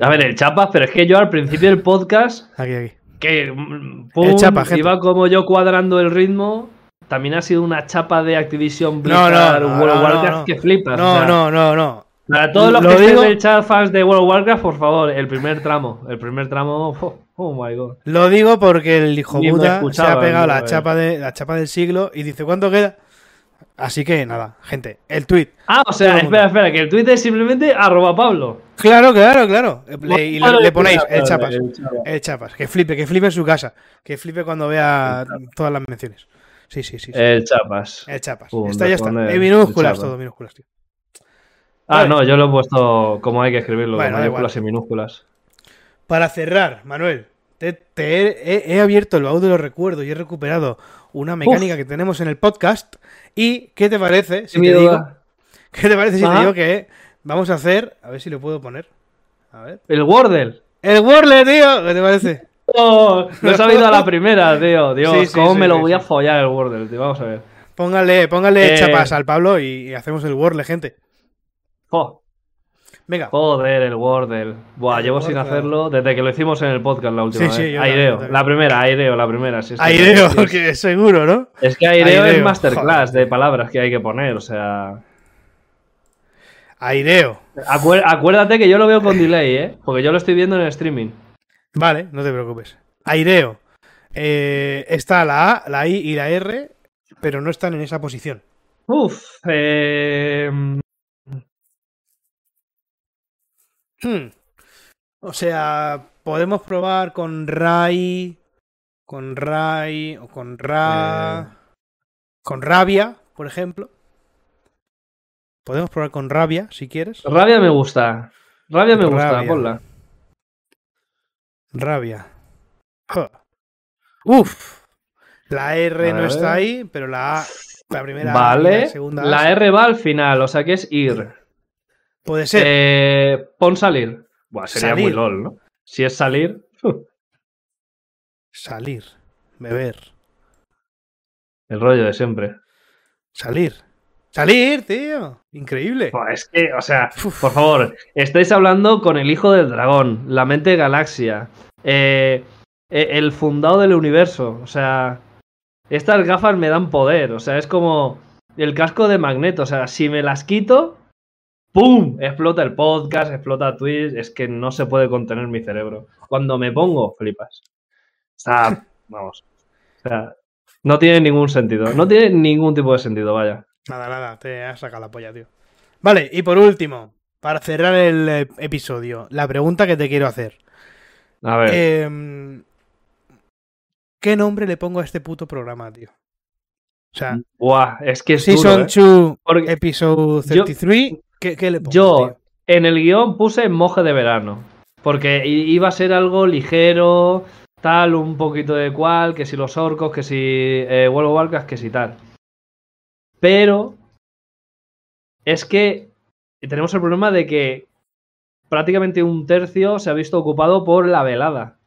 A ver, el Chapas, pero es que yo al principio del podcast... Aquí, aquí. Que pum, el Chapa, iba como yo cuadrando el ritmo. También ha sido una chapa de Activision Blizzard, no, no, no, World of no, Warcraft, no, no. Que flipas. No, o sea, no, no, no. Para todos los Lo que digo... estén en el chat fans de World of Warcraft, por favor, el primer tramo. El primer tramo... Oh, oh my god. Lo digo porque el hijo puta se ha pegado la chapa, de, la chapa del siglo y dice, ¿cuánto queda? Así que nada, gente, el tweet. Ah, o sea, espera, espera, que el tweet es simplemente arroba Pablo. Claro, claro, claro. Le, y le, le ponéis el Chapas. El Chapas. Que flipe, que flipe en su casa. Que flipe cuando vea todas las menciones. Sí, sí, sí. sí. El Chapas. El Chapas. Pum, está, ya está. En minúsculas, todo minúsculas, tío. Ah, vale. No, yo lo he puesto como hay que escribirlo, bueno, de mayúsculas y minúsculas. Para cerrar, Manuel, te, te he, he abierto el baúl de los recuerdos y he recuperado una mecánica Uf. que tenemos en el podcast. ¿Y qué te parece si te digo? ¿Qué te parece si Ajá. te digo que vamos a hacer? A ver si lo puedo poner. A ver. El Wordle. El Wordle, tío. ¿Qué te parece? Oh, no se ha ido a la primera, tío. Dios, sí, sí, cómo sí, me sí, lo sí, voy sí. a follar el Wordle, tío. Vamos a ver. Póngale, póngale eh... chapas al Pablo y hacemos el Wordle, gente. Oh. Venga. Joder, el Wordle. Buah, el llevo Wordle. sin hacerlo desde que lo hicimos en el podcast la última sí, vez. Sí, aireo. También. La primera, aireo, la primera. Sí, aireo, sí, que seguro, ¿no? Es que aireo, aireo. es masterclass Joder. de palabras que hay que poner, o sea... Aireo. Acuer- acuérdate que yo lo veo con delay, ¿eh? Porque yo lo estoy viendo en el streaming. Vale, no te preocupes. Aireo. Eh, está la A, la I y la R, pero no están en esa posición. Uf, eh... Hmm. O sea, podemos probar con Rai, con Rai, o con Ra, eh... con Rabia, por ejemplo. Podemos probar con Rabia, si quieres. Rabia me gusta. Rabia me rabia. gusta, ponla. Rabia. Oh. Uf. La R no está ahí, pero la A, la primera vale. A, la segunda A. La R va al final, o sea que es ir. Puede ser. Eh, pon salir. Buah, sería salir. muy LOL, ¿no? Si es salir. Uh. Salir. Beber. El rollo de siempre. Salir. Salir, tío. Increíble. Pues es que, o sea, Uf. por favor, estáis hablando con el hijo del dragón, la mente galaxia, eh, el fundado del universo. O sea, estas gafas me dan poder. O sea, es como el casco de Magneto. O sea, si me las quito, ¡pum! Explota el podcast, explota Twitch. Es que no se puede contener mi cerebro. Cuando me pongo, flipas. Está, vamos. O sea, no tiene ningún sentido. No tiene ningún tipo de sentido, vaya. Nada, nada. Te has sacado la polla, tío. Vale, y por último, para cerrar el episodio, la pregunta que te quiero hacer. A ver. Eh, ¿Qué nombre le pongo a este puto programa, tío? O sea... Buah, es que es Season dos, ¿eh? Episode treinta y tres... Yo... ¿Qué, qué le pongo, Yo tío? en el guión puse Monje de Verano, porque iba a ser algo ligero, tal, un poquito de cual, que si los orcos, que si eh, World of Warcraft, que si tal. Pero es que tenemos el problema de que prácticamente un tercio se ha visto ocupado por la velada.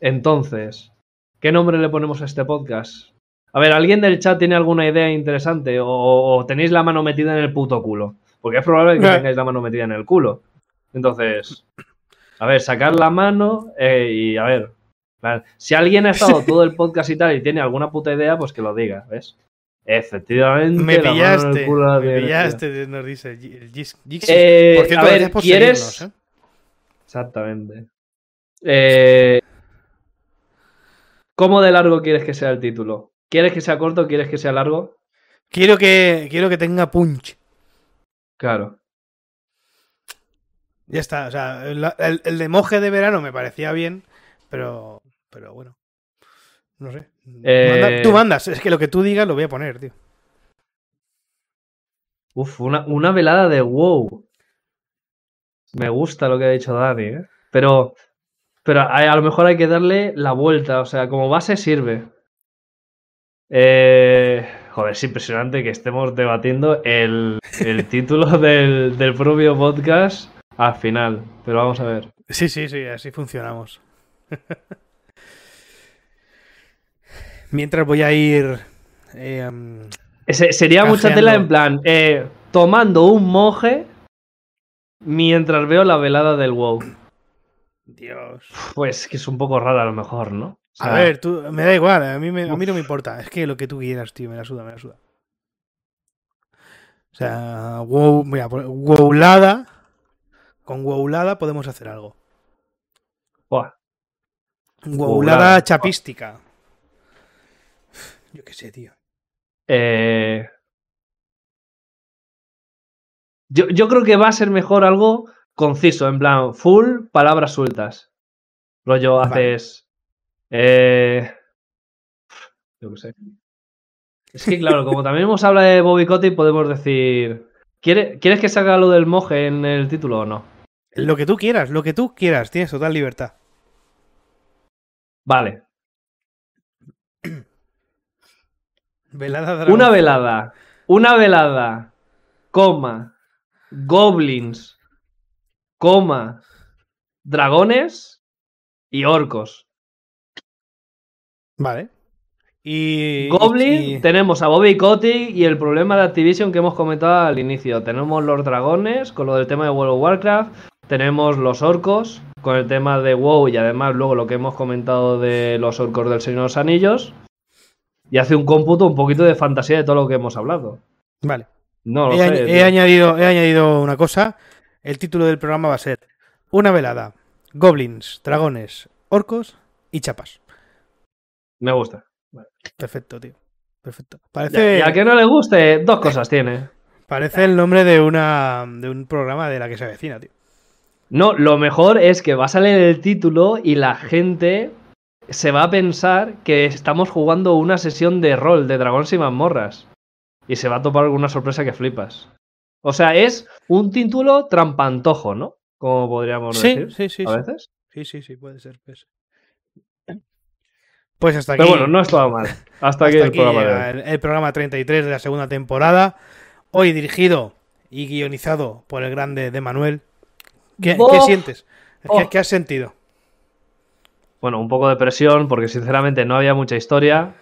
Entonces, ¿qué nombre le ponemos a este podcast? A ver, ¿alguien del chat tiene alguna idea interesante? O, o tenéis la mano metida en el puto culo. Porque es probable que tengáis la mano metida en el culo. Entonces, a ver, sacar la mano eh, y a ver. Si alguien ha estado todo el podcast y tal y tiene alguna puta idea, pues que lo diga, ¿ves? Efectivamente. Me pillaste, la mano en el culo me pillaste, nos dice el Gix. Eh, Por cierto, a ver, por ¿quieres? ¿eh? Exactamente. Eh, ¿Cómo de largo quieres que sea el título? ¿Quieres que sea corto? ¿Quieres que sea largo? Quiero que, quiero que tenga punch. Claro. Ya está. O sea, el, el, el de Monje de Verano me parecía bien, pero, pero bueno. No sé. Eh... Manda, tú mandas. Es que lo que tú digas lo voy a poner, tío. Uf, una, una velada de wow. Me gusta lo que ha dicho Dani, ¿eh? Pero, pero a, a lo mejor hay que darle la vuelta. O sea, como base sirve. Eh, joder, es impresionante que estemos debatiendo el, el título del, del propio podcast al final, pero vamos a ver. Sí, sí, sí, así funcionamos. Mientras voy a ir... Eh, um, Ese, sería cajeando. Mucha tela en plan, eh, tomando un moje mientras veo la velada del WoW. Dios. Pues que es un poco rara a lo mejor, ¿no? O sea, a ver, tú, me da igual, a mí, me, a mí no me importa. Es que lo que tú quieras, tío, me la suda, me la suda. O sea, wow, mira, wowlada. Con wowlada podemos hacer algo. Buah. Wowlada, wowlada chapística. Yo qué sé, tío. Eh... Yo, yo creo que va a ser mejor algo conciso, en plan, full palabras sueltas. Rollo, haces... Vale. Eh, yo qué sé. Es que claro, como también hemos hablado de Bobby Kotick, podemos decir ¿quiere, ¿Quieres que salga lo del moje en el título o no? Lo que tú quieras, lo que tú quieras. Tienes total libertad. Vale. Velada dragon. Una velada. Una velada. Coma. Goblins. Coma. Dragones. Y orcos. Vale. Y Goblin, y... tenemos a Bobby Kotick y el problema de Activision que hemos comentado al inicio. Tenemos los dragones con lo del tema de World of Warcraft. Tenemos los orcos con el tema de WoW y además luego lo que hemos comentado de los orcos del Señor de los Anillos. Y hace un cómputo un poquito de fantasía de todo lo que hemos hablado. Vale. No lo he, sé, he, añadido, he añadido una cosa. El título del programa va a ser Una velada, goblins, dragones, orcos y chapas. Me gusta. Vale. Perfecto, tío. Perfecto. Parece... Y al que no le guste, dos cosas tiene. Parece el nombre de una de un programa de La que se avecina, tío. No, lo mejor es que va a salir el título y la gente se va a pensar que estamos jugando una sesión de rol de Dragones y Mazmorras. Y se va a topar alguna sorpresa que flipas. O sea, es un título trampantojo, ¿no? Como podríamos sí, decir. Sí, sí, ¿A sí. veces? Sí, sí, sí, puede ser. Pues. Pues hasta aquí. Pero bueno, no estaba mal. Hasta, hasta aquí el aquí programa. De hoy. El, el programa treinta y tres de la segunda temporada. Hoy dirigido y guionizado por el grande de Manuel. ¿Qué, oh, ¿qué sientes? Oh. ¿Qué, ¿Qué has sentido? Bueno, un poco de presión porque sinceramente no había mucha historia.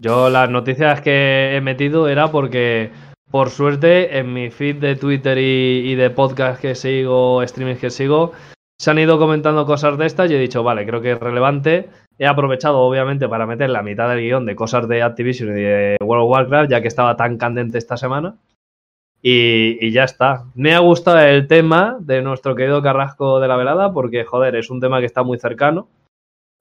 Yo las noticias que he metido era porque, por suerte, en mi feed de Twitter y, y de podcast que sigo, streamings que sigo, se han ido comentando cosas de estas y he dicho, vale, creo que es relevante. He aprovechado, obviamente, para meter la mitad del guión de cosas de Activision y de World of Warcraft, ya que estaba tan candente esta semana. Y, y ya está. Me ha gustado el tema de nuestro querido Carrasco de la Velada porque, joder, es un tema que está muy cercano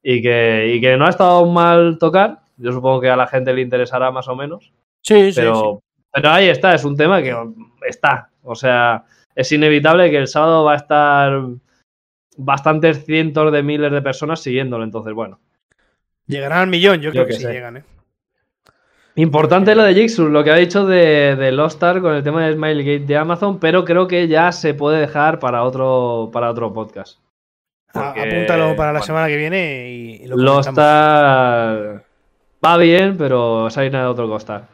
y que, y que no ha estado mal tocar. Yo supongo que a la gente le interesará más o menos. Sí, pero, sí, sí. Pero ahí está, es un tema que está. O sea, es inevitable que el sábado va a estar bastantes cientos de miles de personas siguiéndolo. Entonces, bueno. Llegarán al millón, yo, yo creo que, que sí sé. Llegan, ¿eh? Importante lo de Jigsaw, lo que ha dicho de, de Lost Ark con el tema de Smilegate de Amazon, pero creo que ya se puede dejar para otro, para otro podcast. Porque, apúntalo para la bueno, semana que viene y lo Lost Ark va bien, pero se ha ido a otro costar.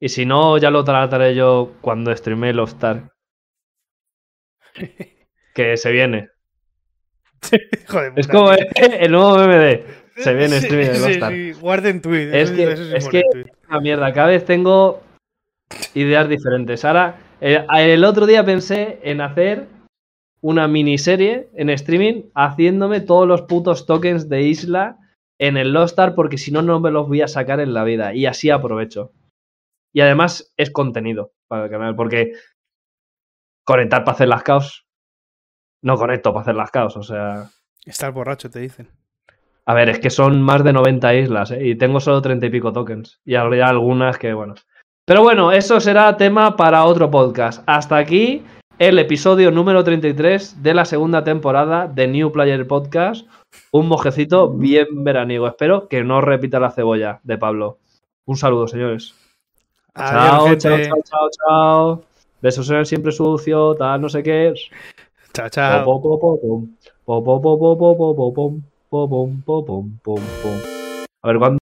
Y si no, ya lo trataré yo cuando streame Lost Ark. Que se viene. Joder, es como el, el nuevo M M D. Se viene sí, streaming de Lost Ark. Sí, sí. Guarden tweet. Es que, es es que tweet. Una mierda. Cada vez tengo ideas diferentes. Ahora, el, el otro día pensé en hacer una miniserie en streaming haciéndome todos los putos tokens de isla en el Lost Ark porque si no, no me los voy a sacar en la vida. Y así aprovecho. Y además es contenido para el canal porque conectar para hacer las caos. No conecto para hacer las caos, o sea... Estar borracho, te dicen. A ver, es que son más de noventa islas, ¿eh? Y tengo solo treinta y pico tokens. Y habría algunas que, bueno... Pero bueno, eso será tema para otro podcast. Hasta aquí el episodio número treinta y tres de la segunda temporada de New Player Podcast. Un mojecito bien veraniego. Espero que no repita la cebolla de Pablo. Un saludo, señores. Adiós, chao, gente. Chao, chao, chao, chao. Besos en el siempre sucio, tal, no sé qué. Chao, chao. Po, po, po, po, po, po, po, po, po, po, po, po. Pum, pum, pum, pum, pum. A ver, ¿cuándo?